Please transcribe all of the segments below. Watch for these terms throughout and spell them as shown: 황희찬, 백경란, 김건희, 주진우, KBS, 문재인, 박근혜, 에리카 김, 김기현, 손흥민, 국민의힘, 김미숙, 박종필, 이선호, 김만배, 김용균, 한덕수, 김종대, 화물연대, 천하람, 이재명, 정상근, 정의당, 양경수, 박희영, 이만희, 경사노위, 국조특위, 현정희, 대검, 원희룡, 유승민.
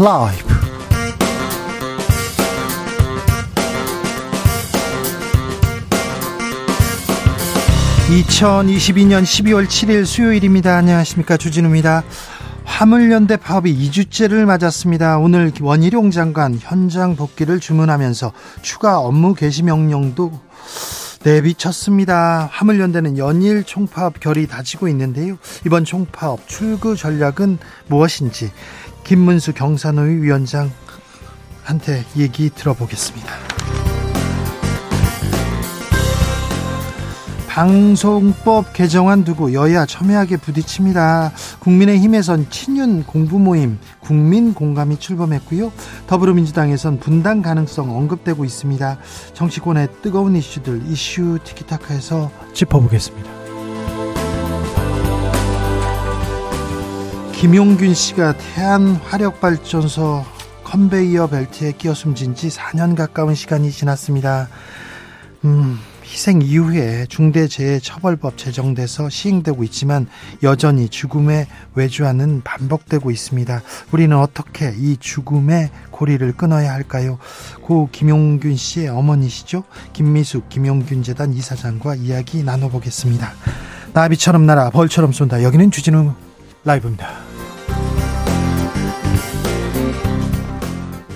라이브. 2022년 12월 7일 수요일입니다. 안녕하십니까, 주진우입니다. 화물연대 파업이 2주째를 맞았습니다. 오늘 원희룡 장관 현장 복귀를 주문하면서 추가 업무 개시 명령도 내비쳤습니다. 화물연대는 연일 총파업 결이 다지고 있는데요, 이번 총파업 출구 전략은 무엇인지 김문수 경산노위 위원장한테 얘기 들어보겠습니다. 방송법 개정안 두고 여야 첨예하게 부딪힙니다. 국민의힘에선 친윤 공부 모임 국민 공감이 출범했고요, 더불어민주당에선 분당 가능성 언급되고 있습니다. 정치권의 뜨거운 이슈들 이슈 티키타카에서 짚어보겠습니다. 김용균 씨가 태안화력발전소 컨베이어 벨트에 끼어 숨진 지 4년 가까운 시간이 지났습니다. 희생 이후에 중대재해처벌법 제정돼서 시행되고 있지만 여전히 죽음의 외주화는 반복되고 있습니다. 우리는 어떻게 이 죽음의 고리를 끊어야 할까요? 고 김용균 씨의 어머니시죠, 김미숙 김용균 재단 이사장과 이야기 나눠보겠습니다. 나비처럼 날아 벌처럼 쏜다. 여기는 주진우 라이브입니다.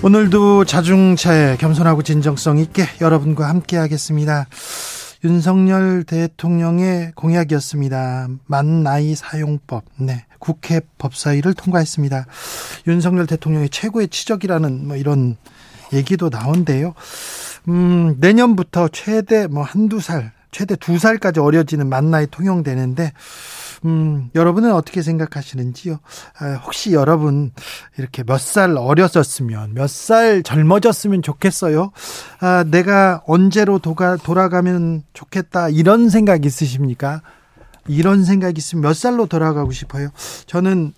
오늘도 자중차에 겸손하고 진정성 있게 여러분과 함께 하겠습니다. 윤석열 대통령의 공약이었습니다. 만나이 사용법, 국회 법사위를 통과했습니다. 윤석열 대통령의 최고의 치적이라는 이런 얘기도 나온대요. 내년부터 최대 최대 2살까지 어려지는 만나이 통용되는데, 여러분은 어떻게 생각하시는지요? 혹시 여러분 이렇게 몇 살 어렸었으면, 몇 살 젊어졌으면 좋겠어요? 내가 언제로 돌아가면 좋겠다, 이런 생각 있으십니까? 이런 생각 있으면 몇 살로 돌아가고 싶어요? 저는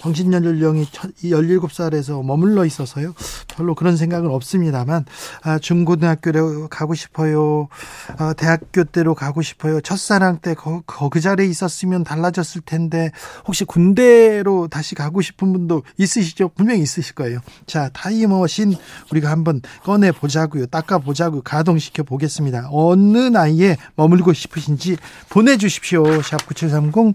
정신연령이 17살에서 머물러 있어서요, 별로 그런 생각은 없습니다만, 중고등학교로 가고 싶어요. 대학교 때로 가고 싶어요. 첫사랑 때 그 자리에 있었으면 달라졌을 텐데. 혹시 군대로 다시 가고 싶은 분도 있으시죠? 분명히 있으실 거예요. 자, 타임머신 우리가 한번 꺼내보자고요. 닦아보자고요. 가동시켜 보겠습니다. 어느 나이에 머물고 싶으신지 보내주십시오. 샵9730,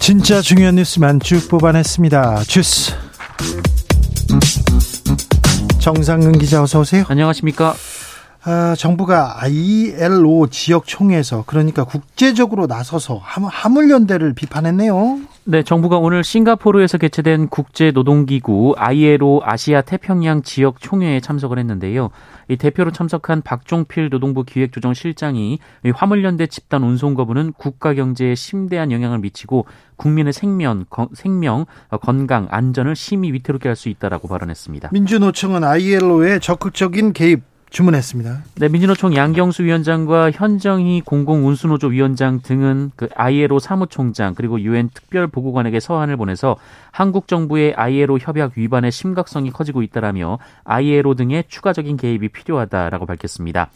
진짜 중요한 뉴스만 쭉 뽑아냈습니다. 주스 정상근 기자, 어서 오세요. 안녕하십니까. 정부가 ILO 지역 총회에서, 그러니까 국제적으로 나서서 화물연대를 비판했네요. 네, 정부가 오늘 싱가포르에서 개최된 국제노동기구 ILO 아시아 태평양 지역 총회에 참석을 했는데요. 이 대표로 참석한 박종필 노동부 기획조정실장이 화물연대 집단 운송 거부는 국가 경제에 심대한 영향을 미치고 국민의 생명, 건강, 안전을 심히 위태롭게 할 수 있다라고 발언했습니다. 민주노총은 ILO의 적극적인 개입 주문했습니다. 네, 민주노총 양경수 위원장과 현정희 공공운수노조 위원장 등은 그 ILO 사무총장 그리고 UN 특별보고관에게 서한을 보내서 한국 정부의 ILO 협약 위반의 심각성이 커지고 있다라며 ILO 등의 추가적인 개입이 필요하다라고 밝혔습니다.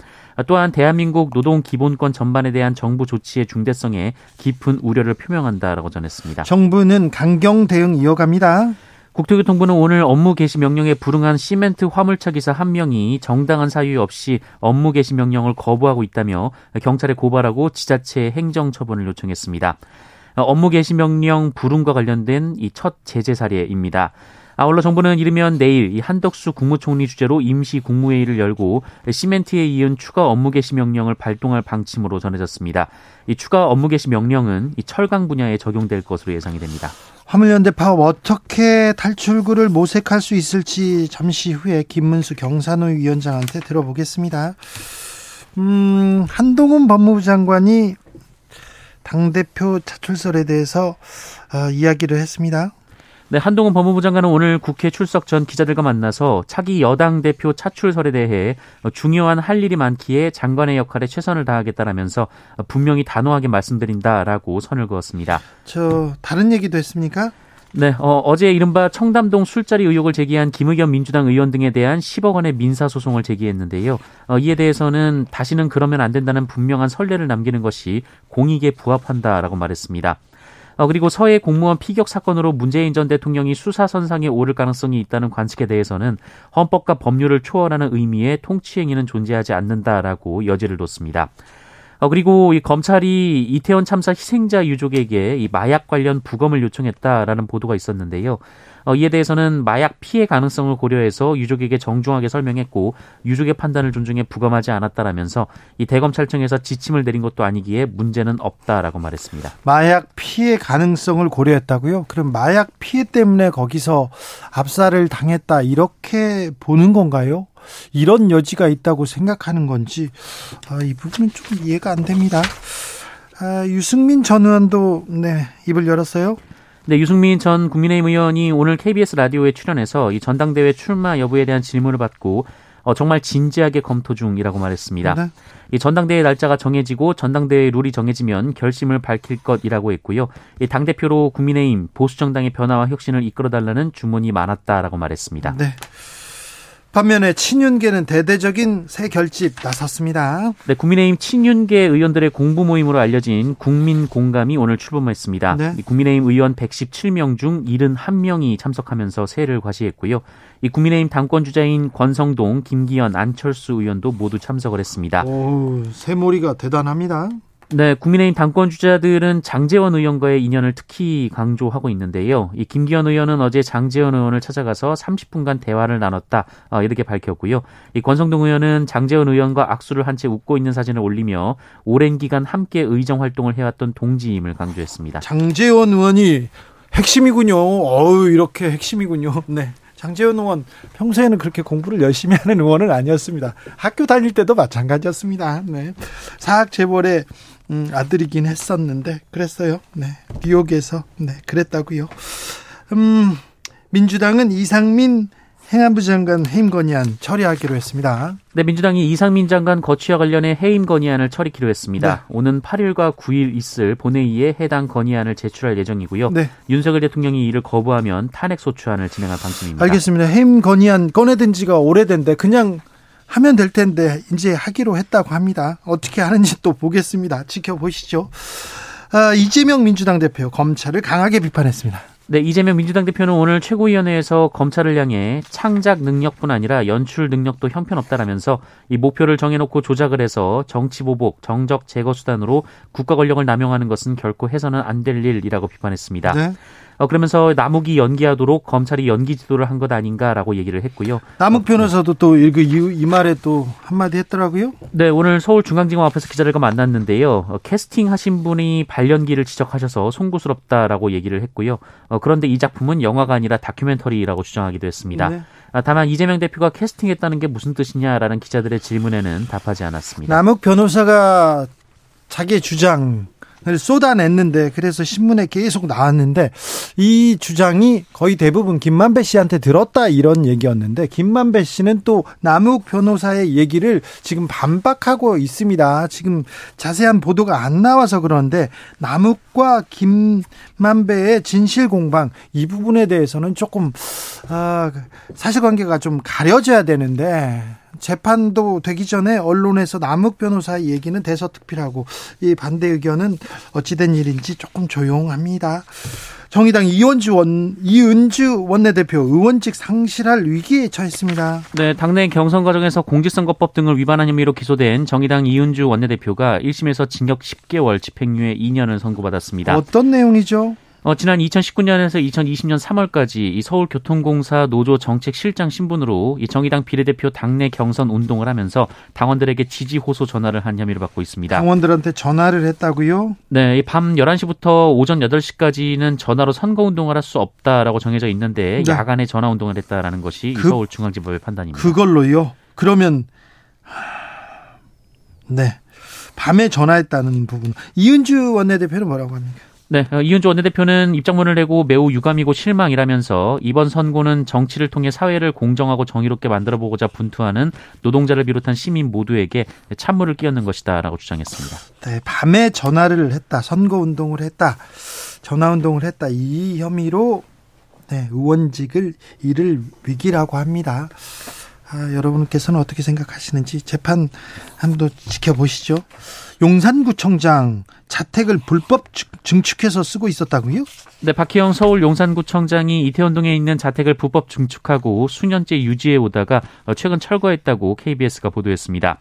또한 대한민국 노동기본권 전반에 대한 정부 조치의 중대성에 깊은 우려를 표명한다라고 전했습니다. 정부는 강경 대응 이어갑니다. 국토교통부는 오늘 업무 개시 명령에 불응한 시멘트 화물차 기사 1명이 정당한 사유 없이 업무 개시 명령을 거부하고 있다며 경찰에 고발하고 지자체에 행정 처분을 요청했습니다. 업무 개시 명령 불응과 관련된 이 첫 제재 사례입니다. 아울러 정부는 이르면 내일 이 한덕수 국무총리 주재로 임시 국무회의를 열고 시멘트에 이은 추가 업무 개시 명령을 발동할 방침으로 전해졌습니다. 이 추가 업무 개시 명령은 이 철강 분야에 적용될 것으로 예상이 됩니다. 화물연대 파업 어떻게 탈출구를 모색할 수 있을지 잠시 후에 김문수 경산호 위원장한테 들어보겠습니다. 한동훈 법무부 장관이 당대표 차출설에 대해서 이야기를 했습니다. 네, 한동훈 법무부 장관은 오늘 국회 출석 전 기자들과 만나서 차기 여당 대표 차출설에 대해 중요한 할 일이 많기에 장관의 역할에 최선을 다하겠다라면서 분명히 단호하게 말씀드린다라고 선을 그었습니다. 저 다른 얘기도 했습니까? 네, 어제 이른바 청담동 술자리 의혹을 제기한 김의겸 민주당 의원 등에 대한 10억 원의 민사소송을 제기했는데요. 이에 대해서는 다시는 그러면 안 된다는 분명한 선례를 남기는 것이 공익에 부합한다라고 말했습니다. 그리고 서해 공무원 피격 사건으로 문재인 전 대통령이 수사선상에 오를 가능성이 있다는 관측에 대해서는 헌법과 법률을 초월하는 의미의 통치행위는 존재하지 않는다라고 여지를 뒀습니다. 그리고 이 검찰이 이태원 참사 희생자 유족에게 이 마약 관련 부검을 요청했다라는 보도가 있었는데요. 이에 대해서는 마약 피해 가능성을 고려해서 유족에게 정중하게 설명했고 유족의 판단을 존중해 부검하지 않았다라면서 이 대검찰청에서 지침을 내린 것도 아니기에 문제는 없다라고 말했습니다. 마약 피해 가능성을 고려했다고요? 그럼 마약 피해 때문에 거기서 압살을 당했다 이렇게 보는 건가요? 이런 여지가 있다고 생각하는 건지 이 부분은 좀 이해가 안 됩니다. 유승민 전 의원도 네, 입을 열었어요. 네, 유승민 전 국민의힘 의원이 오늘 KBS 라디오에 출연해서 이 전당대회 출마 여부에 대한 질문을 받고 정말 진지하게 검토 중이라고 말했습니다. 네. 이 전당대회 날짜가 정해지고 전당대회 룰이 정해지면 결심을 밝힐 것이라고 했고요. 이 당대표로 국민의힘 보수정당의 변화와 혁신을 이끌어달라는 주문이 많았다라고 말했습니다. 네. 반면에 친윤계는 대대적인 새 결집 나섰습니다. 네, 국민의힘 친윤계 의원들의 공부 모임으로 알려진 국민공감이 오늘 출범했습니다. 네. 국민의힘 의원 117명 중 71명이 참석하면서 새해를 과시했고요. 이 국민의힘 당권 주자인 권성동, 김기현, 안철수 의원도 모두 참석을 했습니다. 오, 새모리가 대단합니다. 네, 국민의힘 당권 주자들은 장제원 의원과의 인연을 특히 강조하고 있는데요. 이 김기현 의원은 어제 장제원 의원을 찾아가서 30분간 대화를 나눴다 이렇게 밝혔고요. 이 권성동 의원은 장제원 의원과 악수를 한 채 웃고 있는 사진을 올리며 오랜 기간 함께 의정 활동을 해왔던 동지임을 강조했습니다. 장제원 의원이 핵심이군요. 어우, 이렇게 핵심이군요. 네. 장제원 의원 평소에는 그렇게 공부를 열심히 하는 의원은 아니었습니다. 학교 다닐 때도 마찬가지였습니다. 네. 사학재벌의 아들이긴 했었는데 그랬어요. 네. 뉴욕에서 네, 그랬다고요. 민주당은 이상민 행안부 장관 해임 건의안 처리하기로 했습니다. 네, 민주당이 이상민 장관 거취와 관련해 해임 건의안을 처리키로 했습니다. 네. 오는 8일과 9일 있을 본회의에 해당 건의안을 제출할 예정이고요. 네. 윤석열 대통령이 이를 거부하면 탄핵소추안을 진행할 방침입니다. 알겠습니다. 해임 건의안 꺼내든 지가 오래된데 그냥 하면 될 텐데 이제 하기로 했다고 합니다. 어떻게 하는지 또 보겠습니다. 지켜보시죠. 이재명 민주당 대표 검찰을 강하게 비판했습니다. 네, 이재명 민주당 대표는 오늘 최고위원회에서 검찰을 향해 창작 능력뿐 아니라 연출 능력도 형편없다라면서 이 목표를 정해놓고 조작을 해서 정치보복, 정적 제거 수단으로 국가 권력을 남용하는 것은 결코 해서는 안 될 일이라고 비판했습니다. 네. 그러면서 남욱이 연기하도록 검찰이 연기 지도를 한 것 아닌가라고 얘기를 했고요. 남욱 변호사도 또 이 말에 또 한마디 했더라고요. 네, 오늘 서울중앙지검 앞에서 기자들과 만났는데요. 캐스팅하신 분이 발연기를 지적하셔서 송구스럽다라고 얘기를 했고요. 그런데 이 작품은 영화가 아니라 다큐멘터리라고 주장하기도 했습니다. 네. 다만 이재명 대표가 캐스팅했다는 게 무슨 뜻이냐라는 기자들의 질문에는 답하지 않았습니다. 남욱 변호사가 자기의 주장 쏟아냈는데 그래서 신문에 계속 나왔는데 이 주장이 거의 대부분 김만배 씨한테 들었다 이런 얘기였는데 김만배 씨는 또 남욱 변호사의 얘기를 지금 반박하고 있습니다. 지금 자세한 보도가 안 나와서 그런데 남욱과 김만배의 진실공방 이 부분에 대해서는 조금 사실관계가 좀 가려져야 되는데 재판도 되기 전에 언론에서 남욱 변호사의 얘기는 대서특필하고 이 반대 의견은 어찌된 일인지 조금 조용합니다. 정의당 이은주 원내대표 의원직 상실할 위기에 처했습니다. 네, 당내 경선 과정에서 공직선거법 등을 위반한 혐의로 기소된 정의당 이은주 원내대표가 1심에서 징역 10개월 집행유예 2년을 선고받았습니다. 어떤 내용이죠? 지난 2019년에서 2020년 3월까지 이 서울교통공사 노조 정책실장 신분으로 이 정의당 비례대표 당내 경선 운동을 하면서 당원들에게 지지 호소 전화를 한 혐의를 받고 있습니다. 당원들한테 전화를 했다고요? 네, 밤 11시부터 오전 8시까지는 전화로 선거운동을 할 수 없다라고 정해져 있는데 네. 야간에 전화운동을 했다라는 것이 서울중앙지법의 판단입니다. 그걸로요? 그러면 네, 밤에 전화했다는 부분. 이은주 원내대표는 뭐라고 합니까? 네, 이은주 원내대표는 입장문을 내고 매우 유감이고 실망이라면서 이번 선고는 정치를 통해 사회를 공정하고 정의롭게 만들어보고자 분투하는 노동자를 비롯한 시민 모두에게 찬물을 끼얹는 것이다라고 주장했습니다. 네, 밤에 전화를 했다, 선거운동을 했다, 전화운동을 했다, 이 혐의로 네, 의원직을 이를 위기라고 합니다. 아, 여러분께서는 어떻게 생각하시는지 재판 한번 지켜보시죠. 용산구청장 자택을 불법 증축해서 쓰고 있었다고요? 네, 박희영 서울 용산구청장이 이태원동에 있는 자택을 불법 증축하고 수년째 유지해 오다가 최근 철거했다고 KBS가 보도했습니다.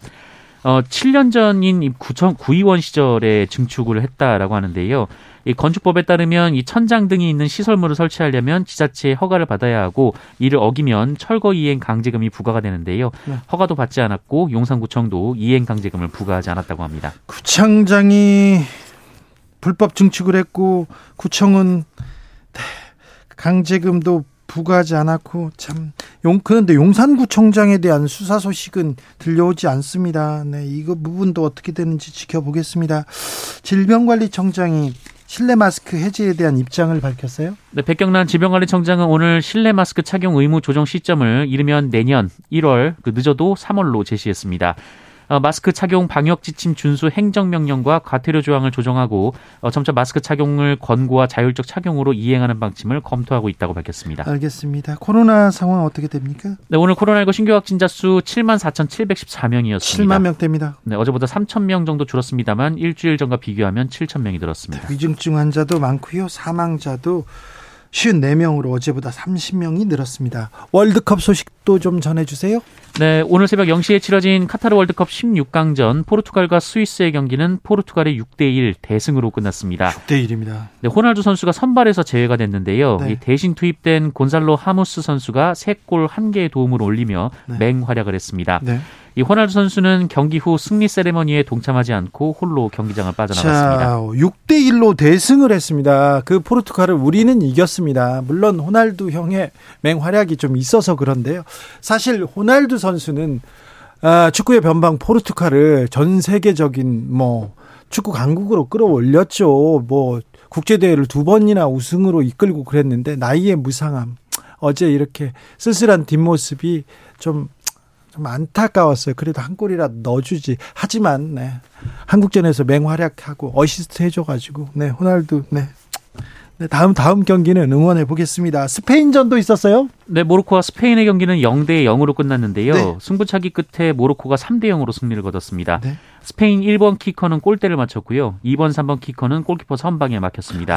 7년 전인 구의원 시절에 증축을 했다라고 하는데요. 이 건축법에 따르면 이 천장 등이 있는 시설물을 설치하려면 지자체의 허가를 받아야 하고 이를 어기면 철거 이행 강제금이 부과가 되는데요. 네. 허가도 받지 않았고 용산구청도 이행 강제금을 부과하지 않았다고 합니다. 구청장이 불법 증축을 했고 구청은 강제금도 부과하지 않았고 참 그런데 용산구청장에 대한 수사 소식은 들려오지 않습니다. 네, 이거 부분도 어떻게 되는지 지켜보겠습니다. 질병관리청장이 실내 마스크 해제에 대한 입장을 밝혔어요? 네, 백경란 질병관리청장은 오늘 실내 마스크 착용 의무 조정 시점을 이르면 내년 1월, 늦어도 3월로 제시했습니다. 마스크 착용 방역 지침 준수 행정명령과 과태료 조항을 조정하고 점차 마스크 착용을 권고와 자율적 착용으로 이행하는 방침을 검토하고 있다고 밝혔습니다. 알겠습니다. 코로나 상황 어떻게 됩니까? 네, 오늘 코로나19 신규 확진자 수 74,714명이었습니다. 7만 명대입니다. 네, 어제보다 3,000명 정도 줄었습니다만 일주일 전과 비교하면 7,000명이 늘었습니다. 위중증 환자도 많고요. 사망자도 54명으로 어제보다 30명이 늘었습니다. 월드컵 소식도 좀 전해주세요. 네, 오늘 새벽 0시에 치러진 카타르 월드컵 16강전 포르투갈과 스위스의 경기는 포르투갈의 6대1 대승으로 끝났습니다. 6대1입니다. 네, 호날두 선수가 선발에서 제외가 됐는데요. 네. 대신 투입된 곤살로 하무스 선수가 3골 1개의 도움을 올리며 네. 맹활약을 했습니다. 네. 이 호날두 선수는 경기 후 승리 세레머니에 동참하지 않고 홀로 경기장을 빠져나갔습니다. 6대1로 대승을 했습니다. 그 포르투갈을 우리는 이겼습니다. 물론 호날두 형의 맹활약이 좀 있어서 그런데요. 사실 호날두 선수는 축구의 변방 포르투갈을 전 세계적인 축구 강국으로 끌어올렸죠. 국제대회를 2번이나 우승으로 이끌고 그랬는데 나이의 무상함. 어제 이렇게 쓸쓸한 뒷모습이 좀 안타까웠어요. 그래도 한 골이라도 넣어주지. 하지만 네. 한국전에서 맹활약하고 어시스트 해줘가지고 네 호날두 네, 다음 경기는 응원해 보겠습니다. 스페인전도 있었어요? 네, 모로코와 스페인의 경기는 0대0으로 끝났는데요. 네. 승부차기 끝에 모로코가 3대0으로 승리를 거뒀습니다. 네. 스페인 1번 키커는 골대를 맞췄고요. 2번, 3번 키커는 골키퍼 선방에 막혔습니다.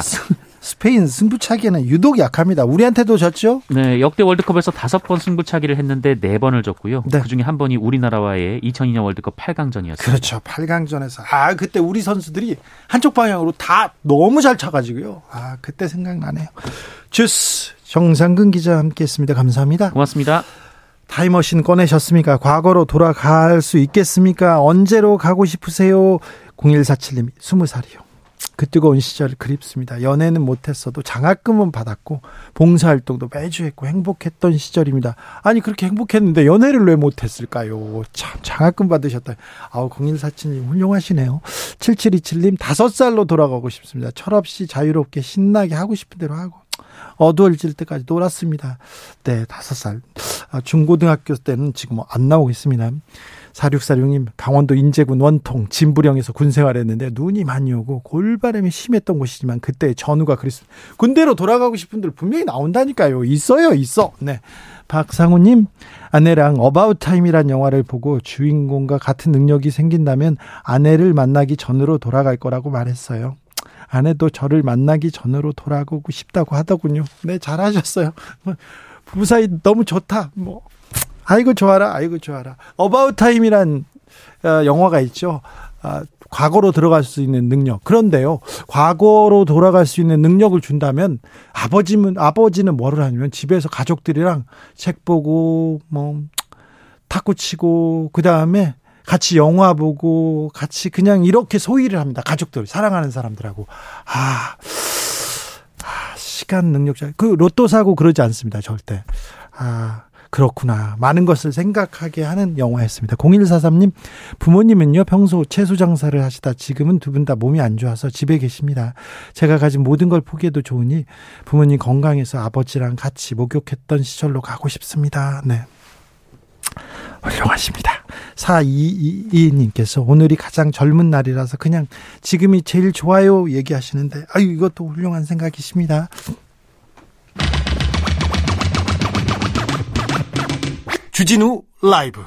스페인 승부차기는 유독 약합니다. 우리한테도 졌죠? 네, 역대 월드컵에서 5번 승부차기를 했는데 4번을 졌고요. 네. 그중에 한 번이 우리나라와의 2002년 월드컵 8강전이었습니다. 그렇죠. 8강전에서 그때 우리 선수들이 한쪽 방향으로 다 너무 잘 차가지고요. 그때 생각나네요. 주스 정상근 기자 함께했습니다. 감사합니다. 고맙습니다. 타임머신 꺼내셨습니까? 과거로 돌아갈 수 있겠습니까? 언제로 가고 싶으세요? 0147님이 20살이요. 그 뜨거운 시절 그립습니다. 연애는 못했어도 장학금은 받았고 봉사활동도 매주 했고 행복했던 시절입니다. 아니 그렇게 행복했는데 연애를 왜 못했을까요? 참 장학금 받으셨다. 0147님 훌륭하시네요. 7727님 5살로 돌아가고 싶습니다. 철없이 자유롭게 신나게 하고 싶은 대로 하고 어두워질 때까지 놀았습니다. 네, 5살. 중고등학교 때는 지금 안 나오고 있습니다. 4646님 강원도 인제군 원통 진부령에서 군생활했는데 눈이 많이 오고 골바람이 심했던 곳이지만 그때 전우가 그랬습니다. 군대로 돌아가고 싶은 분들 분명히 나온다니까요. 있어요. 네, 박상우님 아내랑 어바웃 타임이란 영화를 보고 주인공과 같은 능력이 생긴다면 아내를 만나기 전으로 돌아갈 거라고 말했어요. 아내도 저를 만나기 전으로 돌아가고 싶다고 하더군요. 네, 잘하셨어요. 부부 사이 너무 좋다. 아이고 좋아라. 어바웃 타임이란 영화가 있죠. 과거로 들어갈 수 있는 능력. 그런데요, 과거로 돌아갈 수 있는 능력을 준다면 아버지는 뭐를 하냐면 집에서 가족들이랑 책 보고 탁구 치고 그 다음에 같이 영화 보고 같이 그냥 이렇게 소일을 합니다. 가족들 사랑하는 사람들하고 시간 능력자 그 로또 사고 그러지 않습니다 절대. 그렇구나. 많은 것을 생각하게 하는 영화였습니다. 0143님, 부모님은요, 평소 채소 장사를 하시다 지금은 두 분 다 몸이 안 좋아서 집에 계십니다. 제가 가진 모든 걸 포기해도 좋으니 부모님 건강해서 아버지랑 같이 목욕했던 시절로 가고 싶습니다. 네. 훌륭하십니다. 4222님께서 오늘이 가장 젊은 날이라서 그냥 지금이 제일 좋아요 얘기하시는데, 아유, 이것도 훌륭한 생각이십니다. 주진우 라이브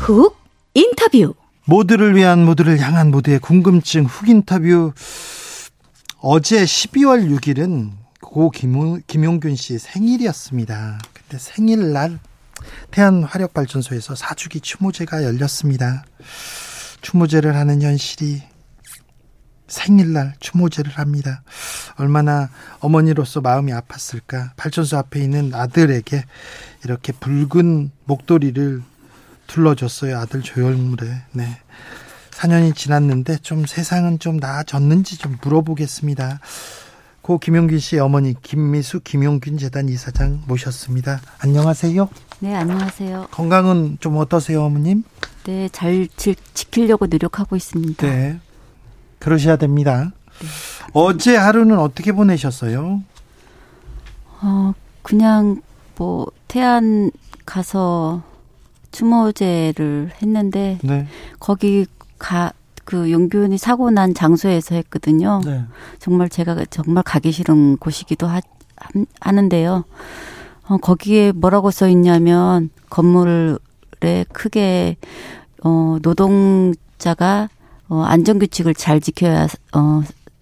훅 인터뷰. 모두를 위한, 모두를 향한, 모두의 궁금증 훅 인터뷰. 어제 12월 6일은 고 김용균 씨 생일이었습니다. 그때 생일날 태안화력발전소에서 4주기 추모제가 열렸습니다. 추모제를 하는 현실이 생일날 추모제를 합니다. 얼마나 어머니로서 마음이 아팠을까. 발전소 앞에 있는 아들에게 이렇게 붉은 목도리를 둘러줬어요. 아들 조혈물에. 네. 4년이 지났는데 좀 세상은 좀 나아졌는지 좀 물어보겠습니다. 고 김용균 씨의 어머니 김미숙 김용균 재단 이사장 모셨습니다. 안녕하세요. 네, 안녕하세요. 건강은 좀 어떠세요, 어머님? 네, 잘 지키려고 노력하고 있습니다. 네, 그러셔야 됩니다. 네, 어제 하루는 어떻게 보내셨어요? 그냥 뭐 태안 가서 추모제를 했는데, 네. 거기 그 용균이 사고 난 장소에서 했거든요. 네. 정말 제가 정말 가기 싫은 곳이기도 하는데요. 거기에 뭐라고 써 있냐면 건물에 크게 노동자가 안전규칙을 잘 지켜야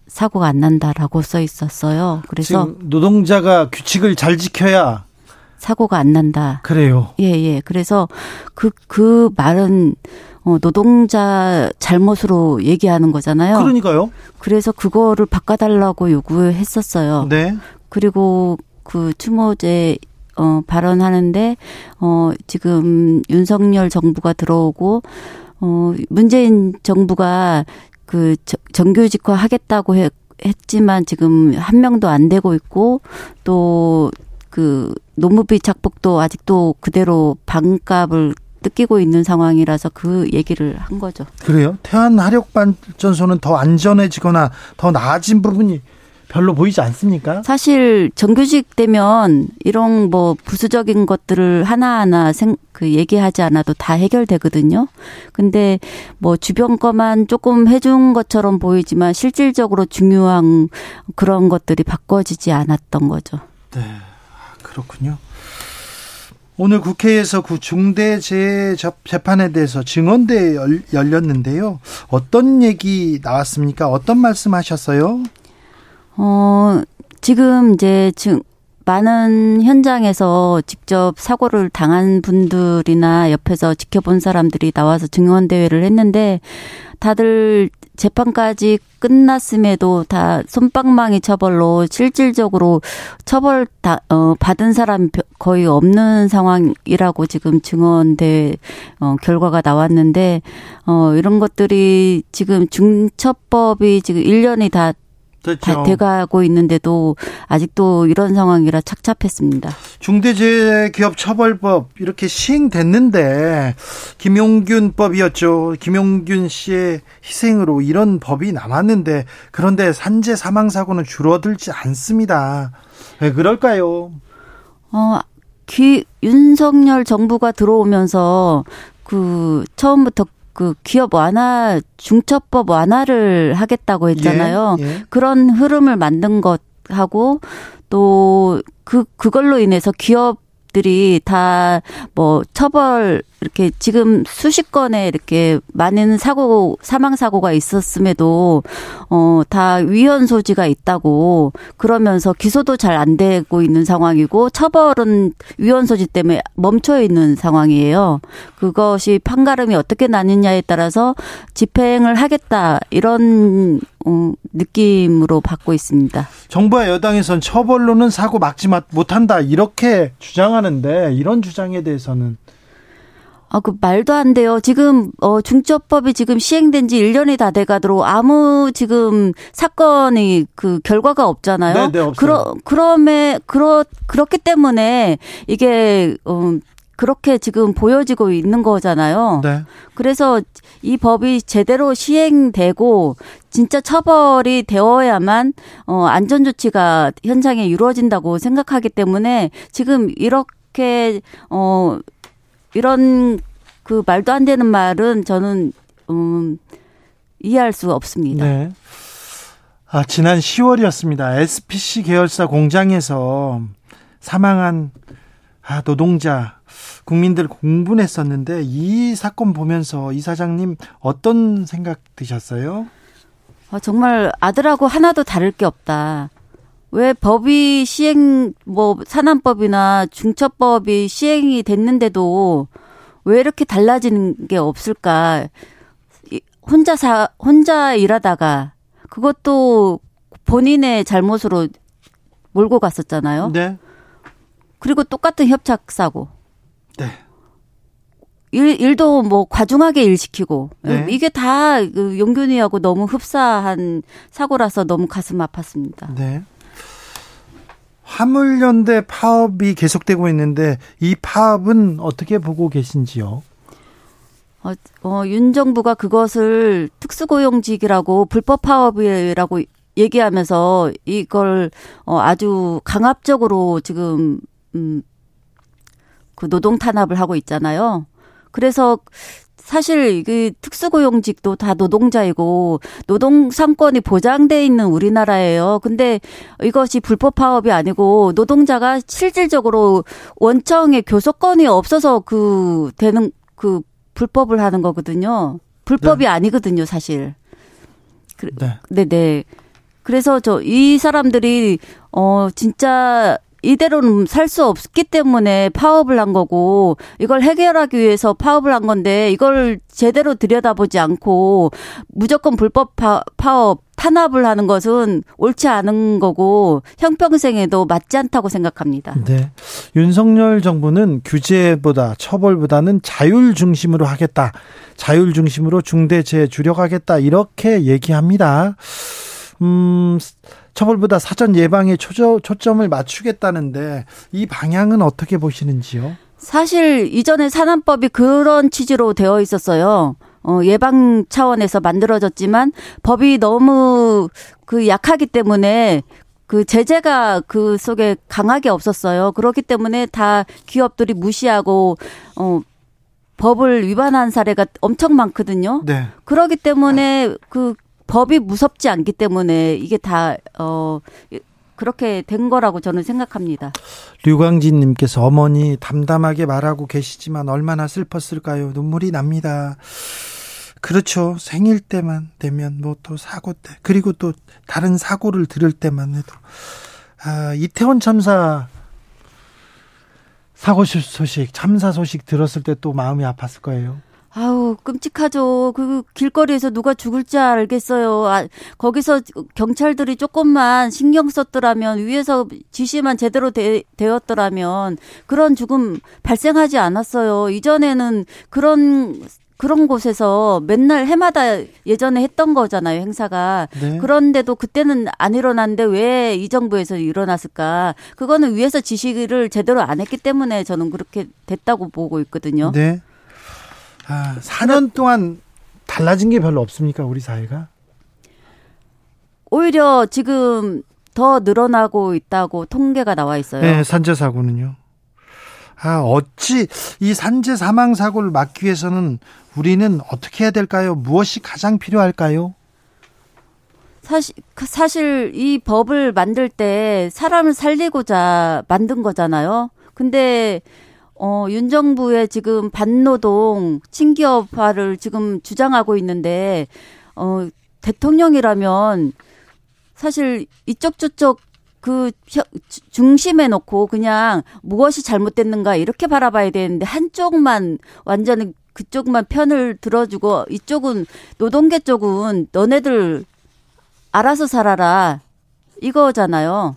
사고가 안 난다라고 써 있었어요. 그래서 지금 노동자가 규칙을 잘 지켜야 사고가 안 난다. 그래요. 예. 그래서 그 말은 노동자 잘못으로 얘기하는 거잖아요. 그러니까요. 그래서 그거를 바꿔달라고 요구했었어요. 네. 그리고 그 추모제 발언하는데 지금 윤석열 정부가 들어오고 문재인 정부가 그 정규직화 하겠다고 했지만 지금 한 명도 안 되고 있고 또 그 노무비 착복도 아직도 그대로 반값을 뜯기고 있는 상황이라서 그 얘기를 한 거죠. 그래요? 태안화력발전소는 더 안전해지거나 더 나아진 부분이 별로 보이지 않습니까? 사실 정규직 되면 이런 뭐 부수적인 것들을 하나하나 그 얘기하지 않아도 다 해결되거든요. 근데 뭐 주변 거만 조금 해준 것처럼 보이지만 실질적으로 중요한 그런 것들이 바꿔지지 않았던 거죠. 네, 그렇군요. 오늘 국회에서 그 중대재해 재판에 대해서 증언대회 열렸는데요. 어떤 얘기 나왔습니까? 어떤 말씀하셨어요? 지금 이제 많은 현장에서 직접 사고를 당한 분들이나 옆에서 지켜본 사람들이 나와서 증언대회를 했는데 다들 재판까지 끝났음에도 다 솜방망이 처벌로 실질적으로 처벌 받은 사람 거의 없는 상황이라고 지금 증언대 결과가 나왔는데 이런 것들이 지금 중처법이 지금 1년이 다 돼가고 있는데도 아직도 이런 상황이라 착잡했습니다. 중대재해기업처벌법 이렇게 시행됐는데 김용균법이었죠. 김용균 씨의 희생으로 이런 법이 남았는데 그런데 산재 사망사고는 줄어들지 않습니다. 왜 그럴까요? 윤석열 정부가 들어오면서 그 처음부터 그 기업 완화, 중처법 완화를 하겠다고 했잖아요. 예. 그런 흐름을 만든 것하고 또 그걸로 인해서 기업들이 다 뭐 처벌 이렇게 지금 수십 건의 이렇게 많은 사고, 사망 사고가 있었음에도 다 위헌 소지가 있다고 그러면서 기소도 잘 안 되고 있는 상황이고 처벌은 위헌 소지 때문에 멈춰 있는 상황이에요. 그것이 판가름이 어떻게 나느냐에 따라서 집행을 하겠다 이런 느낌으로 받고 있습니다. 정부와 여당에선 처벌로는 사고 막지 못한다 이렇게 주장하는데 이런 주장에 대해서는 그 말도 안 돼요. 지금 중처법이 지금 시행된 지 1년이 다 돼가도록 아무 지금 사건이 그 결과가 없잖아요. 네, 없어요. 그렇기 때문에 이게 그렇게 지금 보여지고 있는 거잖아요. 네. 그래서 이 법이 제대로 시행되고 진짜 처벌이 되어야만 안전 조치가 현장에 이루어진다고 생각하기 때문에 지금 이렇게 이런 그 말도 안 되는 말은 저는 이해할 수 없습니다. 네. 지난 10월이었습니다. SPC 계열사 공장에서 사망한 노동자 국민들 공분했었는데 이 사건 보면서 이 사장님 어떤 생각 드셨어요? 정말 아들하고 하나도 다를 게 없다. 왜 법이 시행, 산안법이나 중처법이 시행이 됐는데도 왜 이렇게 달라지는 게 없을까? 혼자 일하다가 그것도 본인의 잘못으로 몰고 갔었잖아요. 네. 그리고 똑같은 협착사고. 네. 일도 과중하게 일 시키고. 네. 이게 다 용균이하고 너무 흡사한 사고라서 너무 가슴 아팠습니다. 네. 화물연대 파업이 계속되고 있는데 이 파업은 어떻게 보고 계신지요? 윤 정부가 그것을 특수고용직이라고 불법 파업이라고 얘기하면서 이걸 아주 강압적으로 지금 그 노동 탄압을 하고 있잖아요. 그래서 사실 그 특수고용직도 다 노동자이고 노동 상권이 보장돼 있는 우리나라예요. 근데 이것이 불법 파업이 아니고 노동자가 실질적으로 원청의 교섭권이 없어서 그 불법을 하는 거거든요. 불법이 네. 아니거든요, 사실. 네. 그래서 이 사람들이 진짜 이대로는 살 수 없기 때문에 파업을 한 거고 이걸 해결하기 위해서 파업을 한 건데 이걸 제대로 들여다보지 않고 무조건 불법 파업 탄압을 하는 것은 옳지 않은 거고 형평성에도 맞지 않다고 생각합니다. 네. 윤석열 정부는 규제보다 처벌보다는 자율 중심으로 하겠다. 자율 중심으로 중대재해 주력하겠다. 이렇게 얘기합니다. 처벌보다 사전 예방에 초점을 맞추겠다는데 이 방향은 어떻게 보시는지요? 사실 이전에 산안법이 그런 취지로 되어 있었어요. 예방 차원에서 만들어졌지만 법이 너무 그 약하기 때문에 그 제재가 그 속에 강하게 없었어요. 그렇기 때문에 다 기업들이 무시하고 법을 위반한 사례가 엄청 많거든요. 네. 그렇기 때문에 그 법이 무섭지 않기 때문에 이게 다 그렇게 된 거라고 저는 생각합니다. 류광진 님께서 어머니 담담하게 말하고 계시지만 얼마나 슬펐을까요? 눈물이 납니다. 그렇죠. 생일 때만 되면 또 사고 때 그리고 또 다른 사고를 들을 때만 해도 이태원 참사 참사 소식 들었을 때 또 마음이 아팠을 거예요. 아우, 끔찍하죠. 그 길거리에서 누가 죽을지 알겠어요. 거기서 경찰들이 조금만 신경 썼더라면, 위에서 지시만 제대로 되었더라면, 그런 죽음 발생하지 않았어요. 이전에는 그런 곳에서 맨날 해마다 예전에 했던 거잖아요, 행사가. 네. 그런데도 그때는 안 일어났는데 왜 이 정부에서 일어났을까? 그거는 위에서 지시를 제대로 안 했기 때문에 저는 그렇게 됐다고 보고 있거든요. 네. 4년 동안 달라진 게 별로 없습니까, 우리 사회가? 오히려 지금 더 늘어나고 있다고 통계가 나와 있어요. 네, 산재 사고는요. 어찌 이 산재 사망 사고를 막기 위해서는 우리는 어떻게 해야 될까요? 무엇이 가장 필요할까요? 사실 이 법을 만들 때 사람을 살리고자 만든 거잖아요. 근데 윤 정부의 지금 반노동, 친기업화를 지금 주장하고 있는데, 대통령이라면 사실 이쪽저쪽 그 중심에 놓고 그냥 무엇이 잘못됐는가 이렇게 바라봐야 되는데, 한쪽만 완전히 그쪽만 편을 들어주고 이쪽은 노동계 쪽은 너네들 알아서 살아라 이거잖아요.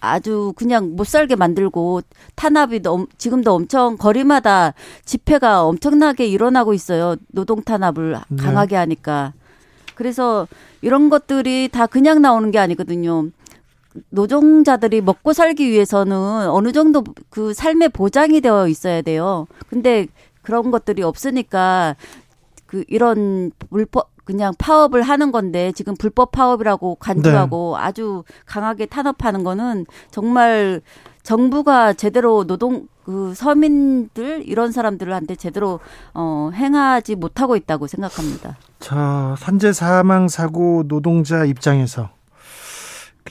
아주 그냥 못 살게 만들고 탄압이 지금도 엄청 거리마다 집회가 엄청나게 일어나고 있어요. 노동 탄압을 강하게 하니까. 그래서 이런 것들이 다 그냥 나오는 게 아니거든요. 노동자들이 먹고 살기 위해서는 어느 정도 그 삶의 보장이 되어 있어야 돼요. 근데 그런 것들이 없으니까 그 이런 불법 그냥 파업을 하는 건데 지금 불법 파업이라고 간주하고 네. 아주 강하게 탄압하는 거는 정말 정부가 제대로 노동 그 서민들 이런 사람들한테 제대로 행하지 못하고 있다고 생각합니다. 자, 산재 사망 사고 노동자 입장에서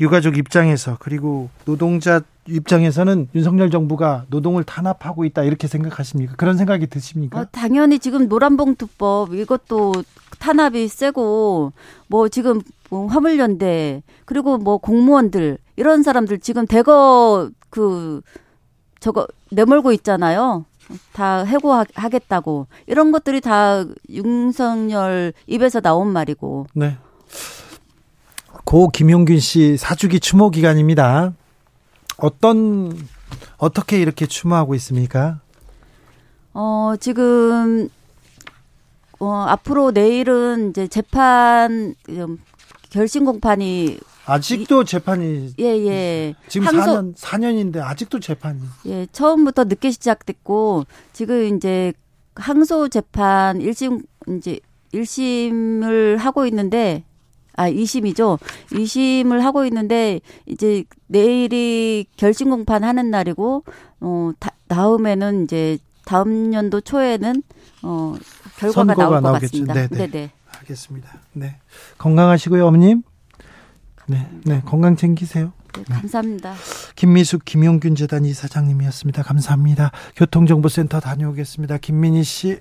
유가족 입장에서 그리고 노동자 입장에서는 윤석열 정부가 노동을 탄압하고 있다 이렇게 생각하십니까? 그런 생각이 드십니까? 당연히 지금 노란봉투법 이것도 탄압이 세고 뭐 지금 화물연대 그리고 뭐 공무원들 이런 사람들 지금 대거 그 저거 내몰고 있잖아요. 다 해고하겠다고 이런 것들이 다 윤석열 입에서 나온 말이고. 네. 고 김용균 씨 사주기 추모 기간입니다. 어떻게 이렇게 추모하고 있습니까? 지금, 앞으로 내일은 이제 재판, 결심 공판이. 아직도 재판이. 예. 지금 4년인데 아직도 재판이. 예, 처음부터 늦게 시작됐고, 지금 이제 항소 재판 1심을 하고 있는데, 2심이죠. 2심을 하고 있는데, 이제 내일이 결심 공판 하는 날이고, 다음에는 이제 다음 연도 초에는, 결과가 나올 것 같습니다. 네네. 알겠습니다. 네. 건강하시고요, 어머님. 감사합니다. 네. 건강 챙기세요. 네, 감사합니다. 네. 김미숙, 김용균 재단 이사장님이었습니다. 감사합니다. 교통정보센터 다녀오겠습니다. 김민희 씨.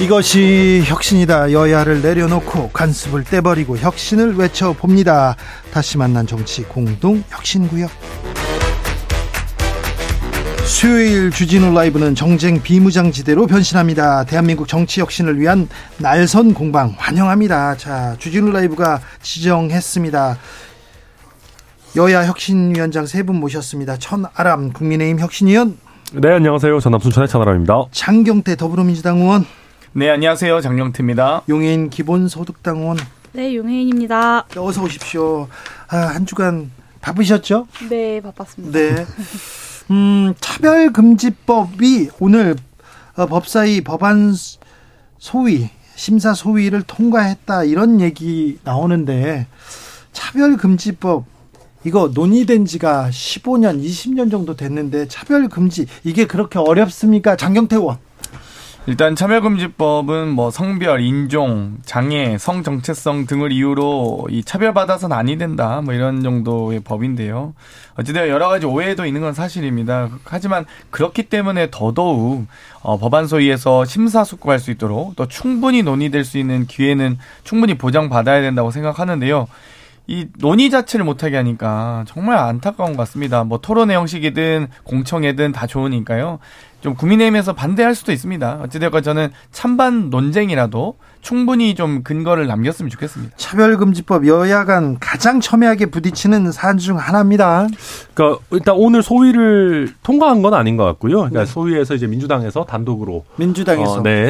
이것이 혁신이다. 여야를 내려놓고 간섭을 떼버리고 혁신을 외쳐봅니다. 다시 만난 정치 공동 혁신구역. 수요일 주진우 라이브는 정쟁 비무장지대로 변신합니다. 대한민국 정치 혁신을 위한 날선 공방 환영합니다. 자, 주진우 라이브가 지정했습니다. 여야 혁신위원장 세 분 모셨습니다. 천하람 국민의힘 혁신위원. 네, 안녕하세요. 전남순 천의 천하람입니다. 장경태 더불어민주당 의원. 네, 안녕하세요. 장경태입니다. 용혜인 기본소득당 의원. 네, 용혜인입니다. 어서 오십시오. 한 주간 바쁘셨죠? 네, 바빴습니다. 네. 차별금지법이 오늘 법사위 법안 소위, 심사 소위를 통과했다 이런 얘기 나오는데 차별금지법 이거 논의된 지가 15년, 20년 정도 됐는데 차별금지 이게 그렇게 어렵습니까? 장경태 의원. 일단 차별금지법은 뭐 성별, 인종, 장애, 성 정체성 등을 이유로 이 차별받아서는 아니 된다 뭐 이런 정도의 법인데요. 어찌되어 여러 가지 오해도 있는 건 사실입니다. 하지만 그렇기 때문에 더더욱 법안 소위에서 심사숙고할 수 있도록 또 충분히 논의될 수 있는 기회는 충분히 보장받아야 된다고 생각하는데요. 이 논의 자체를 못하게 하니까 정말 안타까운 것 같습니다. 뭐 토론회 형식이든 공청회든 다 좋으니까요. 좀 국민의힘에서 반대할 수도 있습니다. 어찌되었건 저는 찬반 논쟁이라도 충분히 좀 근거를 남겼으면 좋겠습니다. 차별금지법 여야 간 가장 첨예하게 부딪히는 사안 중 하나입니다. 그러니까 일단 오늘 소위를 통과한 건 아닌 것 같고요. 그러니까 네. 소위에서 이제 민주당에서 단독으로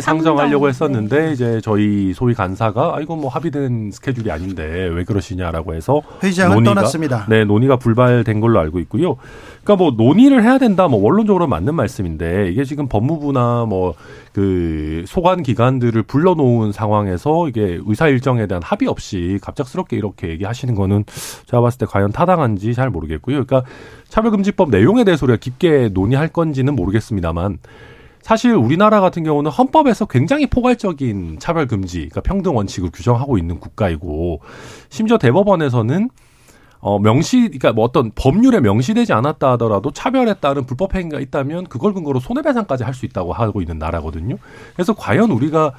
상정하려고 했었는데 이제 저희 소위 간사가 이거 뭐 합의된 스케줄이 아닌데 왜 그러시냐라고 해서 회의장을 떠났습니다. 네, 논의가 불발된 걸로 알고 있고요. 그러니까 뭐 논의를 해야 된다. 뭐 원론적으로 맞는 말씀인데 이게 지금 법무부나 뭐 그 소관 기관들을 불러놓은 상황에서 이게 의사 일정에 대한 합의 없이 갑작스럽게 이렇게 얘기하시는 거는 제가 봤을 때 과연 타당한지 잘 모르겠고요. 그러니까 차별금지법 내용에 대해서 우리가 깊게 논의할 건지는 모르겠습니다만 사실 우리나라 같은 경우는 헌법에서 굉장히 포괄적인 차별금지, 그러니까 평등 원칙을 규정하고 있는 국가이고 심지어 대법원에서는 그러니까 뭐 어떤 법률에 명시되지 않았다 하더라도 차별에 따른 불법 행위가 있다면 그걸 근거로 손해배상까지 할 수 있다고 하고 있는 나라거든요. 그래서 과연 우리가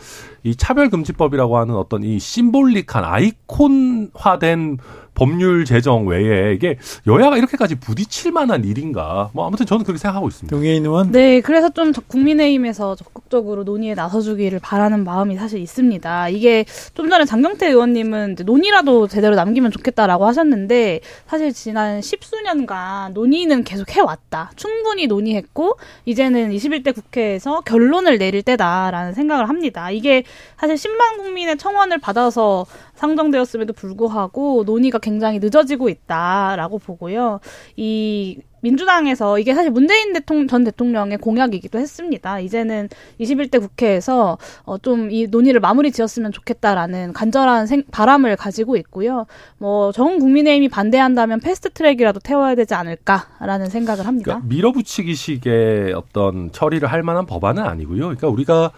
이 차별금지법이라고 하는 어떤 이 심볼릭한 아이콘화된 법률 제정 외에 이게 여야가 이렇게까지 부딪힐 만한 일인가. 뭐 아무튼 저는 그렇게 생각하고 있습니다. 용혜인 의원. 네, 그래서 좀 국민의힘에서 적극적으로 논의에 나서주기를 바라는 마음이 사실 있습니다. 이게 좀 전에 장경태 의원님은 이제 논의라도 제대로 남기면 좋겠다라고 하셨는데 사실 지난 10수년간 논의는 계속 해왔다. 충분히 논의했고 이제는 21대 국회에서 결론을 내릴 때다라는 생각을 합니다. 이게 사실 10만 국민의 청원을 받아서 상정되었음에도 불구하고 논의가 굉장히 늦어지고 있다라고 보고요. 이 민주당에서 이게 사실 문재인 전 대통령의 공약이기도 했습니다. 이제는 21대 국회에서 좀 이 논의를 마무리 지었으면 좋겠다라는 간절한 바람을 가지고 있고요. 뭐 전 국민의힘이 반대한다면 패스트트랙이라도 태워야 되지 않을까라는 생각을 합니다. 그러니까 밀어붙이기식의 어떤 처리를 할 만한 법안은 아니고요. 그러니까 우리가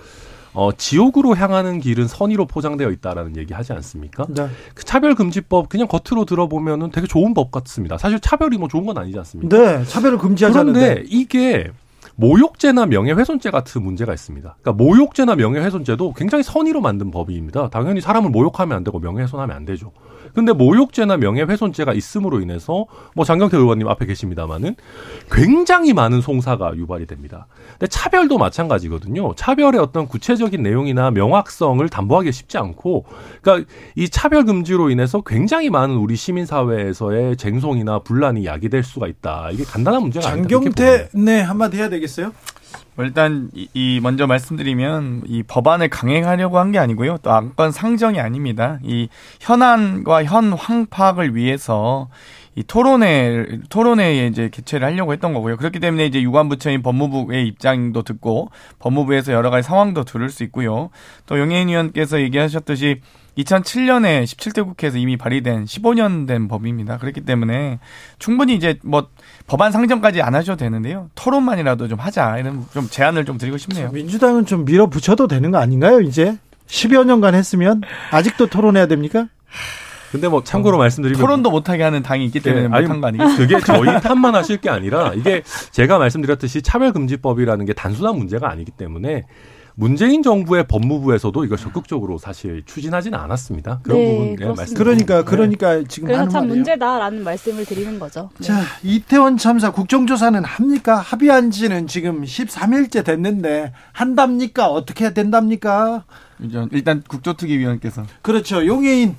지옥으로 향하는 길은 선의로 포장되어 있다라는 얘기 하지 않습니까? 네. 그 차별금지법 그냥 겉으로 들어보면은 되게 좋은 법 같습니다. 사실 차별이 뭐 좋은 건 아니지 않습니까? 네, 차별을 금지하지 않는데. 그런데 이게 모욕죄나 명예훼손죄 같은 문제가 있습니다. 그러니까 모욕죄나 명예훼손죄도 굉장히 선의로 만든 법입니다. 당연히 사람을 모욕하면 안 되고 명예훼손하면 안 되죠. 근데 모욕죄나 명예훼손죄가 있음으로 인해서 뭐 장경태 의원님 앞에 계십니다만은 굉장히 많은 송사가 유발이 됩니다. 근데 차별도 마찬가지거든요. 차별의 어떤 구체적인 내용이나 명확성을 담보하기 쉽지 않고, 그러니까 이 차별 금지로 인해서 굉장히 많은 우리 시민 사회에서의 쟁송이나 분란이 야기될 수가 있다. 이게 간단한 문제가 아니다. 장경태 네 한마디 해야 되겠어요? 일단 이 먼저 말씀드리면 이 법안을 강행하려고 한 게 아니고요. 또 안건 상정이 아닙니다. 이 현안과 현황 파악을 위해서 이 토론회에 이제 개최를 하려고 했던 거고요. 그렇기 때문에 이제 유관부처인 법무부의 입장도 듣고 법무부에서 여러 가지 상황도 들을 수 있고요. 또 용혜인 의원께서 얘기하셨듯이 2007년에 17대 국회에서 이미 발의된 15년 된 법입니다. 그렇기 때문에 충분히 이제 뭐 법안 상정까지 안 하셔도 되는데요. 토론만이라도 좀 하자 이런 좀 제안을 좀 드리고 싶네요. 민주당은 좀 밀어붙여도 되는 거 아닌가요? 이제 10여 년간 했으면 아직도 토론해야 됩니까? 근데 뭐 참고로 말씀드리면 토론도 못하게 하는 당이 있기 때문에 못한 거 아니겠어요? 그게 저희 탓만 하실 게 아니라 이게 제가 말씀드렸듯이 차별금지법이라는 게 단순한 문제가 아니기 때문에 문재인 정부의 법무부에서도 이걸 적극적으로 사실 추진하지는 않았습니다. 그런 네, 부분 말씀. 그러니까 지금 그래서 참 말이에요. 문제다라는 말씀을 드리는 거죠. 네. 자, 이태원 참사 국정조사는 합니까? 합의한지는 지금 13일째 됐는데 한답니까? 어떻게 해야 된답니까? 일단 국조특위위원께서 그렇죠, 용혜인.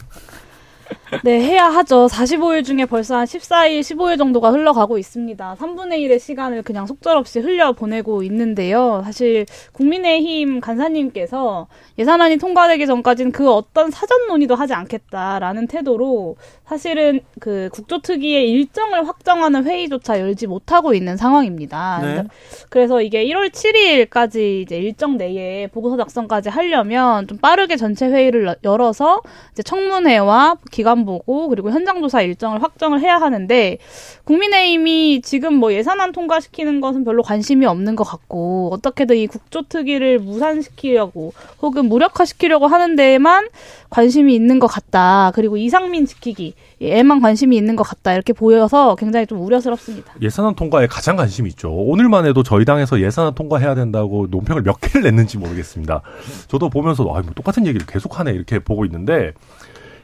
네, 해야 하죠. 45일 중에 벌써 한 14일, 15일 정도가 흘러가고 있습니다. 3분의 1의 시간을 그냥 속절없이 흘려보내고 있는데요. 사실 국민의힘 간사님께서 예산안이 통과되기 전까지는 그 어떤 사전 논의도 하지 않겠다라는 태도로 사실은 그 국조특위의 일정을 확정하는 회의조차 열지 못하고 있는 상황입니다. 네. 그래서 이게 1월 7일까지 이제 일정 내에 보고서 작성까지 하려면 좀 빠르게 전체 회의를 열어서 이제 청문회와 기간 보고 그리고 현장 조사 일정을 확정을 해야 하는데 국민의힘이 지금 뭐 예산안 통과시키는 것은 별로 관심이 없는 것 같고 어떻게든 이 국조특위를 무산시키려고 혹은 무력화시키려고 하는 데에만 관심이 있는 것 같다. 그리고 이상민 지키기에만 관심이 있는 것 같다. 이렇게 보여서 굉장히 좀 우려스럽습니다. 예산안 통과에 가장 관심이 있죠. 오늘만 해도 저희 당에서 예산안 통과해야 된다고 논평을 몇 개를 냈는지 모르겠습니다. 저도 보면서 뭐 똑같은 얘기를 계속하네 이렇게 보고 있는데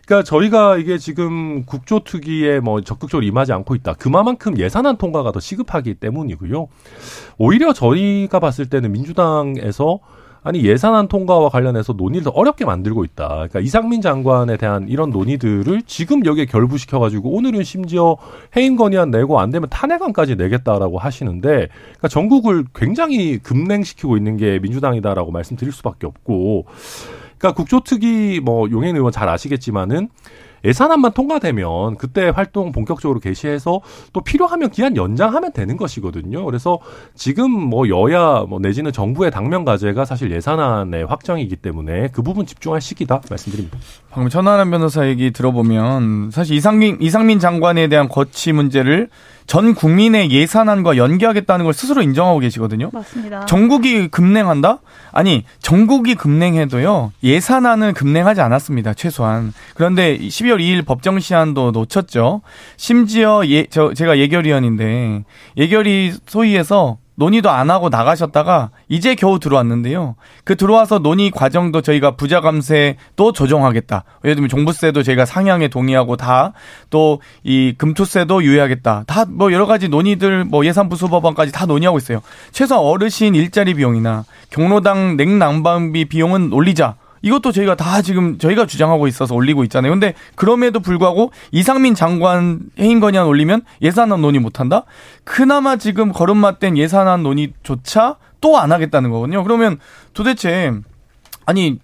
그러니까 저희가 이게 지금 국조특위에 뭐 적극적으로 임하지 않고 있다. 그만큼 예산안 통과가 더 시급하기 때문이고요. 오히려 저희가 봤을 때는 민주당에서 아니 예산안 통과와 관련해서 논의를 더 어렵게 만들고 있다. 그러니까 이상민 장관에 대한 이런 논의들을 지금 여기에 결부시켜가지고 오늘은 심지어 해임 건의안 내고 안 되면 탄핵안까지 내겠다라고 하시는데 그러니까 전국을 굉장히 급냉시키고 있는 게 민주당이다라고 말씀드릴 수밖에 없고 그러니까 국조특위 뭐 용혜인 의원 잘 아시겠지만은 예산안만 통과되면 그때 활동 본격적으로 개시해서 또 필요하면 기한 연장하면 되는 것이거든요. 그래서 지금 뭐 여야 뭐 내지는 정부의 당면 과제가 사실 예산안의 확정이기 때문에 그 부분 집중할 시기다 말씀드립니다. 방금 천하람 변호사 얘기 들어보면 사실 이상민 장관에 대한 거취 문제를 전 국민의 예산안과 연계하겠다는 걸 스스로 인정하고 계시거든요. 맞습니다. 전국이 급냉한다? 아니, 전국이 급냉해도요. 예산안은 급냉하지 않았습니다. 최소한. 그런데 12월 12월 2일 법정 시한도 놓쳤죠. 심지어 제가 예결위원인데 예결위 소위에서 논의도 안 하고 나가셨다가 이제 겨우 들어왔는데요. 그 들어와서 논의 과정도 저희가 부자감세도 조정하겠다. 예를 들면 종부세도 저희가 상향에 동의하고 다 또 이 금투세도 유예하겠다. 다 뭐 여러 가지 논의들 뭐 예산부수법안까지 다 논의하고 있어요. 최소한 어르신 일자리 비용이나 경로당 냉난방비 비용은 올리자. 이것도 저희가 다 지금 저희가 주장하고 있어서 올리고 있잖아요. 근데 그럼에도 불구하고 이상민 장관 해임건의안 올리면 예산안 논의 못한다? 그나마 지금 걸음맞댄 예산안 논의조차 또 안 하겠다는 거거든요. 그러면 도대체 아니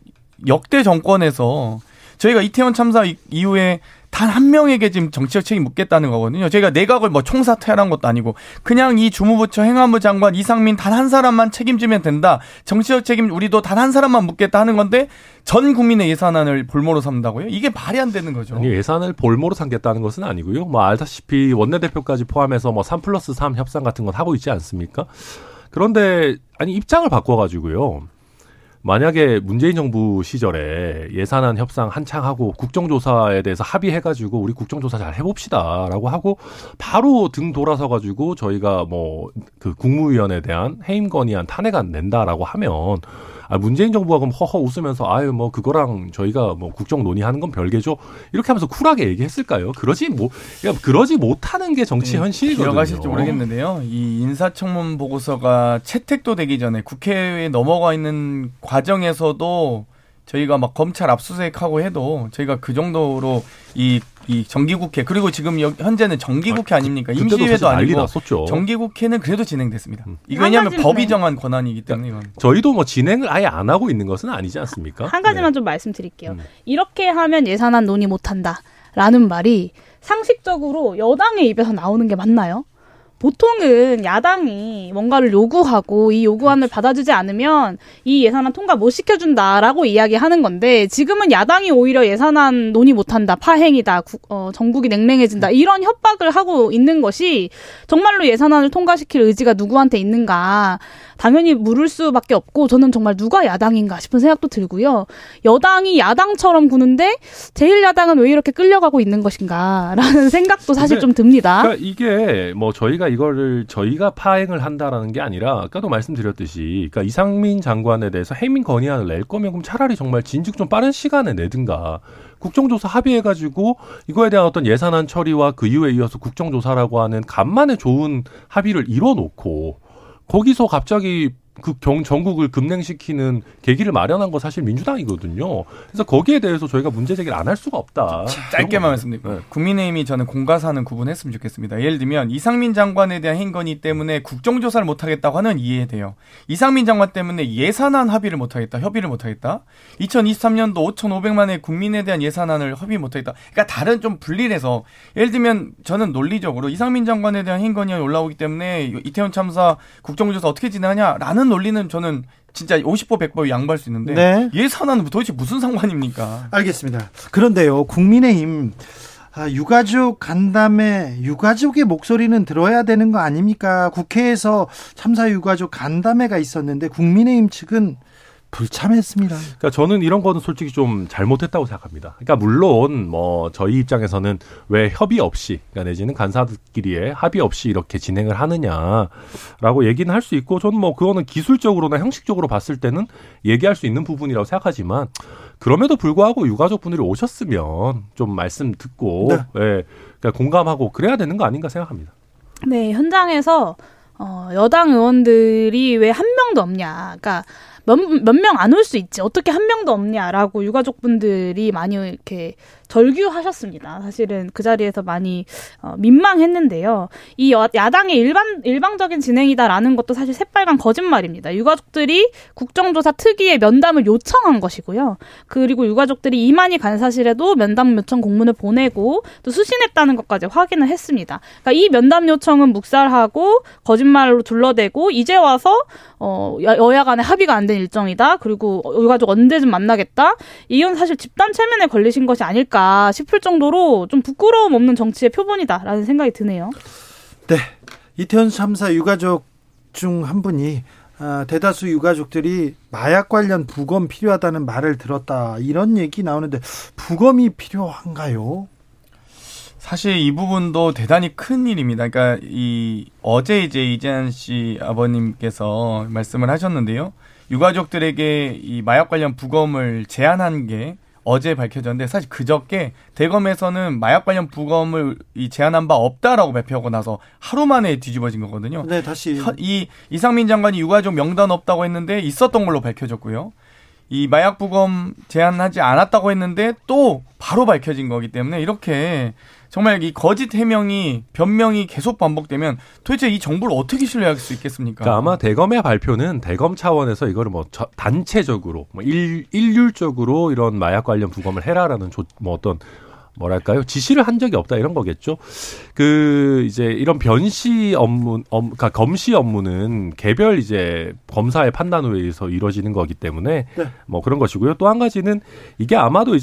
역대 정권에서 저희가 이태원 참사 이후에 단 한 명에게 지금 정치적 책임 묻겠다는 거거든요. 저희가 내각을 뭐 총사퇴하라는 것도 아니고 그냥 이 주무부처 행안부 장관 이상민 단 한 사람만 책임지면 된다. 정치적 책임 우리도 단 한 사람만 묻겠다 하는 건데 전 국민의 예산안을 볼모로 삼다고요? 이게 말이 안 되는 거죠. 아니, 예산을 볼모로 삼겠다는 것은 아니고요. 뭐 알다시피 원내대표까지 포함해서 뭐 3+3 협상 같은 건 하고 있지 않습니까? 그런데 아니 입장을 바꿔가지고요. 만약에 문재인 정부 시절에 예산안 협상 한창 하고 국정조사에 대해서 합의해가지고 우리 국정조사 잘 해봅시다라고 하고 바로 등 돌아서가지고 저희가 뭐 그 국무위원에 대한 해임건의안 탄핵안 낸다라고 하면 아 문재인 정부가 그럼 허허 웃으면서 아유 뭐 그거랑 저희가 뭐 국정 논의하는 건 별개죠 이렇게 하면서 쿨하게 얘기했을까요? 그러지 못하는 게 정치 현실이거든요. 기억하실지 모르겠는데요. 이 인사청문 보고서가 채택도 되기 전에 국회에 넘어가 있는 과정에서도 저희가 막 검찰 압수수색하고 해도 저희가 그 정도로 이 정기국회 그리고 지금 현재는 정기국회 아닙니까? 임시회도 아니고 났었죠. 정기국회는 그래도 진행됐습니다. 이거 왜냐하면 법이 정한 권한이기 때문에 이건. 저희도 뭐 진행을 아예 안 하고 있는 것은 아니지 않습니까? 한 가지만 좀 말씀드릴게요. 이렇게 하면 예산안 논의 못한다라는 말이 상식적으로 여당의 입에서 나오는 게 맞나요? 보통은 야당이 뭔가를 요구하고 이 요구안을 받아주지 않으면 이 예산안 통과 못 시켜준다라고 이야기하는 건데 지금은 야당이 오히려 예산안 논의 못한다, 파행이다, 전국이 냉랭해진다 이런 협박을 하고 있는 것이 정말로 예산안을 통과시킬 의지가 누구한테 있는가 당연히 물을 수밖에 없고 저는 정말 누가 야당인가 싶은 생각도 들고요. 여당이 야당처럼 구는데 제1야당은 왜 이렇게 끌려가고 있는 것인가라는 생각도 사실 좀 듭니다. 그러니까 이게 뭐 저희가 이거를 저희가 파행을 한다라는 게 아니라 아까도 말씀드렸듯이 그러니까 이상민 장관에 대해서 해임 건의안을 낼 거면 그럼 차라리 정말 진즉 좀 빠른 시간에 내든가 국정조사 합의해가지고 이거에 대한 어떤 예산안 처리와 그 이후에 이어서 국정조사라고 하는 간만에 좋은 합의를 이뤄놓고 거기서 갑자기 그 전국을 급냉시키는 계기를 마련한 거 사실 민주당이거든요. 그래서 거기에 대해서 저희가 문제 제기를 안 할 수가 없다. 짧게만 말씀드립니다. 네. 국민의힘이 저는 공과 사는 구분했으면 좋겠습니다. 예를 들면 이상민 장관에 대한 행건이 때문에 국정조사를 못하겠다고 하는 이해돼요. 이상민 장관 때문에 예산안 합의를 못하겠다. 협의를 못하겠다. 2023년도 5,500만의 국민에 대한 예산안을 협의 못하겠다. 그러니까 다른 좀 분리해서 예를 들면 저는 논리적으로 이상민 장관에 대한 행건이 올라오기 때문에 이태원 참사 국정조사 어떻게 진행하냐라는 논리는 저는 진짜 50보 100보 양보할 수 있는데 네. 예산안은 도대체 무슨 상관입니까? 알겠습니다. 그런데요. 국민의힘 유가족 간담회 유가족의 목소리는 들어야 되는 거 아닙니까? 국회에서 참사 유가족 간담회가 있었는데 국민의힘 측은 불참했습니다. 그러니까 저는 이런 거는 솔직히 좀 잘못했다고 생각합니다. 그러니까 물론 뭐 저희 입장에서는 왜 협의 없이 그러니까 내지는 간사들끼리의 합의 없이 이렇게 진행을 하느냐라고 얘기는 할 수 있고 저는 뭐 그거는 기술적으로나 형식적으로 봤을 때는 얘기할 수 있는 부분이라고 생각하지만 그럼에도 불구하고 유가족분들이 오셨으면 좀 말씀 듣고 네. 예, 그러니까 공감하고 그래야 되는 거 아닌가 생각합니다. 네, 현장에서 여당 의원들이 왜 한 명도 없냐. 그러니까 몇 명 안 올 수 있지. 어떻게 한 명도 없냐라고 유가족분들이 많이 이렇게 절규하셨습니다. 사실은 그 자리에서 많이 민망했는데요. 이 야당의 일방적인 진행이다라는 것도 사실 새빨간 거짓말입니다. 유가족들이 국정조사 특위에 면담을 요청한 것이고요. 그리고 유가족들이 이만희 간사실에도 면담 요청 공문을 보내고 또 수신했다는 것까지 확인을 했습니다. 그러니까 이 면담 요청은 묵살하고 거짓말로 둘러대고 이제 와서 여야 간의 합의가 안 된 일정이다. 그리고 유가족 언제쯤 만나겠다. 이건 사실 집단 체면에 걸리신 것이 아닐까 싶을 정도로 좀 부끄러움 없는 정치의 표본이다라는 생각이 드네요. 네, 이태원 참사 유가족 중 한 분이 대다수 유가족들이 마약 관련 부검 필요하다는 말을 들었다, 이런 얘기 나오는데 부검이 필요한가요? 사실 이 부분도 대단히 큰 일입니다. 그러니까 어제 이제 이재한 씨 아버님께서 말씀을 하셨는데요. 유가족들에게 이 마약 관련 부검을 제한한 게 어제 밝혀졌는데, 사실 그저께 대검에서는 마약 관련 부검을 제한한 바 없다라고 발표하고 나서 하루 만에 뒤집어진 거거든요. 네, 다시 이상민 장관이 유가족 명단 없다고 했는데 있었던 걸로 밝혀졌고요. 이 마약 부검 제한하지 않았다고 했는데 또 바로 밝혀진 거기 때문에, 이렇게 정말 이 거짓 해명이, 변명이 계속 반복되면 도대체 이 정보를 어떻게 신뢰할 수 있겠습니까? 그러니까 아마 대검의 발표는 대검 차원에서 이거를 단체적으로, 일률적으로 이런 마약 관련 부검을 해라라는 지시를 한 적이 없다, 이런 거겠죠. 이런 검시 업무는 개별 검사의 판단 후에 의해서 이루어지는 거기 때문에, 네, 그런 것이고요. 또 한 가지는 이게 아마도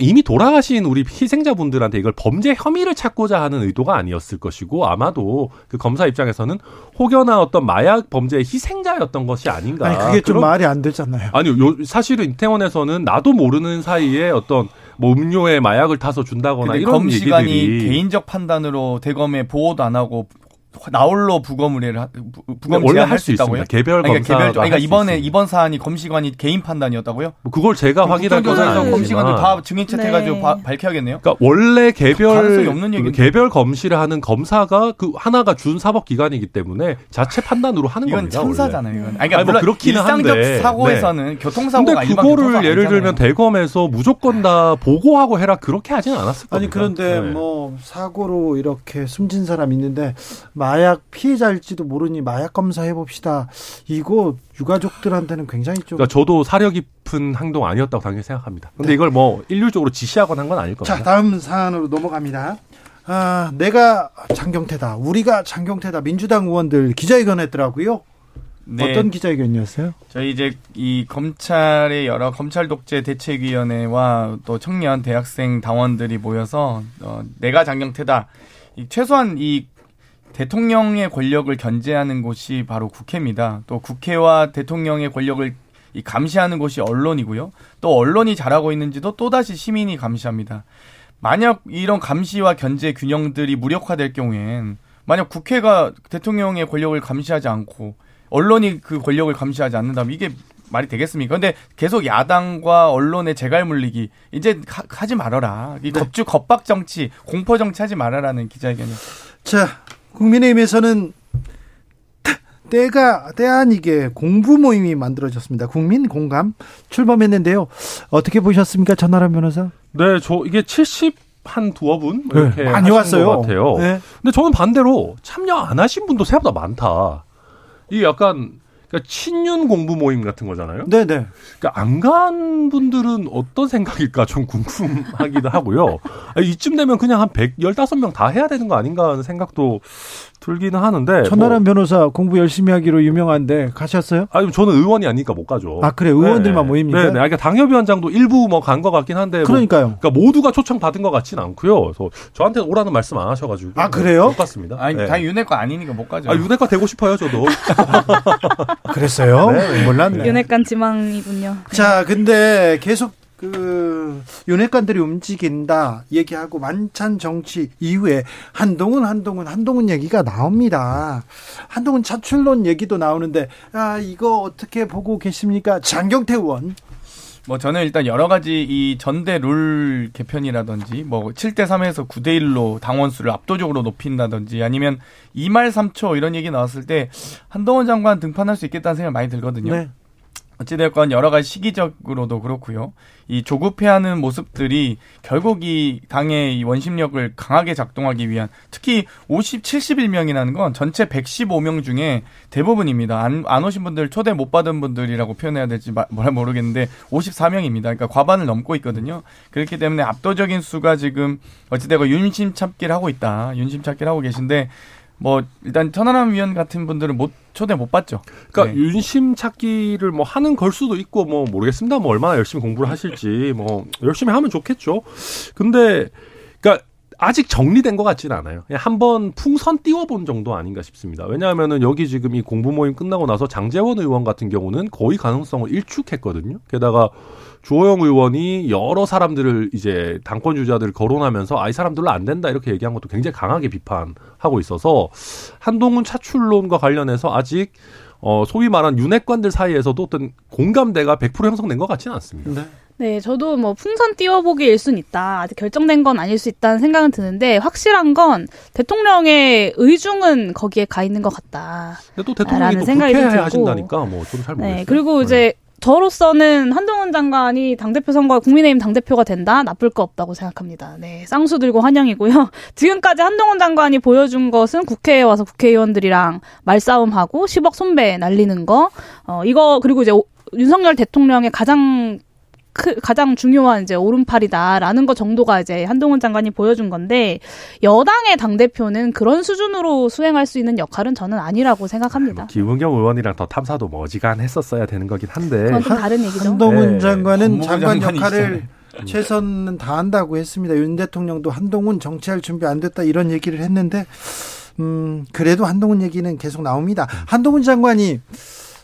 이미 돌아가신 우리 희생자분들한테 이걸 범죄 혐의를 찾고자 하는 의도가 아니었을 것이고, 아마도 그 검사 입장에서는 혹여나 어떤 마약 범죄의 희생자였던 것이 아닌가. 아니, 그게 좀 말이 안 되잖아요. 아니요, 사실은 이태원에서는 나도 모르는 사이에 어떤 음료에 마약을 타서 준다거나 이런 검시관이 얘기들이, 개인적 판단으로 대검에 보호도 안 하고 나홀로 부검 원래 할 수 있다고요? 개별 검사. 그러니까 이번 사안이 검시관이 개인 판단이었다고요? 그걸 제가 확인한 건 아니지만 검시관도 다 증인채택 가지고 밝혀야겠네요. 그러니까 원래 개별 검시를 하는 검사가 그 하나가 준 사법기관이기 때문에 자체 판단으로 하는 이건 겁니다. 참사잖아요, 이건. 아니, 그러니까 그렇기는 한데 일상적 사고에서는, 네, 교통사고가 일반 교통사고. 근데 그거를 예를 들면 대검에서 무조건 다 보고하고 해라, 그렇게 하진 않았을 겁니다. 아니, 그런데 사고로 이렇게 숨진 사람 있는데 마약 피해자일지도 모르니 마약 검사해봅시다, 이거 유가족들한테는 굉장히 좀. 그러니까 저도 사려 깊은 행동 아니었다고 당연히 생각합니다. 그런데 네, 이걸 일률적으로 지시하거나 한 건 아닐 겁니다. 자, 다음 사안으로 넘어갑니다. 내가 장경태다, 우리가 장경태다, 민주당 의원들 기자회견 했더라고요. 네. 어떤 기자회견이었어요? 저희 이 검찰의 여러 검찰 독재 대책위원회와 또 청년 대학생 당원들이 모여서 내가 장경태다, 최소한 이 대통령의 권력을 견제하는 곳이 바로 국회입니다. 또 국회와 대통령의 권력을 감시하는 곳이 언론이고요. 또 언론이 잘하고 있는지도 또다시 시민이 감시합니다. 만약 이런 감시와 견제 균형들이 무력화될 경우엔, 만약 국회가 대통령의 권력을 감시하지 않고 언론이 그 권력을 감시하지 않는다면 이게 말이 되겠습니까? 근데 계속 야당과 언론의 재갈 물리기, 이제 하지 말아라. 이 겁박 정치, 공포 정치 하지 말아라는 기자회견이었습니다. 자, 국민의힘에서는 때 아니게 공부 모임이 만들어졌습니다. 국민 공감 출범했는데요. 어떻게 보셨습니까, 천하람 변호사? 네, 저 이게 72여 분 이렇게 많이 왔어요. 것 같아요. 네. 근데 저는 반대로 참여 안 하신 분도 생각보다 많다. 이 약간 친윤 공부 모임 같은 거잖아요. 네네. 그러니까 안 간 분들은 어떤 생각일까 좀 궁금하기도 하고요. 이쯤 되면 그냥 한 115명 다 해야 되는 거 아닌가 하는 생각도 들기는 하는데. 천하람 변호사 공부 열심히 하기로 유명한데 가셨어요? 아니, 저는 의원이 아니니까 못 가죠. 아, 그래, 의원들만 네네. 모입니까? 네네. 그러니까 당협위원장도 일부 간 것 같긴 한데. 그러니까요. 그러니까 모두가 초청 받은 것 같진 않고요. 그래서 저한테 오라는 말씀 안 하셔가지고. 아, 그래요? 못 갔습니다. 아니, 네. 당연히 윤핵관 아니니까 못 가죠. 아, 윤핵관 되고 싶어요, 저도. 그랬어요? 네, 몰랐네. 윤핵관 지망이군요. 자, 근데 계속 윤핵관들이 움직인다 얘기하고 만찬 정치 이후에 한동훈 얘기가 나옵니다. 한동훈 차출론 얘기도 나오는데, 아, 이거 어떻게 보고 계십니까, 장경태 의원? 저는 일단 여러 가지 이 전대 룰 개편이라든지 7대3에서 9대1로 당원수를 압도적으로 높인다든지, 아니면 2말 3초 이런 얘기 나왔을 때 한동훈 장관 등판할 수 있겠다는 생각이 많이 들거든요. 네. 어찌됐건 여러 가지 시기적으로도 그렇고요. 이 조급해하는 모습들이 결국 이 당의 이 원심력을 강하게 작동하기 위한, 특히 71명이라는 건 전체 115명 중에 대부분입니다. 안 오신 분들, 초대 못 받은 분들이라고 표현해야 될지 뭐라 모르겠는데 54명입니다. 그러니까 과반을 넘고 있거든요. 그렇기 때문에 압도적인 수가 지금 어찌됐건 윤심 찾기를 하고 계신데, 일단 천하람 위원 같은 분들은 초대 못 받죠. 그러니까 네. 윤심 찾기를 하는 걸 수도 있고 모르겠습니다. 얼마나 열심히 공부를 하실지 열심히 하면 좋겠죠. 근데 그러니까 아직 정리된 것 같지는 않아요. 한번 풍선 띄워본 정도 아닌가 싶습니다. 왜냐하면은 여기 지금 이 공부 모임 끝나고 나서 장제원 의원 같은 경우는 거의 가능성을 일축했거든요. 게다가 주호영 의원이 여러 사람들을 이제 당권 유지자들을 거론하면서 아, 이 사람들로 안 된다 이렇게 얘기한 것도 굉장히 강하게 비판하고 있어서 한동훈 차출론과 관련해서 아직 소위 말한 윤핵관들 사이에서도 어떤 공감대가 100% 형성된 것 같지는 않습니다. 네. 네, 저도 뭐 풍선 띄워보기 일순 있다, 아직 결정된 건 아닐 수 있다는 생각은 드는데 확실한 건 대통령의 의중은 거기에 가 있는 것 같다. 근데 또 대통령이 또 불쾌해하신다니까 뭐 저도 잘 모르겠어요. 네, 그리고 이제 저로서는 한동훈 장관이 당대표 선거에 국민의힘 당대표가 된다? 나쁠 거 없다고 생각합니다. 네, 쌍수 들고 환영이고요. 지금까지 한동훈 장관이 보여준 것은 국회에 와서 국회의원들이랑 말싸움하고 10억 손배 날리는 거. 이거 그리고 이제 윤석열 대통령의 가장 중요한 이제 오른팔이다라는 거 정도가 이제 한동훈 장관이 보여준 건데, 여당의 당대표는 그런 수준으로 수행할 수 있는 역할은 저는 아니라고 생각합니다. 뭐 김은경 의원이랑 더 탐사도 어지간했었어야 되는 거긴 한데. 그건 좀 다른 얘기죠. 한동훈 네. 장관은 장관 역할을 최선 다한다고 했습니다. 윤 대통령도 한동훈 정치할 준비 안 됐다 이런 얘기를 했는데 그래도 한동훈 얘기는 계속 나옵니다. 한동훈 장관이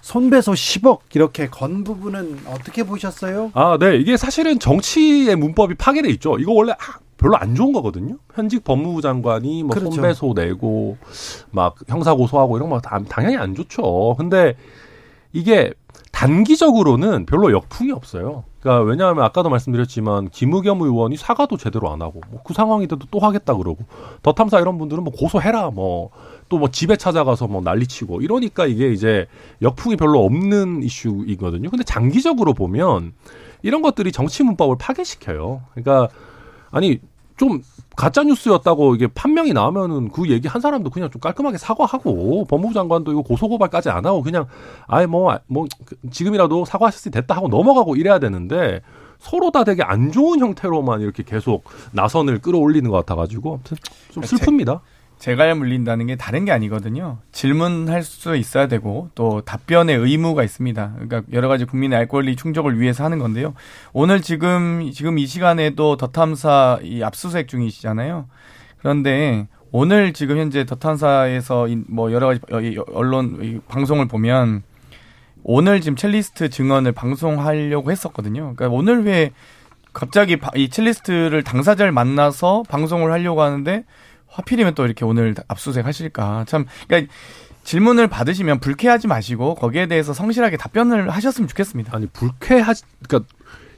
손배소 10억 이렇게 건 부분은 어떻게 보셨어요? 아, 네. 이게 사실은 정치의 문법이 파괴돼 있죠. 이거 원래 별로 안 좋은 거거든요. 현직 법무부 장관이 뭐 그렇죠. 손배소 내고 막 형사 고소하고 이런 거 당연히 안 좋죠. 근데 이게 단기적으로는 별로 역풍이 없어요. 그러니까 왜냐하면 아까도 말씀드렸지만 김의겸 의원이 사과도 제대로 안 하고 뭐 그 상황이 돼도 또 하겠다 그러고 더 탐사 이런 분들은 뭐 고소해라 또 집에 찾아가서 난리치고 이러니까 이게 이제 역풍이 별로 없는 이슈이거든요. 근데 장기적으로 보면 이런 것들이 정치 문법을 파괴시켜요. 그러니까 아니 좀 가짜 뉴스였다고 이게 판명이 나오면은 그 얘기 한 사람도 그냥 좀 깔끔하게 사과하고 법무부 장관도 이거 고소고발까지 안 하고 그냥 아예 지금이라도 사과하셨으니 됐다 하고 넘어가고 이래야 되는데. 서로 다 되게 안 좋은 형태로만 이렇게 계속 나선을 끌어올리는 것 같아가지고 아무튼 좀 슬픕니다. 제갈 물린다는 게 다른 게 아니거든요. 질문할 수 있어야 되고 또 답변의 의무가 있습니다. 그러니까 여러 가지 국민의 알 권리 충족을 위해서 하는 건데요. 오늘 지금 이 시간에도 더탐사 이 압수수색 중이시잖아요. 그런데 오늘 지금 현재 더탐사에서 여러 가지 언론 방송을 보면 오늘 지금 첼리스트 증언을 방송하려고 했었거든요. 그러니까 오늘 왜 갑자기 이 첼리스트를 당사자를 만나서 방송을 하려고 하는데 하필이면 또 이렇게 오늘 압수수색 하실까. 참, 그러니까 질문을 받으시면 불쾌하지 마시고 거기에 대해서 성실하게 답변을 하셨으면 좋겠습니다. 아니, 그러니까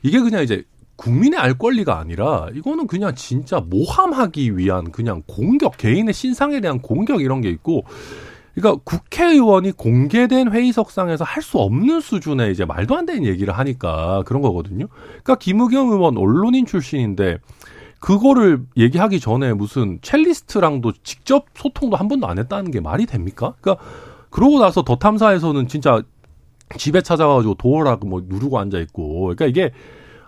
이게 그냥 이제 국민의 알 권리가 아니라 이거는 그냥 진짜 모함하기 위한 그냥 공격, 개인의 신상에 대한 공격 이런 게 있고 그러니까 국회의원이 공개된 회의석상에서 할 수 없는 수준의 이제 말도 안 되는 얘기를 하니까 그런 거거든요. 그러니까 김의겸 의원 언론인 출신인데 그거를 얘기하기 전에 무슨 첼리스트랑도 직접 소통도 한 번도 안 했다는 게 말이 됩니까? 그러니까 그러고 나서 더 탐사에서는 진짜 집에 찾아가지고 도어락 누르고 앉아 있고 그러니까 이게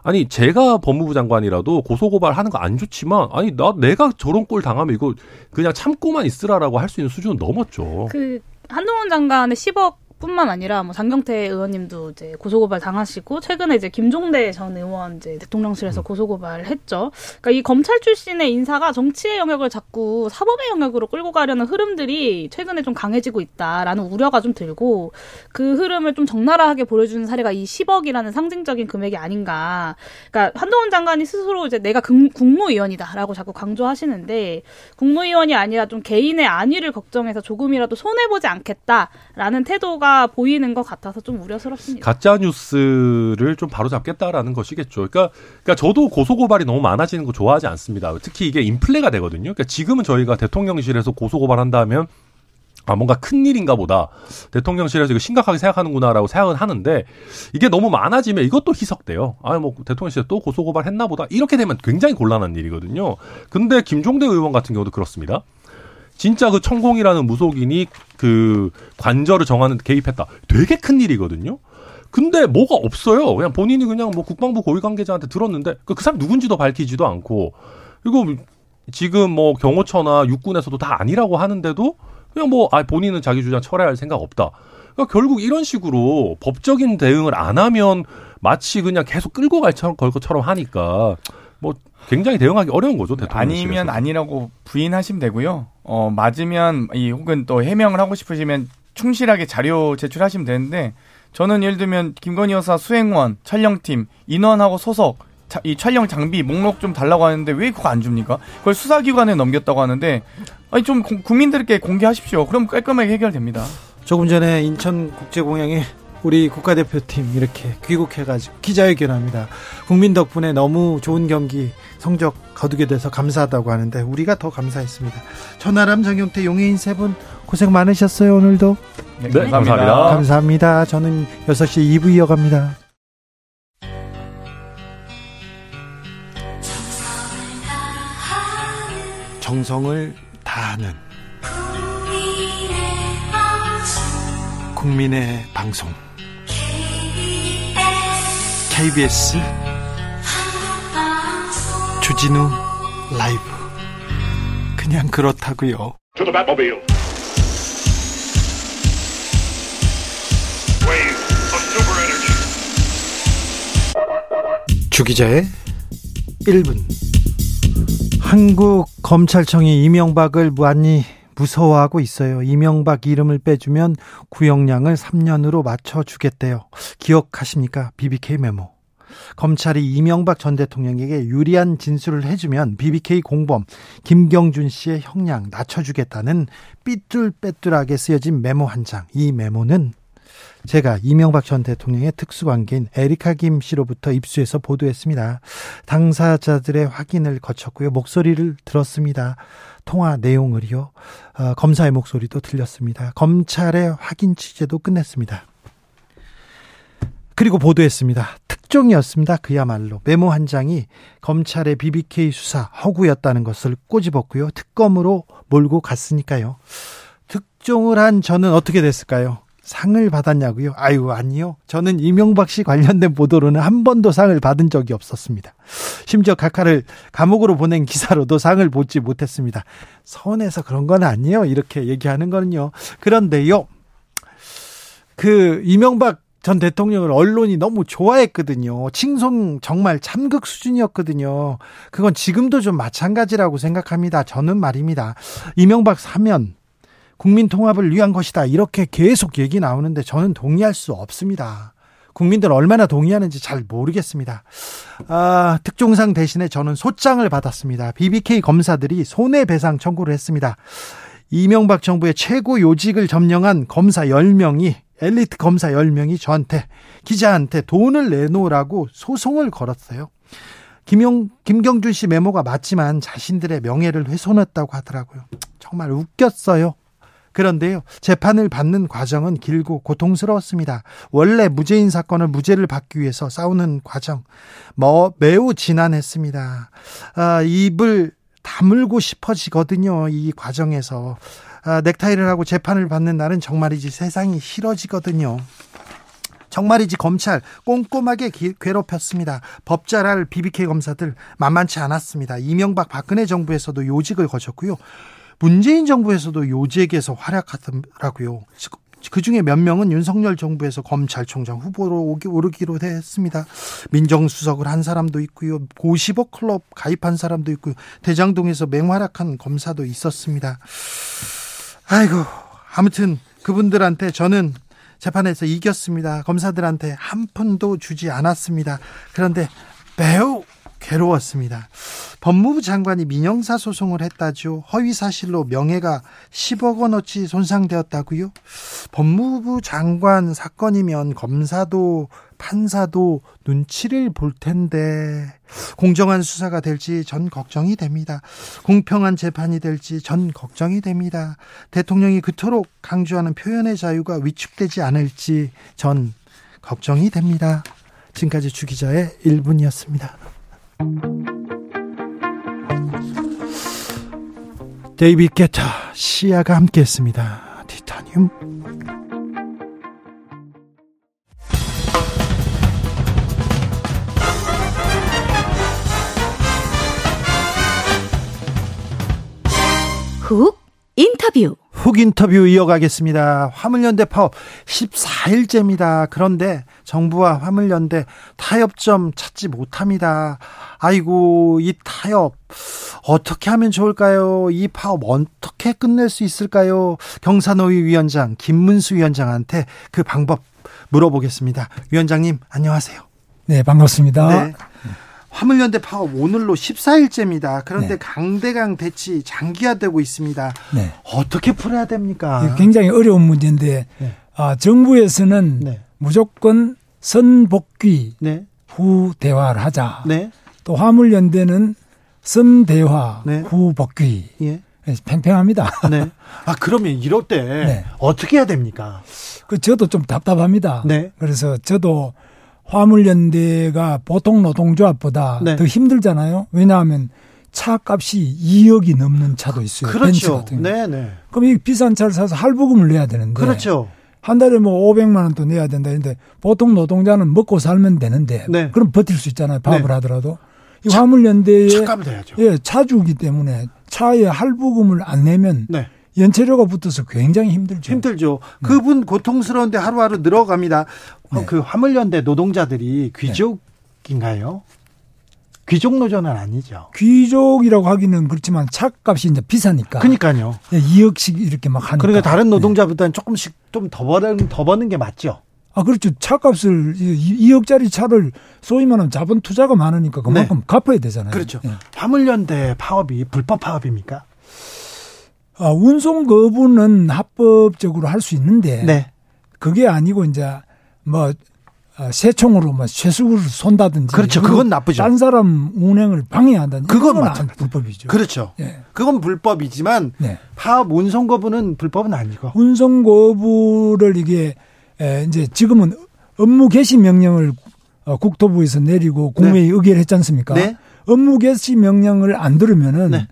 아니 제가 법무부 장관이라도 고소고발하는 거 안 좋지만 아니 내가 저런 꼴 당하면 이거 그냥 참고만 있으라라고 할 수 있는 수준은 넘었죠. 그 한동훈 장관의 10억뿐만 아니라 장경태 의원님도 이제 고소고발 당하시고 최근에 이제 김종대 전 의원 이제 대통령실에서 고소고발했죠. 그러니까 이 검찰 출신의 인사가 정치의 영역을 자꾸 사법의 영역으로 끌고 가려는 흐름들이 최근에 좀 강해지고 있다라는 우려가 좀 들고 그 흐름을 좀 적나라하게 보여주는 사례가 이 10억이라는 상징적인 금액이 아닌가. 그러니까 한동훈 장관이 스스로 이제 내가 국무위원이다라고 자꾸 강조하시는데 국무위원이 아니라 좀 개인의 안위를 걱정해서 조금이라도 손해 보지 않겠다라는 태도가 보이는 것 같아서 좀 우려스럽습니다. 가짜 뉴스를 좀 바로잡겠다라는 것이겠죠. 그러니까 저도 고소고발이 너무 많아지는 거 좋아하지 않습니다. 특히 이게 인플레가 되거든요. 그러니까 지금은 저희가 대통령실에서 고소고발한다면 뭔가 큰일인가 보다. 대통령실에서 이거 심각하게 생각하는구나라고 생각은 하는데 이게 너무 많아지면 이것도 희석돼요. 대통령실에서 또 고소고발했나 보다. 이렇게 되면 굉장히 곤란한 일이거든요. 근데 김종대 의원 같은 경우도 그렇습니다. 진짜 그 천공이라는 무속인이 그 관절을 정하는 데 개입했다. 되게 큰 일이거든요. 근데 뭐가 없어요. 그냥 본인이 그냥 국방부 고위 관계자한테 들었는데 그 사람 누군지도 밝히지도 않고 그리고 지금 경호처나 육군에서도 다 아니라고 하는데도 그냥 본인은 자기 주장 철회할 생각 없다. 그러니까 결국 이런 식으로 법적인 대응을 안 하면 마치 그냥 계속 끌고 갈 것처럼 하니까 뭐 굉장히 대응하기 어려운 거죠. 대통령실에서. 아니면 아니라고 부인하시면 되고요. 맞으면 혹은 또 해명을 하고 싶으시면 충실하게 자료 제출하시면 되는데 저는 예를 들면 김건희 여사 수행원, 촬영팀, 인원하고 소속, 이 촬영 장비 목록 좀 달라고 하는데 왜 그거 안 줍니까? 그걸 수사기관에 넘겼다고 하는데 아니 좀 국민들께 공개하십시오. 그럼 깔끔하게 해결됩니다. 조금 전에 인천국제공항에 우리 국가대표팀 이렇게 귀국해가지고 기자회견합니다. 국민 덕분에 너무 좋은 경기 성적 거두게 돼서 감사하다고 하는데 우리가 더 감사했습니다. 천하람, 장경태, 용혜인 세 분 고생 많으셨어요. 오늘도. 네, 감사합니다. 감사합니다. 저는 6시 2부 이어갑니다. 정성을 다하는 국민의 방송 KBS 주진우 라이브 그냥 그렇다고요. 주 기자의 1분. 한국 검찰청이 이명박을 많이 무서워하고 있어요. 이명박 이름을 빼주면 구형량을 3년으로 맞춰주겠대요. 기억하십니까? BBK 메모. 검찰이 이명박 전 대통령에게 유리한 진술을 해주면 BBK 공범 김경준 씨의 형량 낮춰주겠다는 삐뚤빼뚤하게 쓰여진 메모 한 장. 이 메모는 제가 이명박 전 대통령의 특수관계인 에리카 김 씨로부터 입수해서 보도했습니다. 당사자들의 확인을 거쳤고요. 목소리를 들었습니다. 통화 내용을요. 검사의 목소리도 들렸습니다. 검찰의 확인 취재도 끝냈습니다. 그리고 보도했습니다. 특종이었습니다. 그야말로 메모 한 장이 검찰의 BBK 수사 허구였다는 것을 꼬집었고요. 특검으로 몰고 갔으니까요. 특종을 한 저는 어떻게 됐을까요? 상을 받았냐고요? 아유, 아니요. 저는 이명박 씨 관련된 보도로는 한 번도 상을 받은 적이 없었습니다. 심지어 각하를 감옥으로 보낸 기사로도 상을 보지 못했습니다. 서운해서 그런 건 아니에요. 이렇게 얘기하는 거는요. 그런데요. 이명박 전 대통령을 언론이 너무 좋아했거든요. 칭송 정말 참극 수준이었거든요. 그건 지금도 좀 마찬가지라고 생각합니다. 저는 말입니다. 이명박 사면 국민 통합을 위한 것이다. 이렇게 계속 얘기 나오는데 저는 동의할 수 없습니다. 국민들 얼마나 동의하는지 잘 모르겠습니다. 특종상 대신에 저는 소장을 받았습니다. BBK 검사들이 손해배상 청구를 했습니다. 이명박 정부의 최고 요직을 점령한 검사 10명이 엘리트 검사 10명이 저한테 기자한테 돈을 내놓으라고 소송을 걸었어요. 김경준 씨 메모가 맞지만 자신들의 명예를 훼손했다고 하더라고요. 정말 웃겼어요. 그런데요. 재판을 받는 과정은 길고 고통스러웠습니다. 원래 문재인 사건을 무죄를 받기 위해서 싸우는 과정 매우 지난했습니다. 입을 다물고 싶어지거든요. 이 과정에서. 넥타이를 하고 재판을 받는 날은 정말이지 세상이 싫어지거든요. 정말이지 검찰 꼼꼼하게 괴롭혔습니다. 법잘할 BBK 검사들 만만치 않았습니다. 이명박 박근혜 정부에서도 요직을 거쳤고요. 문재인 정부에서도 요직에서 활약하더라고요. 그중에 몇 명은 윤석열 정부에서 검찰총장 후보로 오르기로 했습니다. 민정수석을 한 사람도 있고요. 고시복 클럽 가입한 사람도 있고요. 대장동에서 맹활약한 검사도 있었습니다. 아이고, 아무튼 그분들한테 저는 재판에서 이겼습니다. 검사들한테 한 푼도 주지 않았습니다. 그런데 매우 괴로웠습니다. 법무부 장관이 민영사 소송을 했다죠. 허위사실로 명예가 10억 원어치 손상되었다고요? 법무부 장관 사건이면 검사도 판사도 눈치를 볼 텐데 공정한 수사가 될지 전 걱정이 됩니다. 공평한 재판이 될지 전 걱정이 됩니다. 대통령이 그토록 강조하는 표현의 자유가 위축되지 않을지 전 걱정이 됩니다. 지금까지 주 기자의 1분이었습니다. 데이빗 게타 시아가 함께했습니다. 티타늄. 훅 인터뷰. 훅 인터뷰 이어가겠습니다. 화물연대 파업 14일째입니다. 그런데 정부와 화물연대 타협점 찾지 못합니다. 아이고 이 타협 어떻게 하면 좋을까요? 이 파업 어떻게 끝낼 수 있을까요? 경사노위 위원장 김문수 위원장한테 그 방법 물어보겠습니다. 위원장님 안녕하세요. 네, 반갑습니다. 네. 화물연대 파업 오늘로 14일째입니다. 그런데 네. 강대강 대치 장기화되고 있습니다. 네. 어떻게 풀어야 됩니까? 굉장히 어려운 문제인데 네. 정부에서는 네. 무조건 선복귀 네. 후 대화를 하자. 네. 또 화물연대는 선대화 네. 후 복귀. 예. 팽팽합니다. 네. 아, 그러면 이럴 때 네. 어떻게 해야 됩니까? 그 저도 좀 답답합니다. 네. 그래서 저도 화물연대가 보통 노동조합보다 네. 더 힘들잖아요. 왜냐하면 차값이 2억이 넘는 차도 있어요. 그렇죠. 네, 네. 그럼 이 비싼 차를 사서 할부금을 내야 되는데. 그렇죠. 한 달에 뭐 500만 원도 내야 된다. 그런데 보통 노동자는 먹고 살면 되는데. 네. 그럼 버틸 수 있잖아요. 밥을 네. 하더라도. 이 화물연대에. 차값이 돼야죠. 예, 차주기 때문에 차에 할부금을 안 내면. 네. 연체료가 붙어서 굉장히 힘들죠. 힘들죠. 네. 그분 고통스러운데 하루하루 늘어갑니다. 네. 그 화물연대 노동자들이 귀족인가요? 네. 귀족 노조는 아니죠. 귀족이라고 하기는 그렇지만 차값이 이제 비싸니까. 그러니까요. 2억씩 이렇게 막 하니까. 그러니까 다른 노동자보다는 네. 조금씩 좀 더 버는 게 맞죠. 아, 그렇죠. 차값을 2억짜리 차를 소위 말하면 자본 투자가 많으니까 그만큼 네. 갚아야 되잖아요. 그렇죠. 네. 화물연대 파업이 불법 파업입니까? 아, 운송 거부는 합법적으로 할 수 있는데 네. 그게 아니고 이제 뭐 세총으로 뭐 쇠수구를 쏜다든지 그렇죠. 그건 나쁘죠. 딴 사람 운행을 방해한다든지 그건 불법이죠. 그렇죠. 네. 그건 불법이지만 네. 파업 운송 거부는 불법은 아니고 운송 거부를 이게 이제 지금은 업무 개시 명령을 국토부에서 내리고 국무회의 네. 의결을 했지 않습니까? 네. 업무 개시 명령을 안 들으면은 네.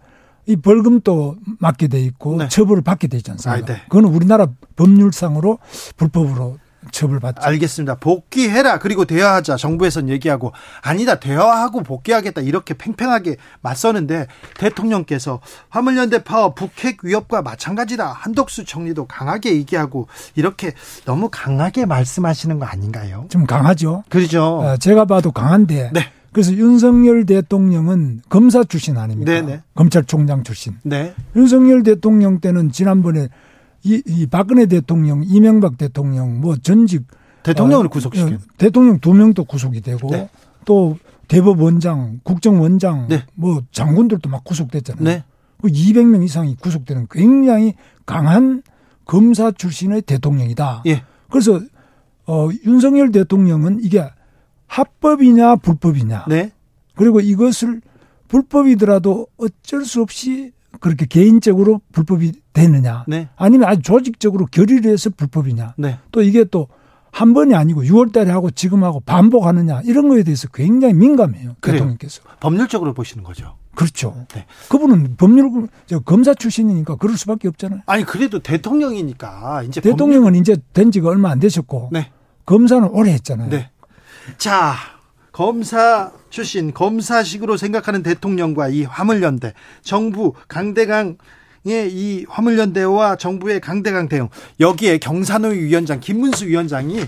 이 벌금도 맞게 돼 있고 네. 처벌을 받게 되지 않습니까? 아, 네. 그건 우리나라 법률상으로 불법으로 처벌받죠. 알겠습니다. 복귀해라. 그리고 대화하자. 정부에서는 얘기하고 아니다. 대화하고 복귀하겠다. 이렇게 팽팽하게 맞서는데 대통령께서 화물연대 파업 북핵 위협과 마찬가지다. 한덕수 총리도 강하게 얘기하고 이렇게 너무 강하게 말씀하시는 거 아닌가요? 좀 강하죠. 그렇죠. 제가 봐도 강한데. 네. 그래서 윤석열 대통령은 검사 출신 아닙니까? 네네. 검찰총장 출신. 네. 윤석열 대통령 때는 지난번에 이 박근혜 대통령, 이명박 대통령, 뭐 전직 대통령을 구속시킨 대통령 2명도 구속이 되고 네. 또 대법원장, 국정원장, 네. 뭐 장군들도 막 구속됐잖아요. 네. 200명 이상이 구속되는 굉장히 강한 검사 출신의 대통령이다. 예. 그래서 윤석열 대통령은 이게 합법이냐 불법이냐 네. 그리고 이것을 불법이더라도 어쩔 수 없이 그렇게 개인적으로 불법이 되느냐 네. 아니면 아주 조직적으로 결의를 해서 불법이냐 네. 또 이게 또 한 번이 아니고 6월 달에 하고 지금 하고 반복하느냐 이런 거에 대해서 굉장히 민감해요. 그래요. 대통령께서. 법률적으로 보시는 거죠. 그렇죠. 네. 그분은 법률 검사 출신이니까 그럴 수밖에 없잖아요. 아니 그래도 대통령이니까. 이제 대통령은 이제 된 지가 얼마 안 되셨고 네. 검사는 오래 했잖아요. 네. 자, 검사 출신, 검사식으로 생각하는 대통령과 이 화물연대, 정부 강대강의 이 화물연대와 정부의 강대강 대응, 여기에 경사노위 위원장, 김문수 위원장이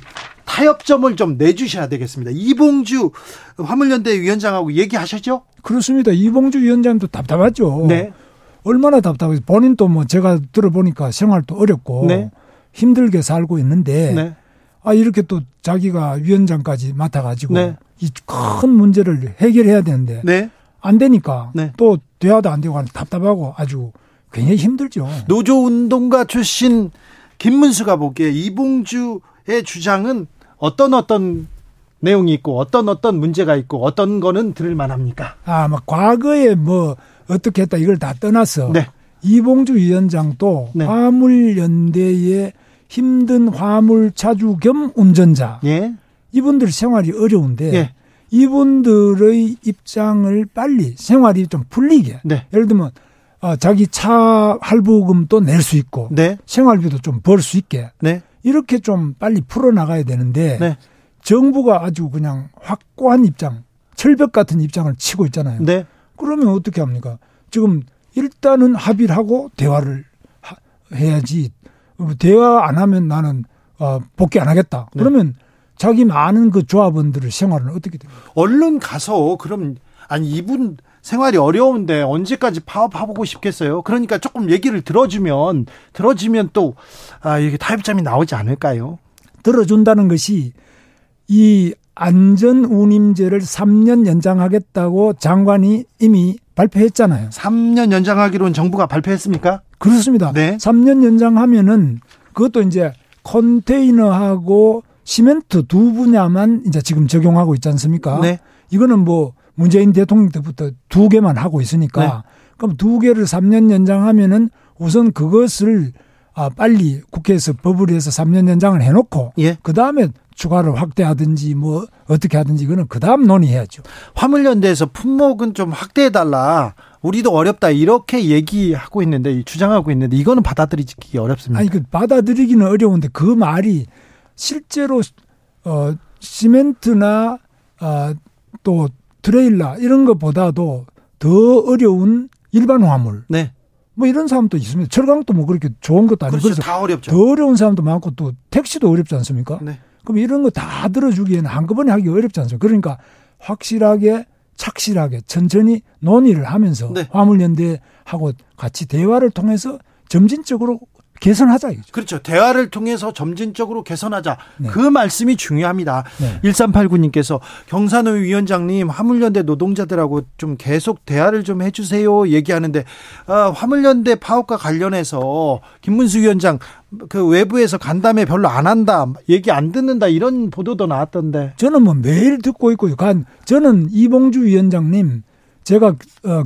타협점을 좀 내주셔야 되겠습니다. 이봉주 화물연대 위원장하고 얘기하셨죠? 그렇습니다. 이봉주 위원장도 답답하죠. 네. 얼마나 답답해요. 본인도 뭐 제가 들어보니까 생활도 어렵고 네. 힘들게 살고 있는데 네. 아, 이렇게 또 자기가 위원장까지 맡아가지고 네. 이 큰 문제를 해결해야 되는데 네. 안 되니까 네. 또 대화도 안 되고 답답하고 아주 굉장히 힘들죠. 노조운동가 출신 김문수가 보기에 이봉주의 주장은 어떤 내용이 있고 어떤 문제가 있고 어떤 거는 들을 만합니까? 아, 막 과거에 뭐 어떻게 했다 이걸 다 떠나서 네. 이봉주 위원장도 네. 화물연대의 힘든 화물 차주 겸 운전자 예. 이분들 생활이 어려운데 예. 이분들의 입장을 빨리 생활이 좀 풀리게 네. 예를 들면 자기 차 할부금도 낼 수 있고 네. 생활비도 좀 벌 수 있게 네. 이렇게 좀 빨리 풀어나가야 되는데 네. 정부가 아주 그냥 확고한 입장 철벽 같은 입장을 치고 있잖아요. 네. 그러면 어떻게 합니까? 지금 일단은 합의를 하고 대화를 해야지 대화 안 하면 나는 복귀 안 하겠다. 그러면 네. 자기 많은 그 조합원들의 생활은 어떻게 돼요? 얼른 가서 그럼 아니 이분 생활이 어려운데 언제까지 파업하고 싶겠어요. 그러니까 조금 얘기를 들어주면 또 이게 타협점이 나오지 않을까요? 들어준다는 것이 이 안전운임제를 3년 연장하겠다고 장관이 이미 발표했잖아요. 3년 연장하기로는 정부가 발표했습니까? 그렇습니다. 네. 3년 연장하면은 그것도 이제 컨테이너하고 시멘트 두 분야만 이제 지금 적용하고 있지 않습니까? 네. 이거는 뭐 문재인 대통령 때부터 두 개만 하고 있으니까 네. 그럼 두 개를 3년 연장하면은 우선 그것을 빨리 국회에서 법을 해서 3년 연장을 해놓고 예. 그 다음에 추가를 확대하든지 뭐 어떻게 하든지 이거는 그 다음 논의해야죠. 화물연대에서 품목은 좀 확대해달라. 우리도 어렵다 이렇게 얘기하고 있는데 주장하고 있는데 이거는 받아들이기 어렵습니다. 아니 그 받아들이기는 어려운데 그 말이 실제로 시멘트나 또 트레일러 이런 것보다도 더 어려운 일반 화물. 네. 뭐 이런 사람도 있습니다. 철강도 뭐 그렇게 좋은 것도 아니고. 그렇죠. 다 어렵죠. 더 어려운 사람도 많고 또 택시도 어렵지 않습니까? 네. 그럼 이런 거 다 들어주기에는 한꺼번에 하기 어렵지 않습니까? 그러니까 확실하게 착실하게 천천히 논의를 하면서 네. 화물연대하고 같이 대화를 통해서 점진적으로 개선하자 이거죠. 그렇죠. 대화를 통해서 점진적으로 개선하자. 네. 그 말씀이 중요합니다. 네. 1389님께서 경산호 위원장님 화물연대 노동자들하고 좀 계속 대화를 좀 해주세요 얘기하는데 화물연대 파업과 관련해서 김문수 위원장 그 외부에서 간담회 별로 안 한다 얘기 안 듣는다 이런 보도도 나왔던데. 저는 뭐 매일 듣고 있고요. 저는 이봉주 위원장님 제가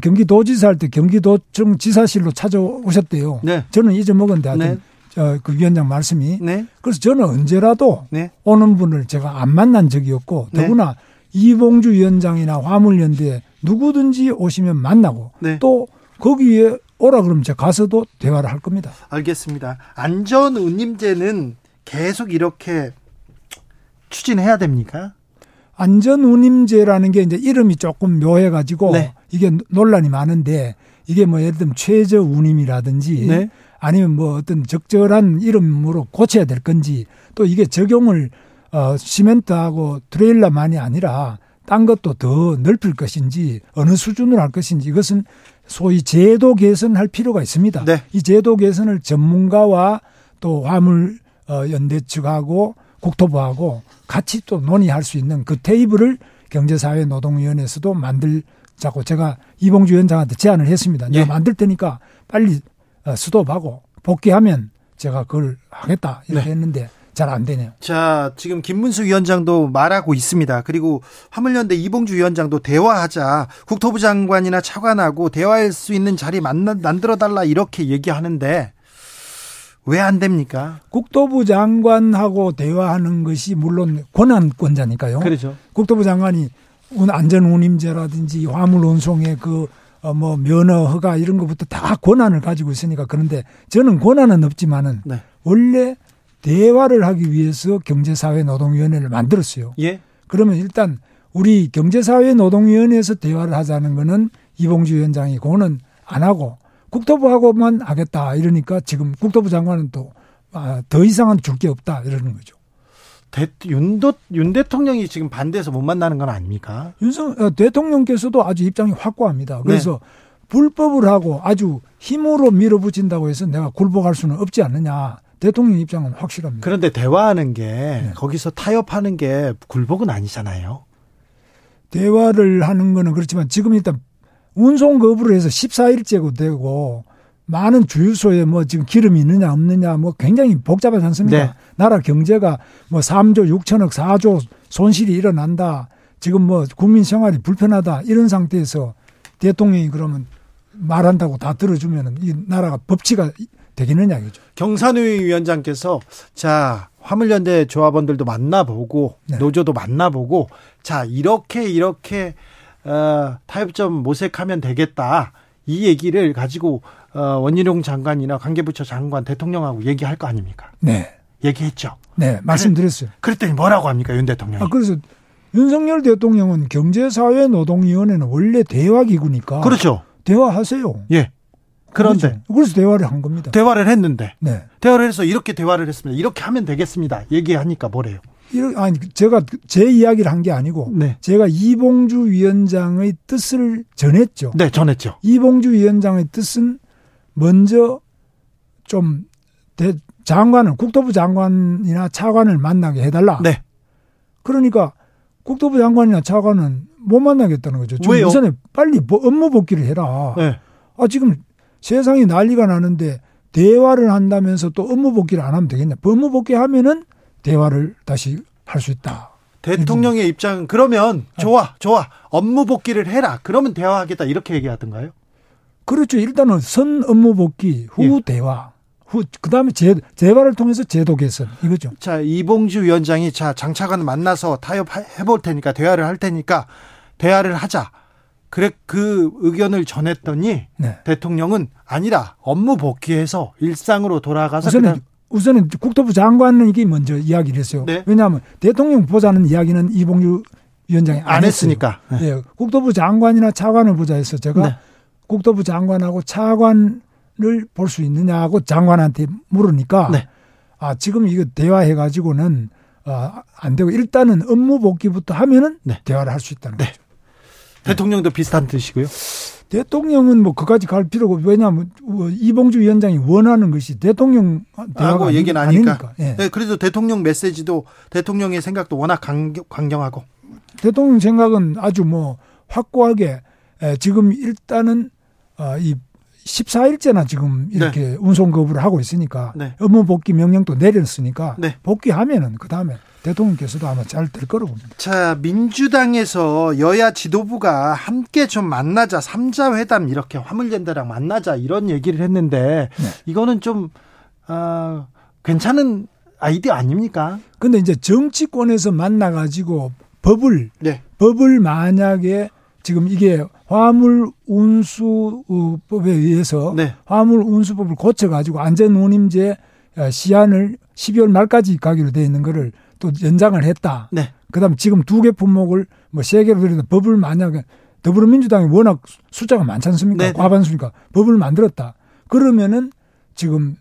경기도지사 할 때 경기도청 지사실로 찾아오셨대요. 네. 저는 잊어먹은데 하여튼 네. 그 위원장 말씀이. 네. 그래서 저는 언제라도 네. 오는 분을 제가 안 만난 적이 없고 네. 더구나 이봉주 위원장이나 화물연대에 누구든지 오시면 만나고 네. 또 거기에 오라 그러면 제가 가서도 대화를 할 겁니다. 알겠습니다. 안전운임제는 계속 이렇게 추진해야 됩니까? 안전운임제라는 게 이제 이름이 조금 묘해가지고 네. 이게 논란이 많은데 이게 뭐 예를 들면 최저운임이라든지 네. 아니면 뭐 어떤 적절한 이름으로 고쳐야 될 건지 또 이게 적용을 시멘트하고 트레일러만이 아니라 딴 것도 더 넓힐 것인지 어느 수준으로 할 것인지 이것은 소위 제도 개선할 필요가 있습니다. 네. 이 제도 개선을 전문가와 또 화물연대 측하고 국토부하고 같이 또 논의할 수 있는 그 테이블을 경제사회노동위원회에서도 만들자고 제가 이봉주 위원장한테 제안을 했습니다. 네. 내가 만들 테니까 빨리 스톱하고 복귀하면 제가 그걸 하겠다 이렇게 네. 했는데 잘 안 되네요. 자, 지금 김문수 위원장도 말하고 있습니다. 그리고 화물연대 이봉주 위원장도 대화하자. 국토부 장관이나 차관하고 대화할 수 있는 자리 만들어달라 이렇게 얘기하는데 왜 안 됩니까? 국토부 장관하고 대화하는 것이 물론 권한권자니까요. 그렇죠. 국토부 장관이 안전운임제라든지 화물운송의 그 뭐 면허 허가 이런 것부터 다 권한을 가지고 있으니까 그런데 저는 권한은 없지만은 네. 원래 대화를 하기 위해서 경제사회노동위원회를 만들었어요. 예. 그러면 일단 우리 경제사회노동위원회에서 대화를 하자는 거는 이봉주 위원장이 그거는 안 하고 국토부하고만 하겠다 이러니까 지금 국토부 장관은 또 더 이상은 줄 게 없다 이러는 거죠. 윤 대통령이 지금 반대해서 못 만나는 건 아닙니까? 대통령께서도 아주 입장이 확고합니다. 그래서 네. 불법을 하고 아주 힘으로 밀어붙인다고 해서 내가 굴복할 수는 없지 않느냐. 대통령 입장은 확실합니다. 그런데 대화하는 게 네. 거기서 타협하는 게 굴복은 아니잖아요. 대화를 하는 거는 그렇지만 지금 일단 운송 거부를 해서 14일째고 되고 많은 주유소에 뭐 지금 기름이 있느냐 없느냐 뭐 굉장히 복잡하지 않습니까? 네. 나라 경제가 뭐 3조 6천억 4조 손실이 일어난다. 지금 뭐 국민 생활이 불편하다. 이런 상태에서 대통령이 그러면 말한다고 다 들어주면은 이 나라가 법치가 되겠느냐 이거죠. 경산위 위원장께서 자 화물연대 조합원들도 만나보고 네. 노조도 만나보고 자 이렇게 타협점 모색하면 되겠다 이 얘기를 가지고 원희룡 장관이나 관계부처 장관 대통령하고 얘기할 거 아닙니까? 네, 얘기했죠. 네, 말씀드렸어요. 그랬더니 뭐라고 합니까, 윤 대통령이? 그래서 윤석열 대통령은 경제사회노동위원회는 원래 대화기구니까. 그렇죠. 대화하세요. 예. 그런데 그래서 대화를 한 겁니다. 대화를 했는데. 네. 대화를 해서 이렇게 대화를 했습니다. 이렇게 하면 되겠습니다. 얘기하니까 뭐래요? 아니, 제가 제 이야기를 한 게 아니고 네. 제가 이봉주 위원장의 뜻을 전했죠. 네, 전했죠. 이봉주 위원장의 뜻은 먼저 좀 장관을, 국토부 장관이나 차관을 만나게 해달라. 네. 그러니까 국토부 장관이나 차관은 못 만나겠다는 거죠. 왜요? 우선에 빨리 업무 복귀를 해라. 네. 아, 지금 세상이 난리가 나는데 대화를 한다면서 또 업무 복귀를 안 하면 되겠냐. 업무 복귀하면은 대화를 다시 할 수 있다. 대통령의 입장은 그러면 좋아. 업무 복귀를 해라. 그러면 대화하겠다. 이렇게 얘기하던가요? 그렇죠. 일단은 선 업무 복귀 후 예. 대화. 그다음에 재발을 통해서 제도 개선 이거죠. 자, 이봉주 위원장이 장차관 만나서 타협해볼 테니까 대화를 할 테니까 대화를 하자. 그래 그 의견을 전했더니 네. 대통령은 아니라 업무 복귀해서 일상으로 돌아가서 우선은 국토부 장관은 이게 먼저 이야기를 했어요. 네. 왜냐하면 대통령 보자는 이야기는 이봉주 위원장이 안 했으니까. 네. 네. 국토부 장관이나 차관을 보자 해서 제가 네. 국토부 장관하고 차관 를 볼 수 있느냐고 장관한테 물으니까 네. 아 지금 이거 대화해 가지고는 안 되고 일단은 업무 복귀부터 하면은 네. 대화를 할 수 있다는 네. 거죠. 대통령도 비슷한 뜻이고요. 대통령은 뭐 그까지 갈 필요가 없고 왜냐하면 이봉주 위원장이 원하는 것이 대통령 대화가 얘기는 아니니까. 네. 네, 그래서 대통령 메시지도 대통령의 생각도 워낙 강경하고 대통령 생각은 아주 뭐 확고하게 지금 일단은 이 14일째나 지금 이렇게 네. 운송 거부를 하고 있으니까 네. 업무 복귀 명령도 내렸으니까 네. 복귀하면은 그다음에 대통령께서도 아마 잘 될 거라고 봅니다. 자, 민주당에서 여야 지도부가 함께 좀 만나자 3자 회담 이렇게 화물연대랑 만나자 이런 얘기를 했는데 네. 이거는 좀 괜찮은 아이디어 아닙니까? 근데 이제 정치권에서 만나 가지고 법을 네. 법을 만약에 지금 이게 화물운수법에 의해서 네. 화물운수법을 고쳐가지고 안전운임제 시한을 12월 말까지 가기로 되어 있는 거를 또 연장을 했다. 네. 그다음 지금 2개 품목을 뭐 3개로 들여서 법을 만약에 더불어민주당이 워낙 숫자가 많지 않습니까? 네. 과반수니까 법을 만들었다. 그러면은 지금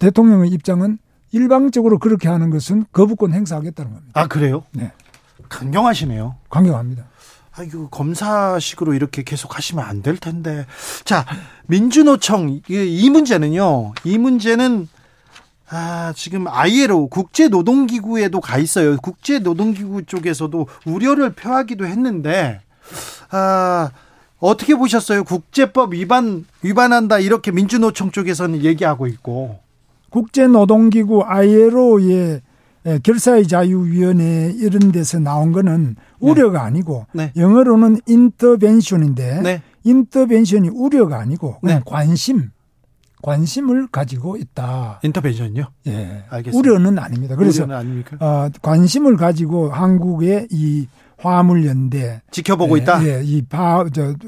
대통령의 입장은 일방적으로 그렇게 하는 것은 거부권 행사하겠다는 겁니다. 아, 그래요? 네. 강경하시네요. 강경합니다. 아이고, 검사식으로 이렇게 계속 하시면 안 될 텐데. 자, 민주노총, 이 문제는요, 지금 ILO, 국제노동기구에도 가 있어요. 국제노동기구 쪽에서도 우려를 표하기도 했는데, 어떻게 보셨어요? 국제법 위반한다, 이렇게 민주노총 쪽에서는 얘기하고 있고. 국제노동기구 ILO의 결사의 자유위원회 이런 데서 나온 거는 네. 우려가 아니고 네. 영어로는 인터벤션인데 네. 인터벤션이 우려가 아니고 그냥 네. 관심을 가지고 있다. 인터벤션이요? 예, 알겠습니다. 우려는 아닙니다. 그래서 우려는 아닙니까? 관심을 가지고 한국의 이 화물연대 지켜보고 있다. 예, 이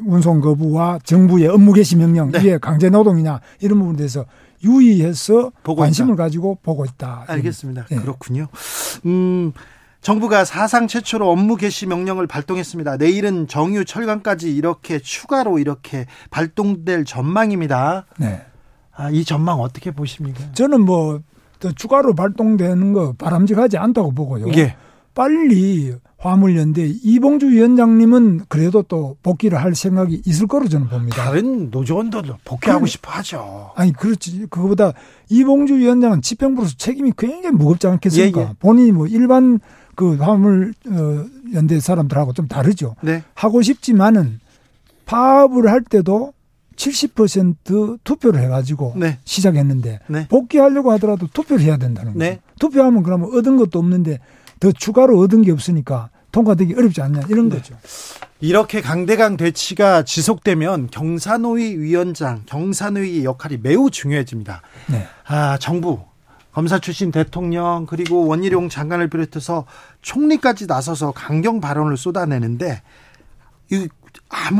운송 거부와 정부의 업무 개시 명령, 네. 이게 강제 노동이냐 이런 부분에 대해서 유의해서 관심을 가지고 보고 있다. 알겠습니다. 네. 그렇군요. 정부가 사상 최초로 업무 개시 명령을 발동했습니다. 내일은 정유 철강까지 이렇게 추가로 이렇게 발동될 전망입니다. 네. 아, 이 전망 어떻게 보십니까? 저는 뭐 더 추가로 발동되는 거 바람직하지 않다고 보고요. 예. 빨리 화물연대 이봉주 위원장님은 그래도 또 복귀를 할 생각이 있을 거로 저는 봅니다. 다른 노조원들도 복귀하고 싶어 하죠. 아니 그렇지. 그거보다 이봉주 위원장은 집행부로서 책임이 굉장히 무겁지 않겠습니까? 예, 예. 본인이 뭐 일반 그 화물연대 사람들하고 좀 다르죠. 네. 하고 싶지만은 파업을 할 때도 70% 투표를 해가지고 네. 시작했는데 네. 복귀하려고 하더라도 투표를 해야 된다는 거예요. 네. 투표하면 그러면 얻은 것도 없는데 더 추가로 얻은 게 없으니까 통과되기 어렵지 않냐 이런 네. 거죠. 이렇게 강대강 대치가 지속되면 경사노위 위원장, 경사노위의 역할이 매우 중요해집니다. 네. 아, 정부, 검사 출신 대통령 그리고 원희룡 장관을 비롯해서 총리까지 나서서 강경 발언을 쏟아내는데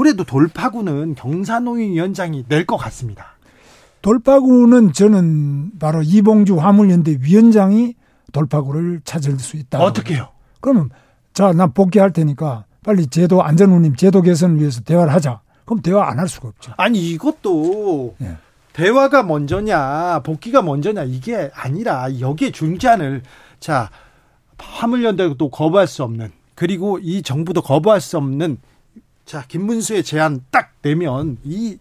아무래도 돌파구는 경사노위 위원장이 될 것 같습니다. 돌파구는 저는 바로 이봉주 화물연대 위원장이 돌파구를 찾을 수 있다. 어떻게요? 그러면 자, 난 복귀할 테니까 빨리 제도 안전운임 제도 개선을 위해서 대화를 하자. 그럼 대화 안 할 수가 없죠. 아니 이것도 네. 대화가 먼저냐 복귀가 먼저냐 이게 아니라 여기에 중재안을 자 화물연대도 거부할 수 없는, 그리고 이 정부도 거부할 수 없는, 자, 김문수의 제안 딱 내면 이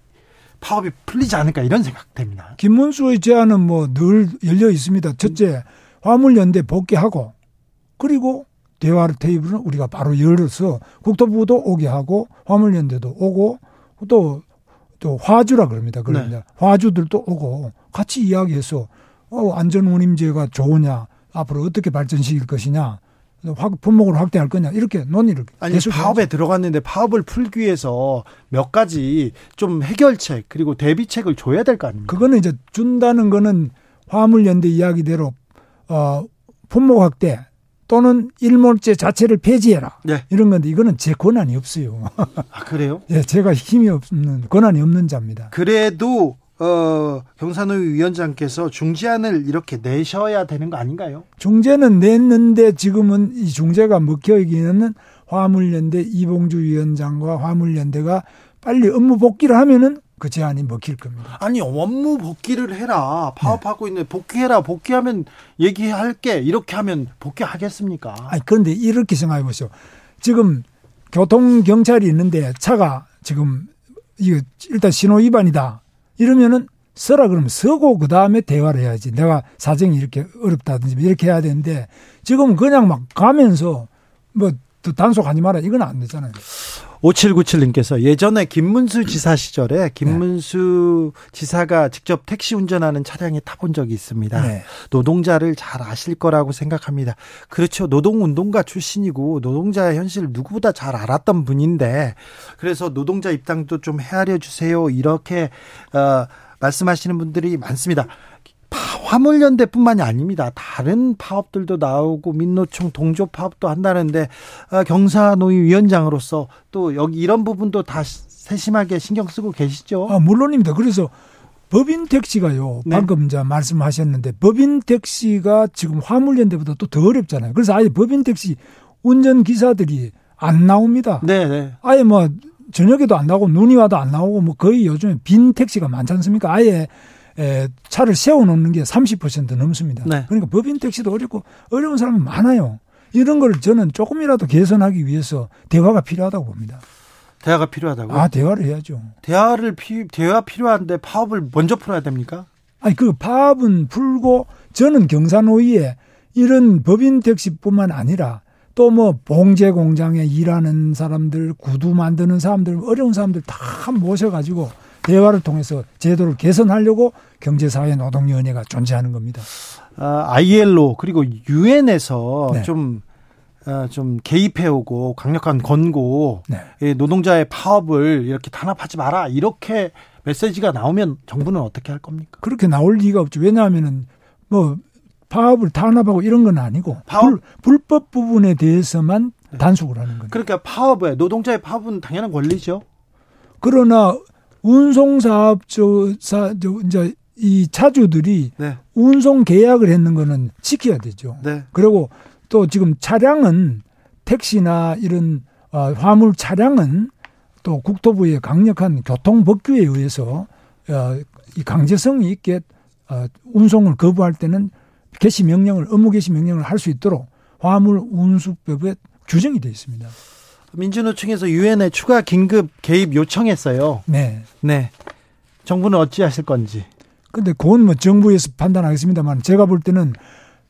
파업이 풀리지 않을까, 이런 생각 됩니다. 김문수의 제안은 뭐 늘 열려 있습니다. 첫째, 화물연대 복귀하고, 그리고 대화를 테이블은 우리가 바로 열어서 국토부도 오게 하고 화물연대도 오고 또 화주라 그럽니다. 그러니까 네. 화주들도 오고 같이 이야기해서 안전운임제가 좋으냐, 앞으로 어떻게 발전시킬 것이냐, 품목을 확대할 거냐, 이렇게 논의를. 아니, 파업에 들어갔는데 파업을 풀기 위해서 몇 가지 좀 해결책 그리고 대비책을 줘야 될 거 아닙니까? 그거는 이제 준다는 거는 화물연대 이야기대로 품목 확대 또는 일몰제 자체를 폐지해라. 네. 이런 건데 이거는 제 권한이 없어요. 아, 그래요? 예, 제가 힘이 없는, 권한이 없는 자입니다. 그래도 경산노위 위원장께서 중재안을 이렇게 내셔야 되는 거 아닌가요? 중재는 냈는데 지금은 이 중재가 먹혀있기는 화물연대 이봉주 위원장과 화물연대가 빨리 업무 복귀를 하면은 그 제안이 먹힐 겁니다. 아니, 업무 복귀를 해라. 파업하고 네. 있는데 복귀해라. 복귀하면 얘기할게. 이렇게 하면 복귀하겠습니까? 아니, 그런데 이렇게 생각해 보세요. 지금 교통경찰이 있는데 차가 지금 이거 일단 신호 위반이다. 이러면은 서라 그러면 서고 그 다음에 대화를 해야지. 내가 사정이 이렇게 어렵다든지 이렇게 해야 되는데 지금 그냥 막 가면서 뭐 단속하지 마라. 이건 안 되잖아요. 5797님께서 예전에 김문수 지사 시절에 김문수 네. 지사가 직접 택시 운전하는 차량에 타본 적이 있습니다. 네. 노동자를 잘 아실 거라고 생각합니다. 그렇죠. 노동운동가 출신이고 노동자의 현실을 누구보다 잘 알았던 분인데, 그래서 노동자 입장도 좀 헤아려 주세요, 이렇게 말씀하시는 분들이 많습니다. 화물연대뿐만이 아닙니다. 다른 파업들도 나오고 민노총 동조 파업도 한다는데 경사노위 위원장으로서 또 여기 이런 부분도 다 세심하게 신경 쓰고 계시죠? 아, 물론입니다. 그래서 법인 택시가요. 네. 방금 말씀하셨는데 법인 택시가 지금 화물연대보다 또 더 어렵잖아요. 그래서 아예 법인 택시 운전기사들이 안 나옵니다. 네. 아예 뭐 저녁에도 안 나오고 눈이 와도 안 나오고 뭐 거의 요즘에 빈 택시가 많지 않습니까? 아예 차를 세워놓는 게 30% 넘습니다. 네. 그러니까 법인 택시도 어렵고 어려운 사람이 많아요. 이런 걸 저는 조금이라도 개선하기 위해서 대화가 필요하다고 봅니다. 대화가 필요하다고요? 아, 대화를 해야죠. 대화 필요한데 파업을 먼저 풀어야 됩니까? 아니, 그 파업은 풀고, 저는 경사노위에 이런 법인 택시뿐만 아니라 또 뭐 봉제 공장에 일하는 사람들, 구두 만드는 사람들, 어려운 사람들 다 모셔가지고 대화를 통해서 제도를 개선하려고 경제사회 노동위원회가 존재하는 겁니다. ILO 그리고 UN에서 네. 좀 개입해오고 강력한 권고, 네. 노동자의 파업을 이렇게 탄압하지 마라, 이렇게 메시지가 나오면 정부는 어떻게 할 겁니까? 그렇게 나올 리가 없죠. 왜냐하면은 뭐 파업을 탄압하고 이런 건 아니고 불법 부분에 대해서만 네. 단속을 하는 거예요. 그러니까 파업에, 노동자의 파업은 당연한 권리죠. 그러나 이제 이 차주들이 네. 운송 계약을 했는 거는 지켜야 되죠. 네. 그리고 또 지금 차량은, 택시나 이런 화물 차량은 또 국토부의 강력한 교통법규에 의해서 이 강제성이 있게 운송을 거부할 때는 업무 개시 명령을 할 수 있도록 화물 운수법에 규정이 되어 있습니다. 민주노총에서 유엔에 추가 긴급 개입 요청했어요. 네. 정부는 어찌하실 건지. 근데 그건 뭐 정부에서 판단하겠습니다만, 제가 볼 때는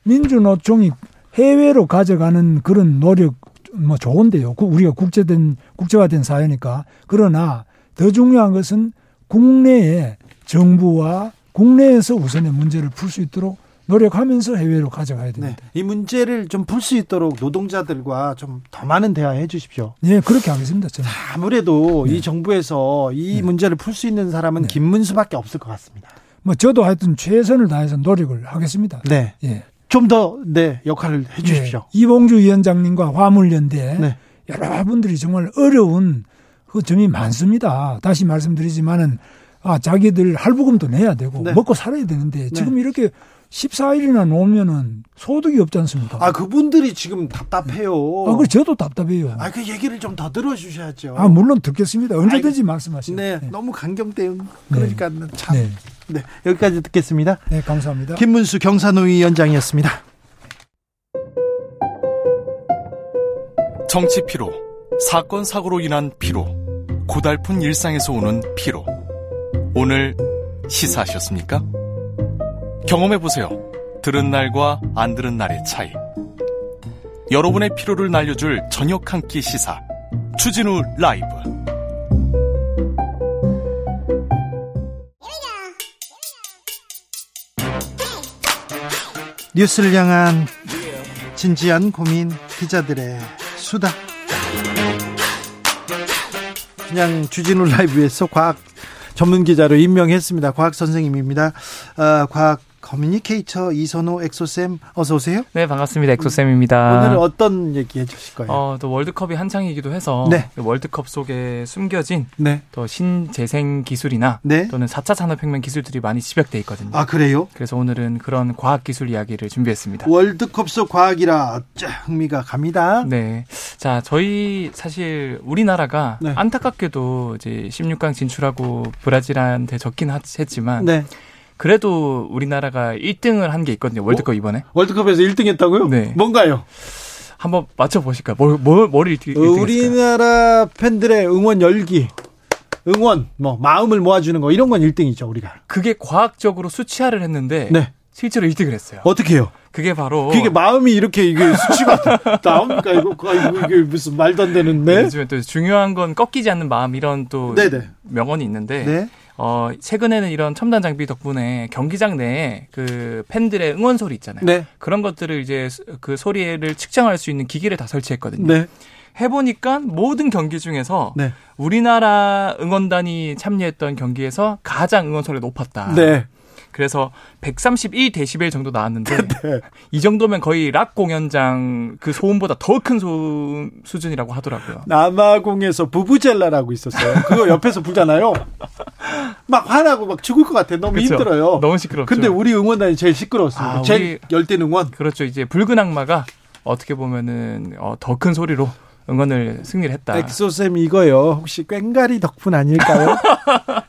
민주노총이 해외로 가져가는 그런 노력 뭐 좋은데요. 우리가 국제화된 사회니까. 그러나 더 중요한 것은 국내에 정부와 국내에서 우선의 문제를 풀 수 있도록 노력하면서 해외로 가져가야 됩니다. 네, 이 문제를 좀 풀 수 있도록 노동자들과 좀 더 많은 대화해 주십시오. 네, 그렇게 하겠습니다. 저는. 아무래도 네. 이 정부에서 이 네. 문제를 풀 수 있는 사람은 네. 김문수밖에 없을 것 같습니다. 뭐 저도 하여튼 최선을 다해서 노력을 하겠습니다. 네, 예. 좀 더 네, 역할을 해 주십시오. 네. 이봉주 위원장님과 화물연대 네. 여러분들이 정말 어려운 그 점이 많습니다. 다시 말씀드리지만은 자기들 할부금도 내야 되고 네. 먹고 살아야 되는데 지금 네. 이렇게 14일이나 놓으면은 소득이 없지 않습니까? 아, 그분들이 지금 답답해요. 아, 그 저도 답답해요. 아, 그 얘기를 좀 더 들어주셔야죠. 아, 물론 듣겠습니다. 언제든지 말씀하시죠. 네, 네, 너무 강경대응. 그러니까 네. 참. 네, 여기까지 듣겠습니다. 네, 감사합니다. 김문수 경사노위 위원장이었습니다. 정치 피로, 사건 사고로 인한 피로, 고달픈 일상에서 오는 피로. 오늘 시사하셨습니까? 경험해보세요. 들은 날과 안 들은 날의 차이. 여러분의 피로를 날려줄 저녁 한 끼 시사. 주진우 라이브. 뉴스를 향한 진지한 고민, 기자들의 수다. 그냥 주진우 라이브에서 과학 전문 기자로 임명했습니다. 과학 선생님입니다. 과학 커뮤니케이터 이선호 엑소쌤, 어서 오세요. 네, 반갑습니다. 엑소쌤입니다. 오늘은 어떤 얘기 해주실 거예요? 또 월드컵이 한창이기도 해서 네. 월드컵 속에 숨겨진 네. 또 신재생 기술이나 네. 또는 4차 산업혁명 기술들이 많이 집약돼 있거든요. 아, 그래요? 그래서 오늘은 그런 과학 기술 이야기를 준비했습니다. 월드컵 속 과학이라 흥미가 갑니다. 네, 자 저희 사실 우리나라가 네. 안타깝게도 이제 16강 진출하고 브라질한테 졌긴 했지만. 네. 그래도 우리나라가 1등을 한 게 있거든요. 월드컵 이번에. 월드컵에서 1등 했다고요? 네. 뭔가요? 한번 맞춰보실까요? 뭐를 1등 했을까요? 우리나라 팬들의 응원 열기, 응원, 마음을 모아주는 거 이런 건 1등이죠. 우리가. 그게 과학적으로 수치화를 했는데 네. 실제로 1등을 했어요. 어떻게 해요? 그게 바로. 그게 마음이 이렇게 이게 수치가 나옵니까? 이거 이게 무슨 말도 안 되는데. 요즘에 또 중요한 건 꺾이지 않는 마음 이런 또 네네. 명언이 있는데. 네. 최근에는 이런 첨단 장비 덕분에 경기장 내에 그 팬들의 응원 소리 있잖아요. 네. 그런 것들을 이제 그 소리를 측정할 수 있는 기기를 다 설치했거든요. 네. 해보니까 모든 경기 중에서 네. 우리나라 응원단이 참여했던 경기에서 가장 응원 소리가 높았다. 네. 그래서 131dB 정도 나왔는데 네. 이 정도면 거의 락 공연장 그 소음보다 더 큰 소음 수준이라고 하더라고요. 남아공에서 부부젤라라고 있었어요. 그거 옆에서 불잖아요. 막 화나고 막 죽을 것 같아. 너무 그렇죠. 힘들어요. 너무 시끄럽죠. 근데 우리 응원단이 제일 시끄러웠어요. 제일 열띤 응원. 그렇죠. 이제 붉은 악마가 어떻게 보면은 더 큰 소리로 응원을 승리를 했다. 엑소쌤 이거요. 혹시 꽹가리 덕분 아닐까요?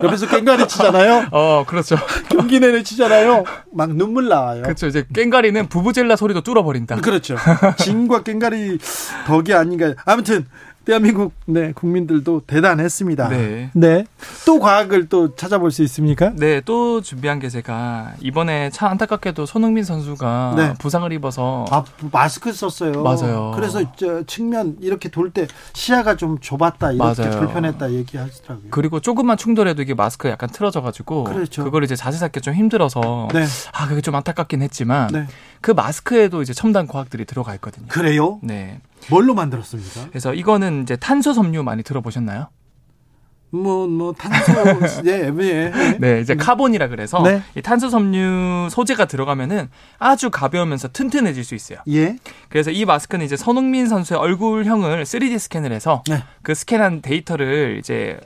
옆에서 꽹가리 치잖아요. 그렇죠. 경기 내내 치잖아요. 막 눈물 나와요. 그렇죠. 이제 꽹가리는 부부젤라 소리도 뚫어버린다. 그렇죠. 진과 꽹가리 덕이 아닌가. 아무튼 대한민국 네 국민들도 대단했습니다. 네. 네. 또 과학을 또 찾아볼 수 있습니까? 네. 또 준비한 게 제가 이번에 참 안타깝게도 손흥민 선수가 네. 부상을 입어서 마스크 썼어요. 맞아요. 그래서 측면 이렇게 돌 때 시야가 좀 좁았다 이렇게 맞아요. 불편했다 얘기하시더라고요. 그리고 조금만 충돌해도 이게 마스크가 약간 틀어져가지고 그렇죠. 그걸 이제 자세 잡기 좀 힘들어서 네. 아 그게 좀 안타깝긴 했지만 네. 그 마스크에도 이제 첨단 과학들이 들어가 있거든요. 그래요? 네. 뭘로 만들었습니까? 그래서 이거는 이제 탄소 섬유 많이 들어보셨나요? 탄소, 네, 이제 카본이라 그래서 네. 이 탄소 섬유 소재가 들어가면은 아주 가벼우면서 튼튼해질 수 있어요. 예. 그래서 이 마스크는 이제 손흥민 선수의 얼굴형을 3D 스캔을 해서 네. 그 스캔한 데이터를 이제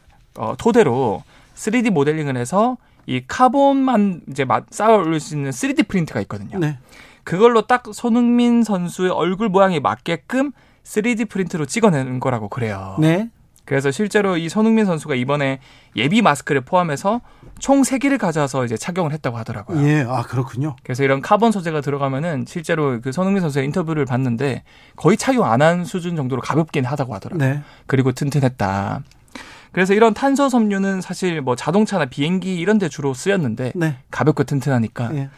토대로 3D 모델링을 해서 이 카본만 이제 쌓아 올릴 수 있는 3D 프린트가 있거든요. 네. 그걸로 딱 손흥민 선수의 얼굴 모양에 맞게끔 3D 프린트로 찍어낸 거라고 그래요. 네. 그래서 실제로 이 손흥민 선수가 이번에 예비 마스크를 포함해서 총 3개를 가져와서 이제 착용을 했다고 하더라고요. 예, 아 그렇군요. 그래서 이런 카본 소재가 들어가면은 실제로 그 손흥민 선수의 인터뷰를 봤는데 거의 착용 안 한 수준 정도로 가볍긴 하다고 하더라고요. 네. 그리고 튼튼했다. 그래서 이런 탄소 섬유는 사실 자동차나 비행기 이런 데 주로 쓰였는데 네. 가볍고 튼튼하니까. 예.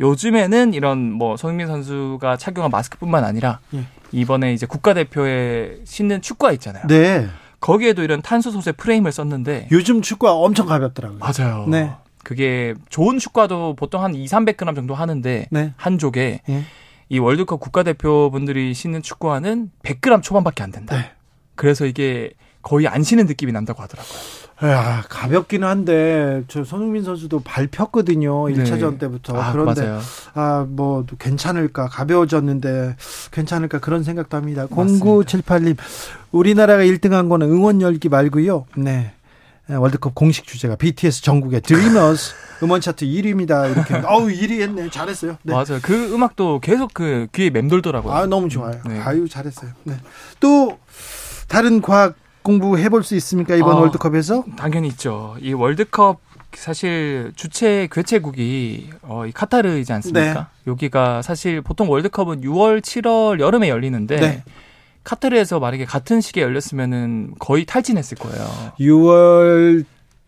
요즘에는 이런 손흥민 선수가 착용한 마스크뿐만 아니라 예. 이번에 이제 국가대표에 신는 축구화 있잖아요. 네. 거기에도 이런 탄소 소재 프레임을 썼는데 요즘 축구화 엄청 가볍더라고요. 맞아요. 네. 그게 좋은 축구화도 보통 한 200-300g 정도 하는데 네. 한 족에 예. 이 월드컵 국가대표분들이 신는 축구화는 100g 초반밖에 안 된다. 네. 그래서 이게 거의 안 신은 느낌이 난다고 하더라고요. 야, 가볍기는 한데 저 손흥민 선수도 발 폈거든요. 1차전 네. 때부터. 그런데 맞아요. 괜찮을까? 가벼워졌는데 괜찮을까? 그런 생각도 합니다. 0978님. 우리나라가 1등한 거는 응원 열기 말고요. 네. 월드컵 공식 주제가 BTS 전국의 드리머스 음원 차트 1위입니다. 이렇게. 1위 했네. 잘했어요. 네. 맞아요. 그 음악도 계속 그 귀에 맴돌더라고요. 아, 너무 좋아요. 네. 아유, 잘했어요. 네. 또 다른 과학 공부해볼 수 있습니까? 이번 월드컵에서? 당연히 있죠. 이 월드컵 사실 주최 괴체국이 이 카타르이지 않습니까? 네. 여기가 사실 보통 월드컵은 6월, 7월 여름에 열리는데 네. 카타르에서 만약에 같은 시기에 열렸으면은 거의 탈진했을 거예요. 6월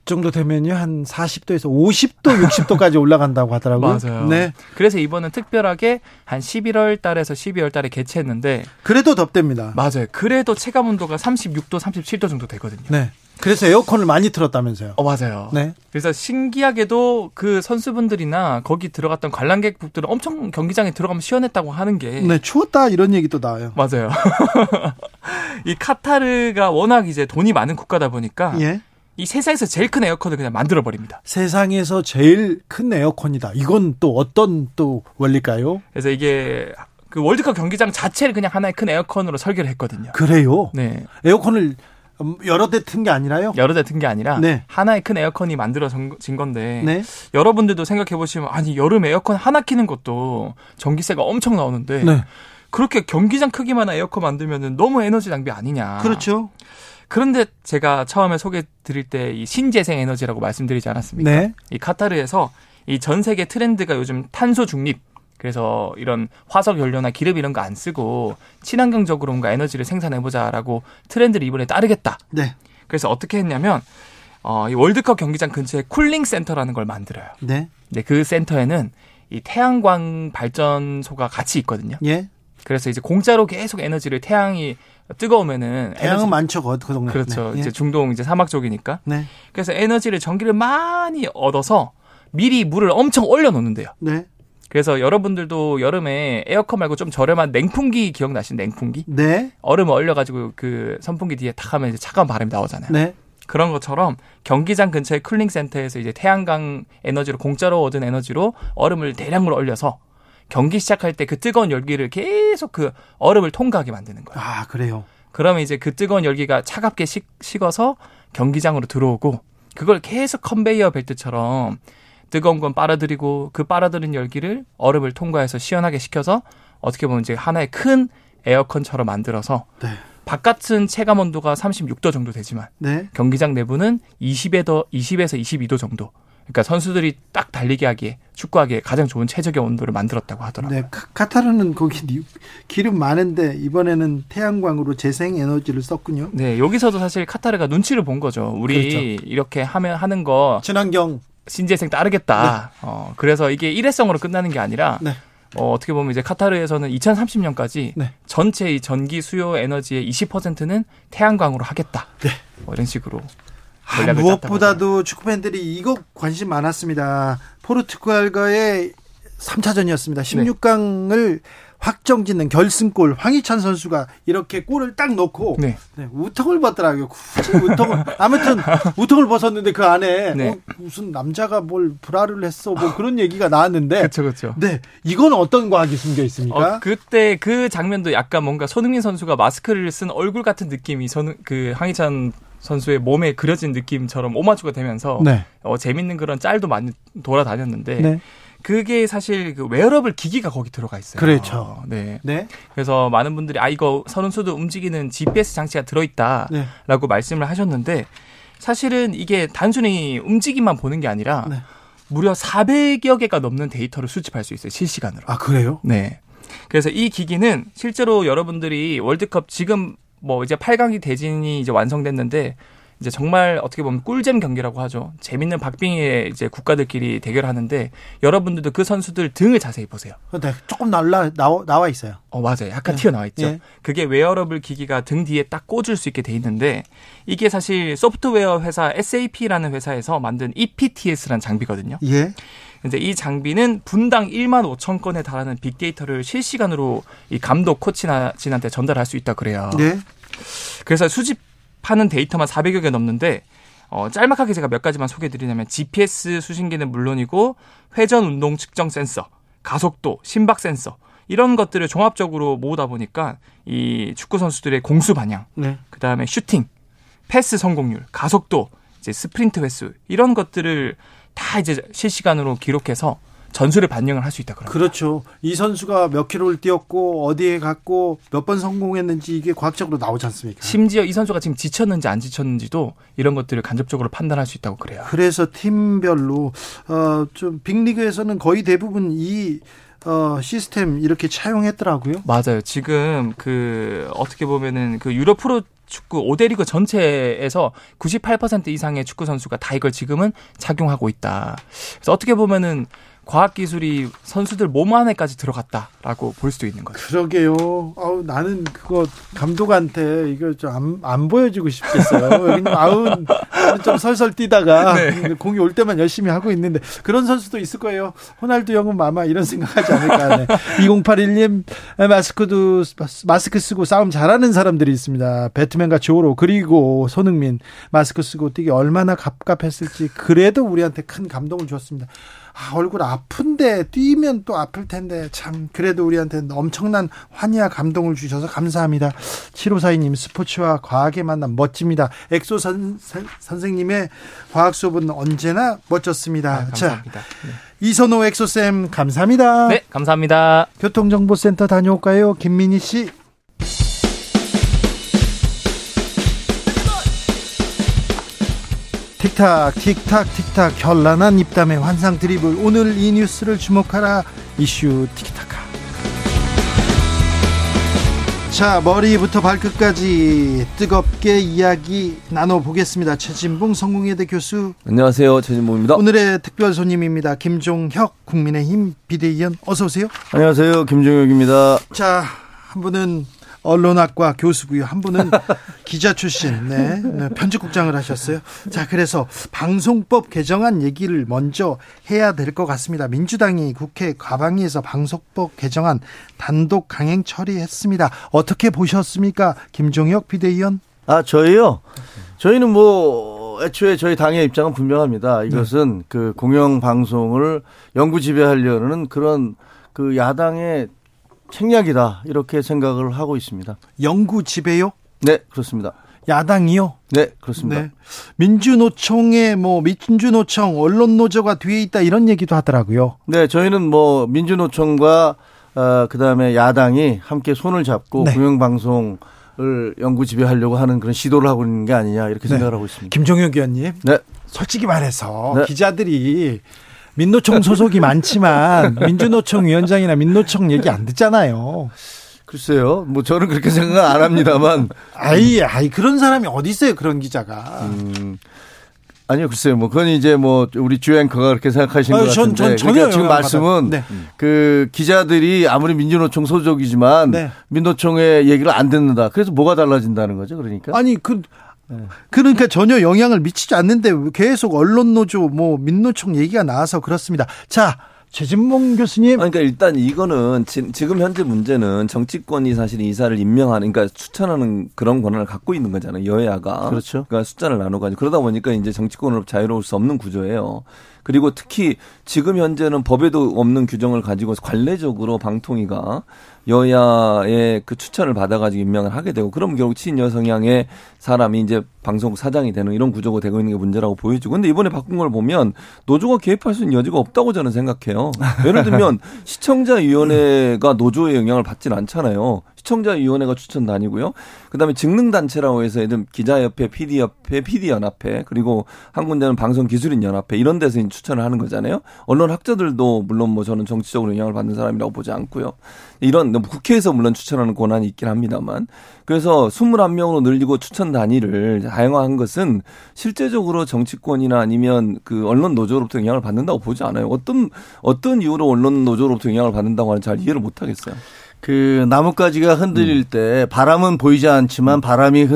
정도 되면요, 한 40도에서 50도, 60도까지 올라간다고 하더라고요. 맞아요. 네. 그래서 이번은 특별하게 한 11월 달에서 12월 달에 개최했는데 그래도 덥답니다. 맞아요. 그래도 체감 온도가 36도, 37도 정도 되거든요. 네. 그래서 에어컨을 많이 틀었다면서요. 맞아요. 네. 그래서 신기하게도 그 선수분들이나 거기 들어갔던 관람객분들은 엄청 경기장에 들어가면 시원했다고 하는 게. 네, 추웠다 이런 얘기도 나와요. 맞아요. 이 카타르가 워낙 이제 돈이 많은 국가다 보니까 예. 이 세상에서 제일 큰 에어컨을 그냥 만들어버립니다. 세상에서 제일 큰 에어컨이다. 이건 또 어떤 또 원리일까요? 그래서 이게 그 월드컵 경기장 자체를 그냥 하나의 큰 에어컨으로 설계를 했거든요. 그래요? 네. 에어컨을 여러 대 튼 게 아니라요? 여러 대 튼 게 아니라 네. 하나의 큰 에어컨이 만들어진 건데 네. 여러분들도 생각해 보시면 아니 여름 에어컨 하나 키는 것도 전기세가 엄청 나오는데 네. 그렇게 경기장 크기만한 에어컨 만들면 너무 에너지 낭비 아니냐. 그렇죠. 그런데 제가 처음에 소개 드릴 때 이 신재생 에너지라고 말씀드리지 않았습니까? 네. 이 카타르에서 이 전 세계 트렌드가 요즘 탄소 중립. 그래서 이런 화석 연료나 기름 이런 거 안 쓰고 친환경적으로 뭔가 에너지를 생산해보자라고 트렌드를 이번에 따르겠다. 네. 그래서 어떻게 했냐면 이 월드컵 경기장 근처에 쿨링 센터라는 걸 만들어요. 네. 근데 그 센터에는 이 태양광 발전소가 같이 있거든요. 예. 그래서 이제 공짜로 계속 에너지를 태양이 뜨거우면은 태양은 많죠, 그 동네. 그렇죠. 네. 이제 중동 이제 사막 쪽이니까. 네. 그래서 에너지를 전기를 많이 얻어서 미리 물을 엄청 얼려놓는데요. 네. 그래서 여러분들도 여름에 에어컨 말고 좀 저렴한 냉풍기 기억나시는 냉풍기? 네. 얼음을 얼려가지고 그 선풍기 뒤에 탁 하면 이제 차가운 바람이 나오잖아요. 네. 그런 것처럼 경기장 근처의 쿨링 센터에서 이제 태양광 에너지로 공짜로 얻은 에너지로 얼음을 대량으로 얼려서 경기 시작할 때 그 뜨거운 열기를 계속 그 얼음을 통과하게 만드는 거예요. 아, 그래요? 그러면 이제 그 뜨거운 열기가 차갑게 식어서 경기장으로 들어오고 그걸 계속 컨베이어 벨트처럼 뜨거운 건 빨아들이고 그 빨아들인 열기를 얼음을 통과해서 시원하게 식혀서 어떻게 보면 이제 하나의 큰 에어컨처럼 만들어서 네. 바깥은 체감 온도가 36도 정도 되지만 네. 경기장 내부는 20에서 22도 정도. 그러니까 선수들이 딱 달리기 하기에 축구하기에 가장 좋은 최적의 온도를 만들었다고 하더라고요. 네, 카타르는 거기 기름 많은데 이번에는 태양광으로 재생에너지를 썼군요. 네, 여기서도 사실 카타르가 눈치를 본 거죠. 우리 그렇죠. 이렇게 하면 하는 거 친환경 신재생 따르겠다. 네. 그래서 이게 일회성으로 끝나는 게 아니라 네. 어떻게 보면 이제 카타르에서는 2030년까지 네. 전체 이 전기 수요 에너지의 20%는 태양광으로 하겠다. 네. 이런 식으로. 무엇보다도 축구팬들이 이거 관심 많았습니다. 포르투갈과의 3차전이었습니다. 16강을 네. 확정짓는 결승골 황희찬 선수가 이렇게 골을 딱 넣고 네. 네, 우통을 벗더라고요. 굳이 우통을 아무튼 우통을 벗었는데 그 안에 네. 무슨 남자가 뭘 브라를 했어 뭐 그런 얘기가 나왔는데 그쵸, 그쵸. 네, 이건 어떤 과학이 숨겨 있습니까? 그때 그 장면도 약간 뭔가 손흥민 선수가 마스크를 쓴 얼굴 같은 느낌이 그 황희찬 선수의 몸에 그려진 느낌처럼 오마주가 되면서 네. 재밌는 그런 짤도 많이 돌아다녔는데 네. 그게 사실 그 웨어러블 기기가 거기 들어가 있어요. 그렇죠. 네. 네. 그래서 많은 분들이 아 이거 선수도 움직이는 GPS 장치가 들어있다라고 네. 말씀을 하셨는데 사실은 이게 단순히 움직임만 보는 게 아니라 네. 무려 400여 개가 넘는 데이터를 수집할 수 있어요. 실시간으로. 아 그래요? 네. 그래서 이 기기는 실제로 여러분들이 월드컵 지금 뭐 이제 8강이 대진이 이제 완성됐는데. 이제 정말 어떻게 보면 꿀잼 경기라고 하죠. 재밌는 박빙의 이제 국가들끼리 대결하는데 여러분들도 그 선수들 등을 자세히 보세요. 네, 조금 나와 있어요. 맞아요. 약간 네. 튀어나와 있죠. 네. 그게 웨어러블 기기가 등 뒤에 딱 꽂을 수 있게 돼 있는데 이게 사실 소프트웨어 회사 SAP라는 회사에서 만든 EPTS라는 장비거든요. 예. 이제 이 장비는 분당 1만 5천 건에 달하는 빅데이터를 실시간으로 이 감독 코치나 진한테 전달할 수 있다 그래요. 네. 그래서 수집하는 데이터만 400여 개 넘는데 짤막하게 제가 몇 가지만 소개해드리냐면 GPS 수신기는 물론이고 회전 운동 측정 센서, 가속도, 심박 센서 이런 것들을 종합적으로 모으다 보니까 이 축구 선수들의 공수 반향, 네. 그다음에 슈팅, 패스 성공률, 가속도, 이제 스프린트 횟수 이런 것들을 다 이제 실시간으로 기록해서 전술을 반영을 할 수 있다 그러면. 그렇죠. 이 선수가 몇 킬로를 뛰었고 어디에 갔고 몇 번 성공했는지 이게 과학적으로 나오지 않습니까? 심지어 이 선수가 지금 지쳤는지 안 지쳤는지도 이런 것들을 간접적으로 판단할 수 있다고 그래요. 그래서 팀별로 좀 빅리그에서는 거의 대부분 이 시스템 이렇게 차용했더라고요. 맞아요. 지금 어떻게 보면은 유럽 프로 축구 5대 리그 전체에서 98% 이상의 축구 선수가 다 이걸 지금은 착용하고 있다. 그래서 어떻게 보면은 과학 기술이 선수들 몸 안에까지 들어갔다라고 볼 수도 있는 거죠. 그러게요. 아우, 나는 그거 감독한테 이거 좀 안 보여주고 싶겠어요. 아우, 좀 설설 뛰다가 네. 공이 올 때만 열심히 하고 있는데 그런 선수도 있을 거예요. 호날두 형은 마마 이런 생각하지 않을까. 네. 2081님 마스크 쓰고 싸움 잘하는 사람들이 있습니다. 배트맨과 조로 그리고 손흥민 마스크 쓰고 뛰기 얼마나 갑갑했을지. 그래도 우리한테 큰 감동을 주었습니다. 아, 얼굴 아픈데 뛰면 또 아플 텐데 참 그래도 우리한테는 엄청난 환희와 감동을 주셔서 감사합니다. 7542님 스포츠와 과학의 만남 멋집니다. 엑소 선생님의 과학 수업은 언제나 멋졌습니다. 아, 감사합니다. 자, 네. 이선호 엑소쌤 감사합니다. 네, 감사합니다. 교통정보센터 다녀올까요? 김민희 씨. 틱탁 틱탁 틱탁 현란한 입담의 환상 드리블. 오늘 이 뉴스를 주목하라. 이슈 틱탁하. 자, 머리부터 발끝까지 뜨겁게 이야기 나눠보겠습니다. 최진봉 성공회대 교수. 안녕하세요. 최진봉입니다. 오늘의 특별 손님입니다. 김종혁 국민의힘 비대위원 어서 오세요. 안녕하세요. 김종혁입니다. 자, 한 분은 언론학과 교수고요. 한 분은 기자 출신, 네, 편집국장을 하셨어요. 자, 그래서 방송법 개정안 얘기를 먼저 해야 될 것 같습니다. 민주당이 국회 과방위에서 방송법 개정안 단독 강행 처리했습니다. 어떻게 보셨습니까, 김종혁 비대위원? 아, 저희요? 저희는 애초에 저희 당의 입장은 분명합니다. 이것은 네. 공영방송을 영구 지배하려는 그런 야당의 책략이다 이렇게 생각을 하고 있습니다. 영구 지배요? 네, 그렇습니다. 야당이요? 네, 그렇습니다. 네. 민주노총에 민주노총 언론노조가 뒤에 있다 이런 얘기도 하더라고요. 네, 저희는 민주노총과 그다음에 야당이 함께 손을 잡고 네. 공영방송을 영구 지배하려고 하는 그런 시도를 하고 있는 게 아니냐 이렇게 네. 생각을 하고 있습니다. 김종혁 의원님, 네, 솔직히 말해서 네. 기자들이 민노총 소속이 많지만 민주노총 위원장이나 민노총 얘기 안 듣잖아요. 글쎄요. 저는 그렇게 생각 안 합니다만. 아이 그런 사람이 어디 있어요. 그런 기자가. 아니요, 글쎄요. 그건 이제 우리 주 앵커가 그렇게 생각하시는 것 같은데. 그러니까 지금 말씀은 네. 기자들이 아무리 민주노총 소속이지만 네. 민노총의 얘기를 안 듣는다. 그래서 뭐가 달라진다는 거죠, 그러니까? 아니, 그러니까 전혀 영향을 미치지 않는데 계속 언론노조 민노총 얘기가 나와서 그렇습니다. 자, 최진봉 교수님. 그러니까 일단 이거는 지금 현재 문제는 정치권이 사실 이사를 임명하는, 그러니까 추천하는 그런 권한을 갖고 있는 거잖아요. 여야가. 그렇죠. 그러니까 숫자를 나눠가지고 그러다 보니까 이제 정치권으로 자유로울 수 없는 구조예요. 그리고 특히 지금 현재는 법에도 없는 규정을 가지고 관례적으로 방통위가 여야의 추천을 받아가지고 임명을 하게 되고, 그럼 결국 친여성향의 사람이 이제 방송 사장이 되는 이런 구조가 되고 있는 게 문제라고 보여지고, 근데 이번에 바꾼 걸 보면 노조가 개입할 수 있는 여지가 없다고 저는 생각해요. 예를 들면 시청자위원회가 노조의 영향을 받진 않잖아요. 시청자위원회가 추천단이고요. 그다음에 직능단체라고 해서 기자협회, PD협회, PD연합회, 그리고 한 군데는 방송기술인연합회 이런 데서 추천을 하는 거잖아요. 언론학자들도 물론 저는 정치적으로 영향을 받는 사람이라고 보지 않고요. 이런 국회에서 물론 추천하는 권한이 있긴 합니다만. 그래서 21명으로 늘리고 추천 단위를 다양화한 것은 실제적으로 정치권이나 아니면 언론 노조로부터 영향을 받는다고 보지 않아요. 어떤 이유로 언론 노조로부터 영향을 받는다고 하는지 잘 이해를 못 하겠어요. 나뭇가지가 흔들릴 때 바람은 보이지 않지만 바람이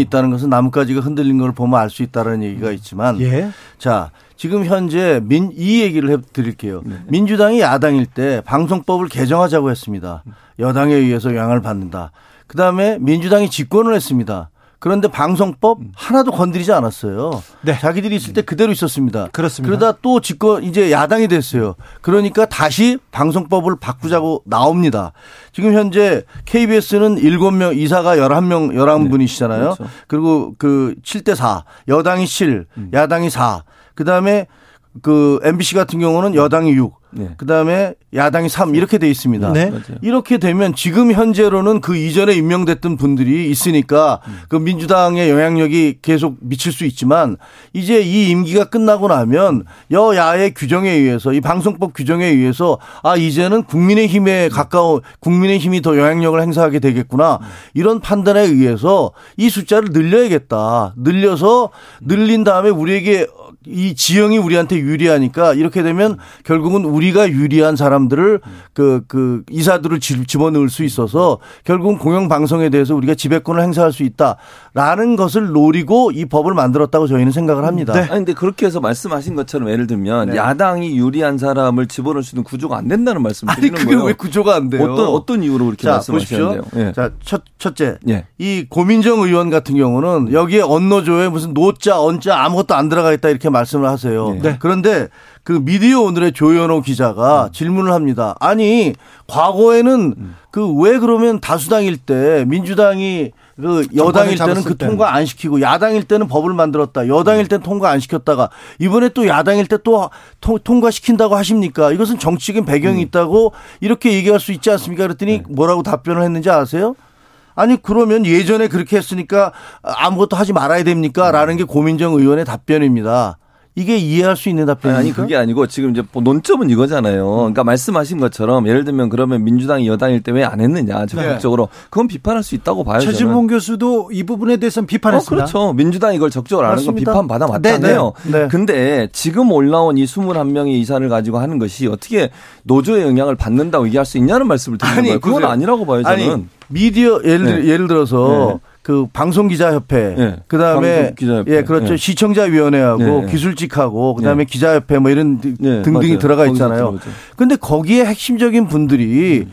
있다는 것은 나뭇가지가 흔들린 걸 보면 알 수 있다는 얘기가 있지만 예. 자, 지금 현재 이 얘기를 해드릴게요. 네. 민주당이 야당일 때 방송법을 개정하자고 했습니다. 여당에 의해서 영향을 받는다. 그다음에 민주당이 집권을 했습니다. 그런데 방송법 하나도 건드리지 않았어요. 네. 자기들이 있을 때 그대로 있었습니다. 그렇습니다. 그러다 또 이제 야당이 됐어요. 그러니까 다시 방송법을 바꾸자고 나옵니다. 지금 현재 KBS는 7명, 이사가 11명, 11분이시잖아요. 네. 그렇죠. 그리고 7대 4, 여당이 7, 야당이 4. 그다음에 그 MBC 같은 경우는 여당이 6, 네. 그다음에 야당이 3 이렇게 돼 있습니다. 네. 이렇게 되면 지금 현재로는 그 이전에 임명됐던 분들이 있으니까 그 민주당의 영향력이 계속 미칠 수 있지만 이제 이 임기가 끝나고 나면 여야의 규정에 의해서 이 방송법 규정에 의해서 아 이제는 국민의힘에 가까운 국민의힘이 더 영향력을 행사하게 되겠구나 이런 판단에 의해서 이 숫자를 늘려야겠다. 늘린 다음에 우리에게 이 지형이 우리한테 유리하니까 이렇게 되면 결국은 우리가 유리한 사람들을 그 이사들을 집어넣을 수 있어서 결국은 공영방송에 대해서 우리가 지배권을 행사할 수 있다라는 것을 노리고 이 법을 만들었다고 저희는 생각을 합니다. 네. 아니 근데 그렇게 해서 말씀하신 것처럼 예를 들면 네. 야당이 유리한 사람을 집어넣을 수 있는 구조가 안 된다는 말씀을 드리는 거예요. 아니 그게 왜 구조가 안 돼요? 어떤 이유로 그렇게 말씀하시는데요? 네. 자, 첫째 네. 이 고민정 의원 같은 경우는 여기에 언노조에 무슨 노자 언자 아무것도 안 들어가 있다 이렇게 말씀을 하세요. 네. 그런데 그 미디어 오늘의 조현호 기자가 질문을 합니다. 아니 과거에는 그 왜 그러면 다수당일 때 민주당이 그 여당일 때는 그 통과 안 시키고 야당일 때는 법을 만들었다. 여당일 때는 통과 안 시켰다가 이번에 또 야당일 때 또 통과시킨다고 하십니까? 이것은 정치적인 배경이 있다고 이렇게 얘기할 수 있지 않습니까? 그랬더니 네. 뭐라고 답변을 했는지 아세요? 아니 그러면 예전에 그렇게 했으니까 아무것도 하지 말아야 됩니까? 라는 게 고민정 의원의 답변입니다. 이게 이해할 수 있는 답변입니까? 아니 그게 아니고 지금 이제 논점은 이거잖아요. 그러니까 말씀하신 것처럼 예를 들면 그러면 민주당이 여당일 때 왜 안 했느냐 적극적으로 네. 그건 비판할 수 있다고 봐요. 최진봉 교수도 이 부분에 대해서는 비판했습니다. 그렇죠. 민주당이 이걸 적극적으로 안 하는 건 비판받아 맞잖아요. 그런데 네, 네. 네. 지금 올라온 이 21명의 이사를 가지고 하는 것이 어떻게 노조의 영향을 받는다고 얘기할 수 있냐는 말씀을 드리는 거예요. 그건 아니라고 봐요. 저는. 아니 미디어 예를 들어서 네. 그 방송기자협회, 네. 그 다음에 예 그렇죠 네. 시청자위원회하고 네. 기술직하고 그 다음에 네. 기자협회 뭐 이런 네. 등등이 맞아요. 들어가 있잖아요. 그런데 거기에 핵심적인 분들이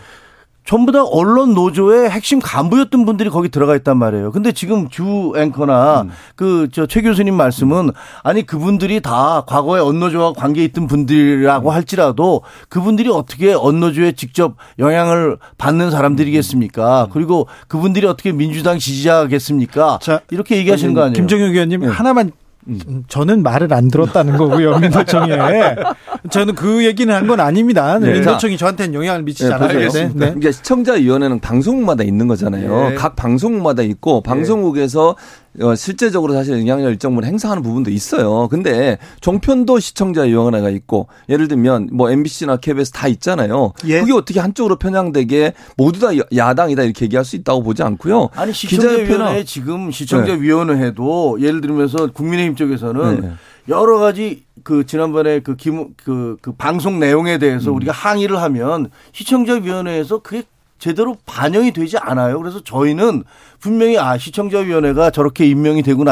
전부 다 언론 노조의 핵심 간부였던 분들이 거기 들어가 있단 말이에요. 근데 지금 주 앵커나 그 저 최 교수님 말씀은 아니 그분들이 다 과거에 언노조와 관계 있던 분들이라고 할지라도 그분들이 어떻게 언노조에 직접 영향을 받는 사람들이겠습니까? 그리고 그분들이 어떻게 민주당 지지자겠습니까? 자, 이렇게 얘기하시는 거 아니에요? 김종혁 의원님 하나만. 저는 말을 안 들었다는 거고요. 민노총에 저는 그 얘기는 한 건 아닙니다. 네. 민노총이 저한테는 영향을 미치지 않아요. 네. 그러니까 시청자위원회는 방송국마다 있는 거잖아요. 네. 각 방송국마다 있고 방송국에서 실제적으로 사실 영향력 일정분 행사하는 부분도 있어요. 근데 종편도 시청자위원회가 있고 예를 들면 뭐 MBC나 KBS 다 있잖아요. 예? 그게 어떻게 한쪽으로 편향되게 모두 다 야당이다 이렇게 얘기할 수 있다고 보지 않고요. 아니 시청자위원회 지금 시청자위원회도 네. 예를 들면서 국민의힘 쪽에서는 네. 여러 가지 그 지난번에 그 방송 내용에 대해서 우리가 항의를 하면 시청자위원회에서 그게 제대로 반영이 되지 않아요. 그래서 저희는 분명히 아 시청자위원회가 저렇게 임명이 되고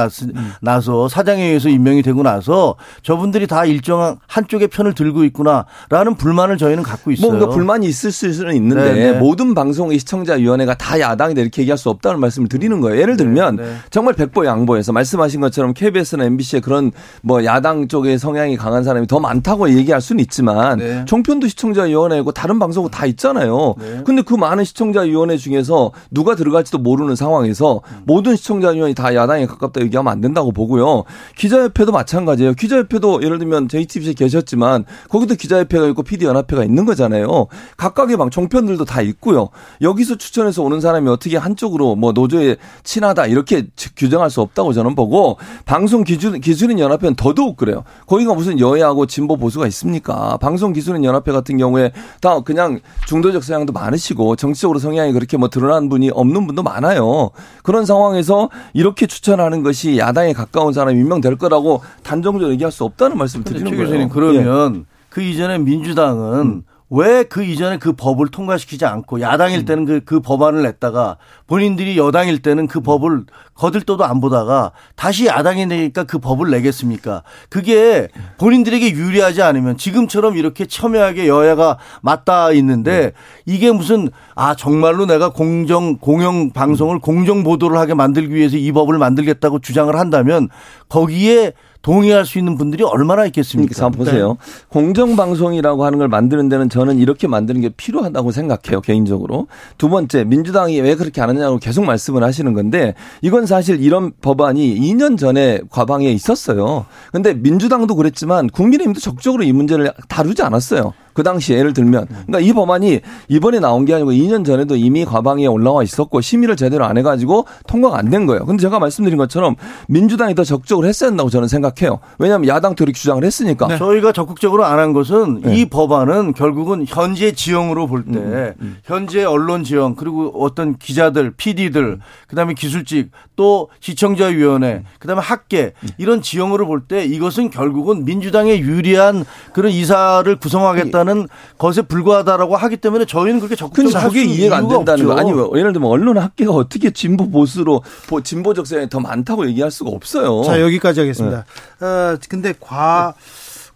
나서 사장에 의해서 임명이 되고 나서 저분들이 다 일정한 한쪽의 편을 들고 있구나라는 불만을 저희는 갖고 있어요. 뭔가 불만이 있을 수는 있는데 네네. 모든 방송의 시청자위원회가 다 야당이다 이렇게 얘기할 수 없다는 말씀을 드리는 거예요. 예를 들면 네네. 정말 백보 양보해서 말씀하신 것처럼 KBS나 MBC에 그런 뭐 야당 쪽의 성향이 강한 사람이 더 많다고 얘기할 수는 있지만 네네. 종편도 시청자위원회고 다른 방송도 다 있잖아요. 그런데 그 많은 시청자위원회 중에서 누가 들어갈지도 모르는 상황에서 모든 시청자위원이 다 야당에 가깝다 얘기하면 안 된다고 보고요. 기자협회도 마찬가지예요. 기자협회도 예를 들면 JTBC에 계셨지만 거기도 기자협회가 있고 PD연합회가 있는 거잖아요. 각각의 방 종편들도 다 있고요. 여기서 추천해서 오는 사람이 어떻게 한쪽으로 뭐 노조에 친하다 이렇게 규정할 수 없다고 저는 보고 방송기술인연합회는 더더욱 그래요. 거기가 무슨 여야하고 진보 보수가 있습니까? 방송기술인연합회 같은 경우에 다 그냥 중도적 성향도 많으시고 정치적으로 성향이 그렇게 뭐 드러난 분이 없는 분도 많아요. 그런 상황에서 이렇게 추천하는 것이 야당에 가까운 사람이 임명될 거라고 단정적으로 얘기할 수 없다는 말씀을 드리는 거예요. 교수님 그러면 예. 그 이전에 민주당은 왜 그 이전에 그 법을 통과시키지 않고 야당일 때는 그 법안을 냈다가 본인들이 여당일 때는 그 법을 거들떠도 안 보다가 다시 야당이 내니까 그 법을 내겠습니까? 그게 본인들에게 유리하지 않으면 지금처럼 이렇게 첨예하게 여야가 맞닿아 있는데 이게 무슨 아 정말로 내가 공영방송을 공정보도를 하게 만들기 위해서 이 법을 만들겠다고 주장을 한다면 거기에 동의할 수 있는 분들이 얼마나 있겠습니까? 자, 보세요. 네. 공정방송이라고 하는 걸 만드는 데는 저는 이렇게 만드는 게 필요하다고 생각해요, 개인적으로. 두 번째, 민주당이 왜 그렇게 안 하냐고 계속 말씀을 하시는 건데, 이건 사실 이런 법안이 2년 전에 과방에 있었어요. 근데 민주당도 그랬지만 국민의힘도 적극적으로 이 문제를 다루지 않았어요. 그 당시 예를 들면, 그러니까 이 법안이 이번에 나온 게 아니고 2년 전에도 이미 과방위에 올라와 있었고 심의를 제대로 안 해가지고 통과가 안 된 거예요. 근데 제가 말씀드린 것처럼 민주당이 더 적극적으로 했어야 한다고 저는 생각해요. 왜냐하면 야당도 이렇게 주장을 했으니까. 네. 저희가 적극적으로 안 한 것은 네. 이 법안은 결국은 현재 지형으로 볼 때 현재 언론 지형 그리고 어떤 기자들, PD들, 그다음에 기술직 또 시청자위원회, 그다음에 학계 이런 지형으로 볼 때 이것은 결국은 민주당에 유리한 그런 이사를 구성하겠다는 것에 불과하다라고 하기 때문에 저희는 그렇게 적극적으로 할 수 있는 이유가 없죠. 그게 이해가 안 된다는 거. 아니요. 예를 들면 언론 학계가 어떻게 진보 보수로 진보 적성이 더 많다고 얘기할 수가 없어요. 자, 여기까지 하겠습니다. 네. 근데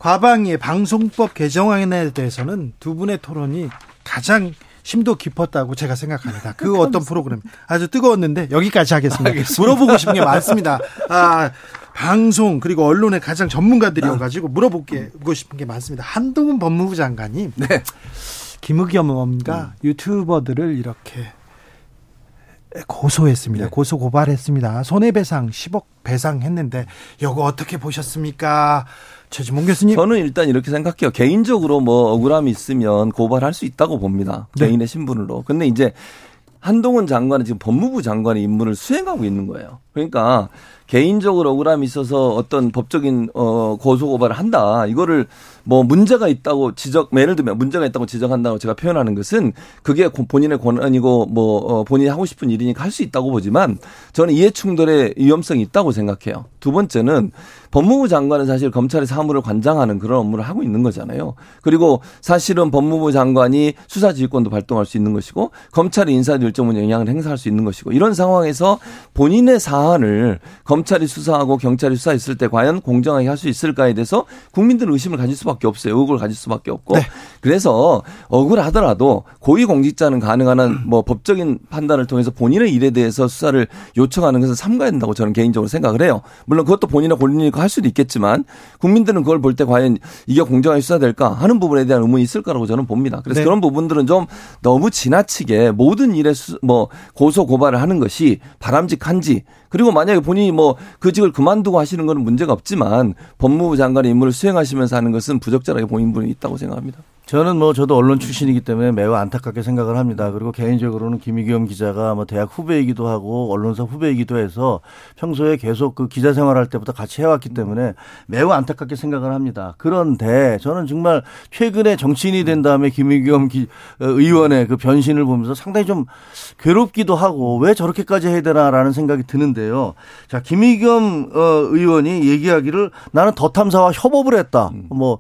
과방위의 방송법 개정안에 대해서는 두 분의 토론이 가장 심도 깊었다고 제가 생각합니다. 그 어떤 프로그램 아주 뜨거웠는데 여기까지 하겠습니다. 알겠습니다. 물어보고 싶은 게 많습니다. 방송 그리고 언론의 가장 전문가들이어가지고 물어보고 싶은 게 많습니다. 한동훈 법무부 장관이 네. 김의겸 의원과 유튜버들을 이렇게 고소했습니다. 네. 고소 고발했습니다. 손해배상 10억 배상했는데 이거 어떻게 보셨습니까? 최진봉 교수님. 저는 일단 이렇게 생각해요. 개인적으로 뭐 억울함이 있으면 고발할 수 있다고 봅니다. 네. 개인의 신분으로. 근데 이제 한동훈 장관은 지금 법무부 장관의 임무를 수행하고 있는 거예요. 그러니까 개인적으로 억울함이 있어서 어떤 법적인 고소고발을 한다. 이거를 뭐 문제가 있다고 예를 들면 문제가 있다고 지적한다고 제가 표현하는 것은 그게 본인의 권한이고 뭐 본인이 하고 싶은 일이니까 할 수 있다고 보지만 저는 이해충돌의 위험성이 있다고 생각해요. 두 번째는 법무부 장관은 사실 검찰의 사무를 관장하는 그런 업무를 하고 있는 거잖아요. 그리고 사실은 법무부 장관이 수사지휘권도 발동할 수 있는 것이고 검찰이 인사결정문에 영향을 행사할 수 있는 것이고 이런 상황에서 본인의 사안을 검찰이 수사하고 경찰이 수사했을 때 과연 공정하게 할 수 있을까에 대해서 국민들은 의심을 가질 수밖에 없어요. 의혹을 가질 수밖에 없고. 네. 그래서 억울하더라도 고위공직자는 가능한 한 뭐 법적인 판단을 통해서 본인의 일에 대해서 수사를 요청하는 것은 삼가야 된다고 저는 개인적으로 생각을 해요. 물론 그것도 본인의 권리니까 할 수도 있겠지만 국민들은 그걸 볼 때 과연 이게 공정하게 수사될까 하는 부분에 대한 의문이 있을 거라고 저는 봅니다. 그래서 네. 그런 부분들은 좀 너무 지나치게 모든 일에 뭐 고소 고발을 하는 것이 바람직한지 그리고 만약에 본인이 뭐 그 직을 그만두고 하시는 건 문제가 없지만 법무부 장관의 임무를 수행하시면서 하는 것은 부적절하게 보인 분이 있다고 생각합니다. 저는 뭐 저도 언론 출신이기 때문에 매우 안타깝게 생각을 합니다. 그리고 개인적으로는 김의겸 기자가 뭐 대학 후배이기도 하고 언론사 후배이기도 해서 평소에 계속 그 기자 생활할 때부터 같이 해왔기 때문에 매우 안타깝게 생각을 합니다. 그런데 저는 정말 최근에 정치인이 된 다음에 김의겸 의원의 그 변신을 보면서 상당히 좀 괴롭기도 하고 왜 저렇게까지 해야 되나라는 생각이 드는데요. 자, 김의겸 의원이 얘기하기를 나는 더 탐사와 협업을 했다. 뭐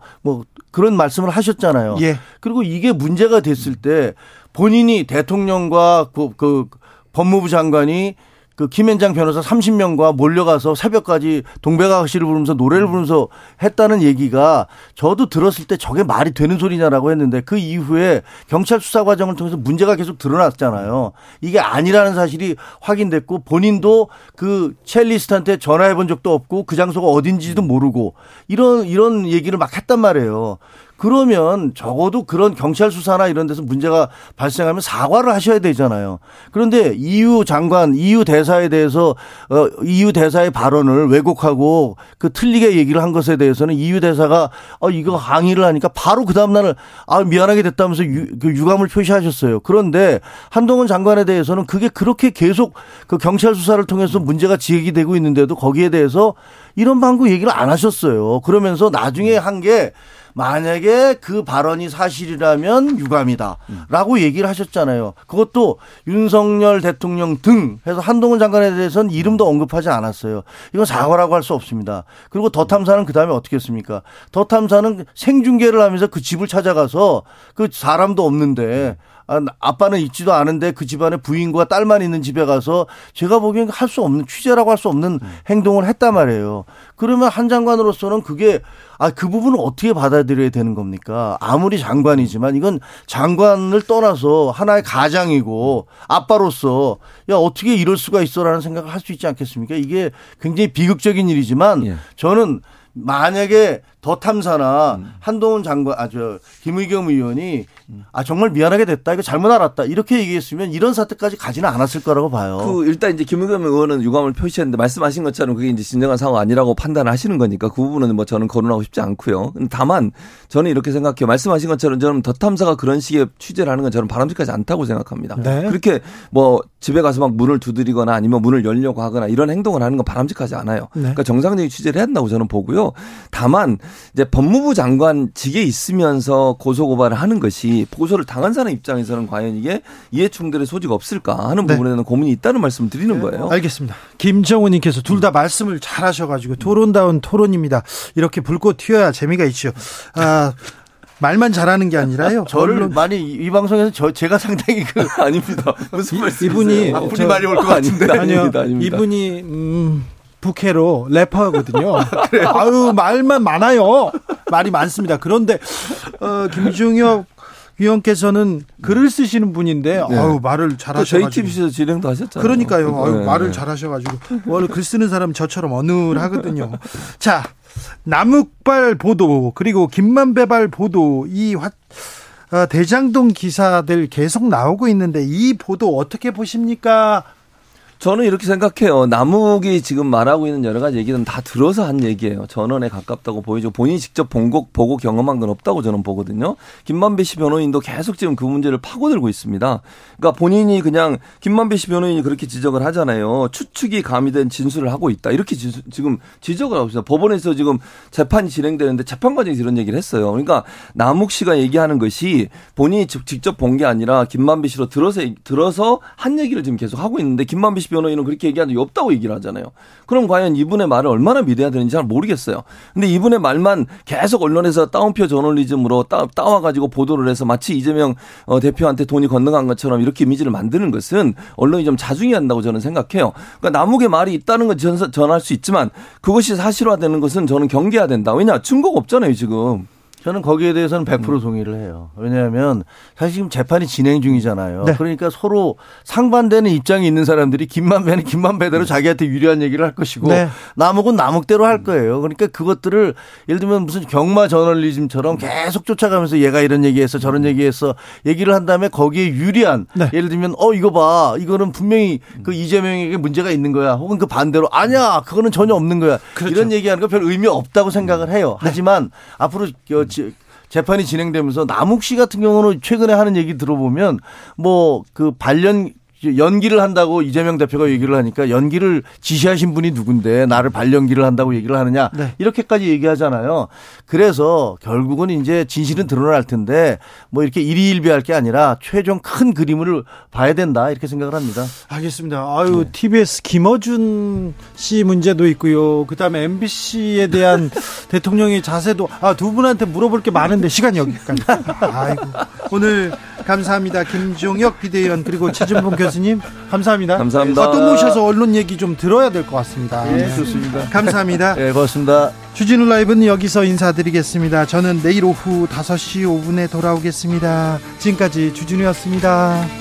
그런 말씀을 하셨잖아요. 예. 그리고 이게 문제가 됐을 때 본인이 대통령과 그 법무부 장관이 그 김앤장 변호사 30명과 몰려가서 새벽까지 동백아가씨를 부르면서 노래를 부르면서 했다는 얘기가 저도 들었을 때 저게 말이 되는 소리냐라고 했는데 그 이후에 경찰 수사 과정을 통해서 문제가 계속 드러났잖아요. 이게 아니라는 사실이 확인됐고 본인도 그 첼리스트한테 전화해 본 적도 없고 그 장소가 어딘지도 모르고 이런 얘기를 막 했단 말이에요. 그러면 적어도 그런 경찰 수사나 이런 데서 문제가 발생하면 사과를 하셔야 되잖아요. 그런데 EU 장관, EU 대사에 대해서 EU 대사의 발언을 왜곡하고 그 틀리게 얘기를 한 것에 대해서는 EU 대사가 이거 항의를 하니까 바로 그 다음 날은 미안하게 됐다면서 유감을 표시하셨어요. 그런데 한동훈 장관에 대해서는 그게 그렇게 계속 그 경찰 수사를 통해서 문제가 제기되고 있는데도 거기에 대해서 이런 방구 얘기를 안 하셨어요. 그러면서 나중에 한 게 만약에 그 발언이 사실이라면 유감이다 라고 얘기를 하셨잖아요. 그것도 윤석열 대통령 등 해서 한동훈 장관에 대해서는 이름도 언급하지 않았어요. 이건 사과라고 할 수 없습니다. 그리고 더 탐사는 그다음에 어떻게 했습니까? 더 탐사는 생중계를 하면서 그 집을 찾아가서 그 사람도 없는데 아빠는 있지도 않은데 그 집안에 부인과 딸만 있는 집에 가서 제가 보기엔 할 수 없는 취재라고 할 수 없는 행동을 했단 말이에요. 그러면 한 장관으로서는 그게 그 부분을 어떻게 받아들여야 되는 겁니까? 아무리 장관이지만 이건 장관을 떠나서 하나의 가장이고 아빠로서 야 어떻게 이럴 수가 있어라는 생각을 할 수 있지 않겠습니까? 이게 굉장히 비극적인 일이지만 저는 만약에 더 탐사나 한동훈 장관, 김의겸 의원이 정말 미안하게 됐다, 이거 잘못 알았다, 이렇게 얘기했으면 이런 사태까지 가지는 않았을 거라고 봐요. 일단 이제 김의겸 의원은 유감을 표시했는데 말씀하신 것처럼 그게 이제 진정한 상황 아니라고 판단하시는 거니까 그 부분은 뭐 저는 거론하고 싶지 않고요. 다만 저는 이렇게 생각해요. 말씀하신 것처럼 저는 더 탐사가 그런 식의 취재를 하는 건 저는 바람직하지 않다고 생각합니다. 네. 그렇게 뭐 집에 가서 막 문을 두드리거나 아니면 문을 열려고 하거나 이런 행동을 하는 건 바람직하지 않아요. 네. 그러니까 정상적인 취재를 해야 한다고 저는 보고요. 다만 이제 법무부 장관 직에 있으면서 고소고발을 하는 것이 고소를 당한 사람 입장에서는 과연 이게 이해충돌의 소지가 없을까 하는 부분에 대한 고민이 있다는 말씀을 드리는 거예요. 알겠습니다. 김정은 님께서 둘 다 말씀을 잘 하셔가지고 토론다운 토론입니다. 이렇게 불꽃 튀어야 재미가 있죠. 말만 잘하는 게 아니라요. 저를 많이 이 방송에서 제가 상당히 아닙니다. 무슨 말씀이세요? 이분이 아프리 말이 올 것 같은데. 아닙니다. 이분이 부캐로 래퍼거든요. 아유 말만 많아요. 말이 많습니다. 그런데 김종혁 위원께서는 글을 쓰시는 분인데 아유 말을 잘하셔가지고 JTBC에서 진행도 하셨잖아요. 그러니까요. 아유 말을 잘하셔가지고 원래 글 쓰는 사람 저처럼 어눌하거든요. 자. 남욱발 보도 그리고 김만배발 보도 이 대장동 기사들 계속 나오고 있는데 이 보도 어떻게 보십니까? 저는 이렇게 생각해요. 남욱이 지금 말하고 있는 여러 가지 얘기는 다 들어서 한 얘기예요. 전원에 가깝다고 보이죠. 본인이 직접 보고 경험한 건 없다고 저는 보거든요. 김만배 씨 변호인도 계속 지금 그 문제를 파고들고 있습니다. 그러니까 본인이 그냥 김만배 씨 변호인이 그렇게 지적을 하잖아요. 추측이 가미된 진술을 하고 있다. 이렇게 지금 지적을 하고 있어요. 법원에서 지금 재판이 진행되는데 재판 과정에서 이런 얘기를 했어요. 그러니까 남욱 씨가 얘기하는 것이 본인이 직접 본 게 아니라 김만배 씨로 들어서 한 얘기를 지금 계속 하고 있는데 김만배 씨 변호인은 그렇게 얘기하는 적이 없다고 얘기를 하잖아요. 그럼 과연 이분의 말을 얼마나 믿어야 되는지 잘 모르겠어요. 근데 이분의 말만 계속 언론에서 따옴표 저널리즘으로 따와가지고 보도를 해서 마치 이재명 대표한테 돈이 건너간 것처럼 이렇게 이미지를 만드는 것은 언론이 좀 자중해야 한다고 저는 생각해요. 그러니까 남욱의 말이 있다는 건 전할 수 있지만 그것이 사실화되는 것은 저는 경계해야 된다. 왜냐? 증거가 없잖아요, 지금. 저는 거기에 대해서는 100% 동의를 해요. 왜냐하면 사실 지금 재판이 진행 중이잖아요. 네. 그러니까 서로 상반되는 입장이 있는 사람들이 김만배는 김만배대로 자기한테 유리한 얘기를 할 것이고 남욱은 남욱대로 할 거예요. 그러니까 그것들을 예를 들면 무슨 경마 저널리즘처럼 계속 쫓아가면서 얘가 이런 얘기해서 저런 얘기해서 얘기를 한 다음에 거기에 유리한 예를 들면 이거 봐. 이거는 분명히 그 이재명에게 문제가 있는 거야. 혹은 그 반대로 아니야. 그거는 전혀 없는 거야. 그렇죠. 이런 얘기하는 거 별 의미 없다고 생각을 해요. 하지만 앞으로 재판이 진행되면서 남욱 씨 같은 경우는 최근에 하는 얘기 들어보면 뭐 그 연기를 한다고 이재명 대표가 얘기를 하니까 연기를 지시하신 분이 누군데 나를 발연기를 한다고 얘기를 하느냐 이렇게까지 얘기하잖아요. 그래서 결국은 이제 진실은 드러날 텐데 뭐 이렇게 일희일비할 게 아니라 최종 큰 그림을 봐야 된다 이렇게 생각을 합니다. 알겠습니다. 아유 TBS 김어준 씨 문제도 있고요. 그다음에 MBC에 대한 대통령의 자세도 두 분한테 물어볼 게 많은데 시간이 여기까지. 아이고 오늘 감사합니다. 김종혁 비대위원 그리고 최진봉 교수님 감사합니다. 감사합니다. 또 모셔서 언론 얘기 좀 들어야 될 것 같습니다. 예, 좋습니다. 감사합니다. 예, 고맙습니다. 주진우 라이브는 여기서 인사드리겠습니다. 저는 내일 오후 5시 5분에 돌아오겠습니다. 지금까지 주진우였습니다.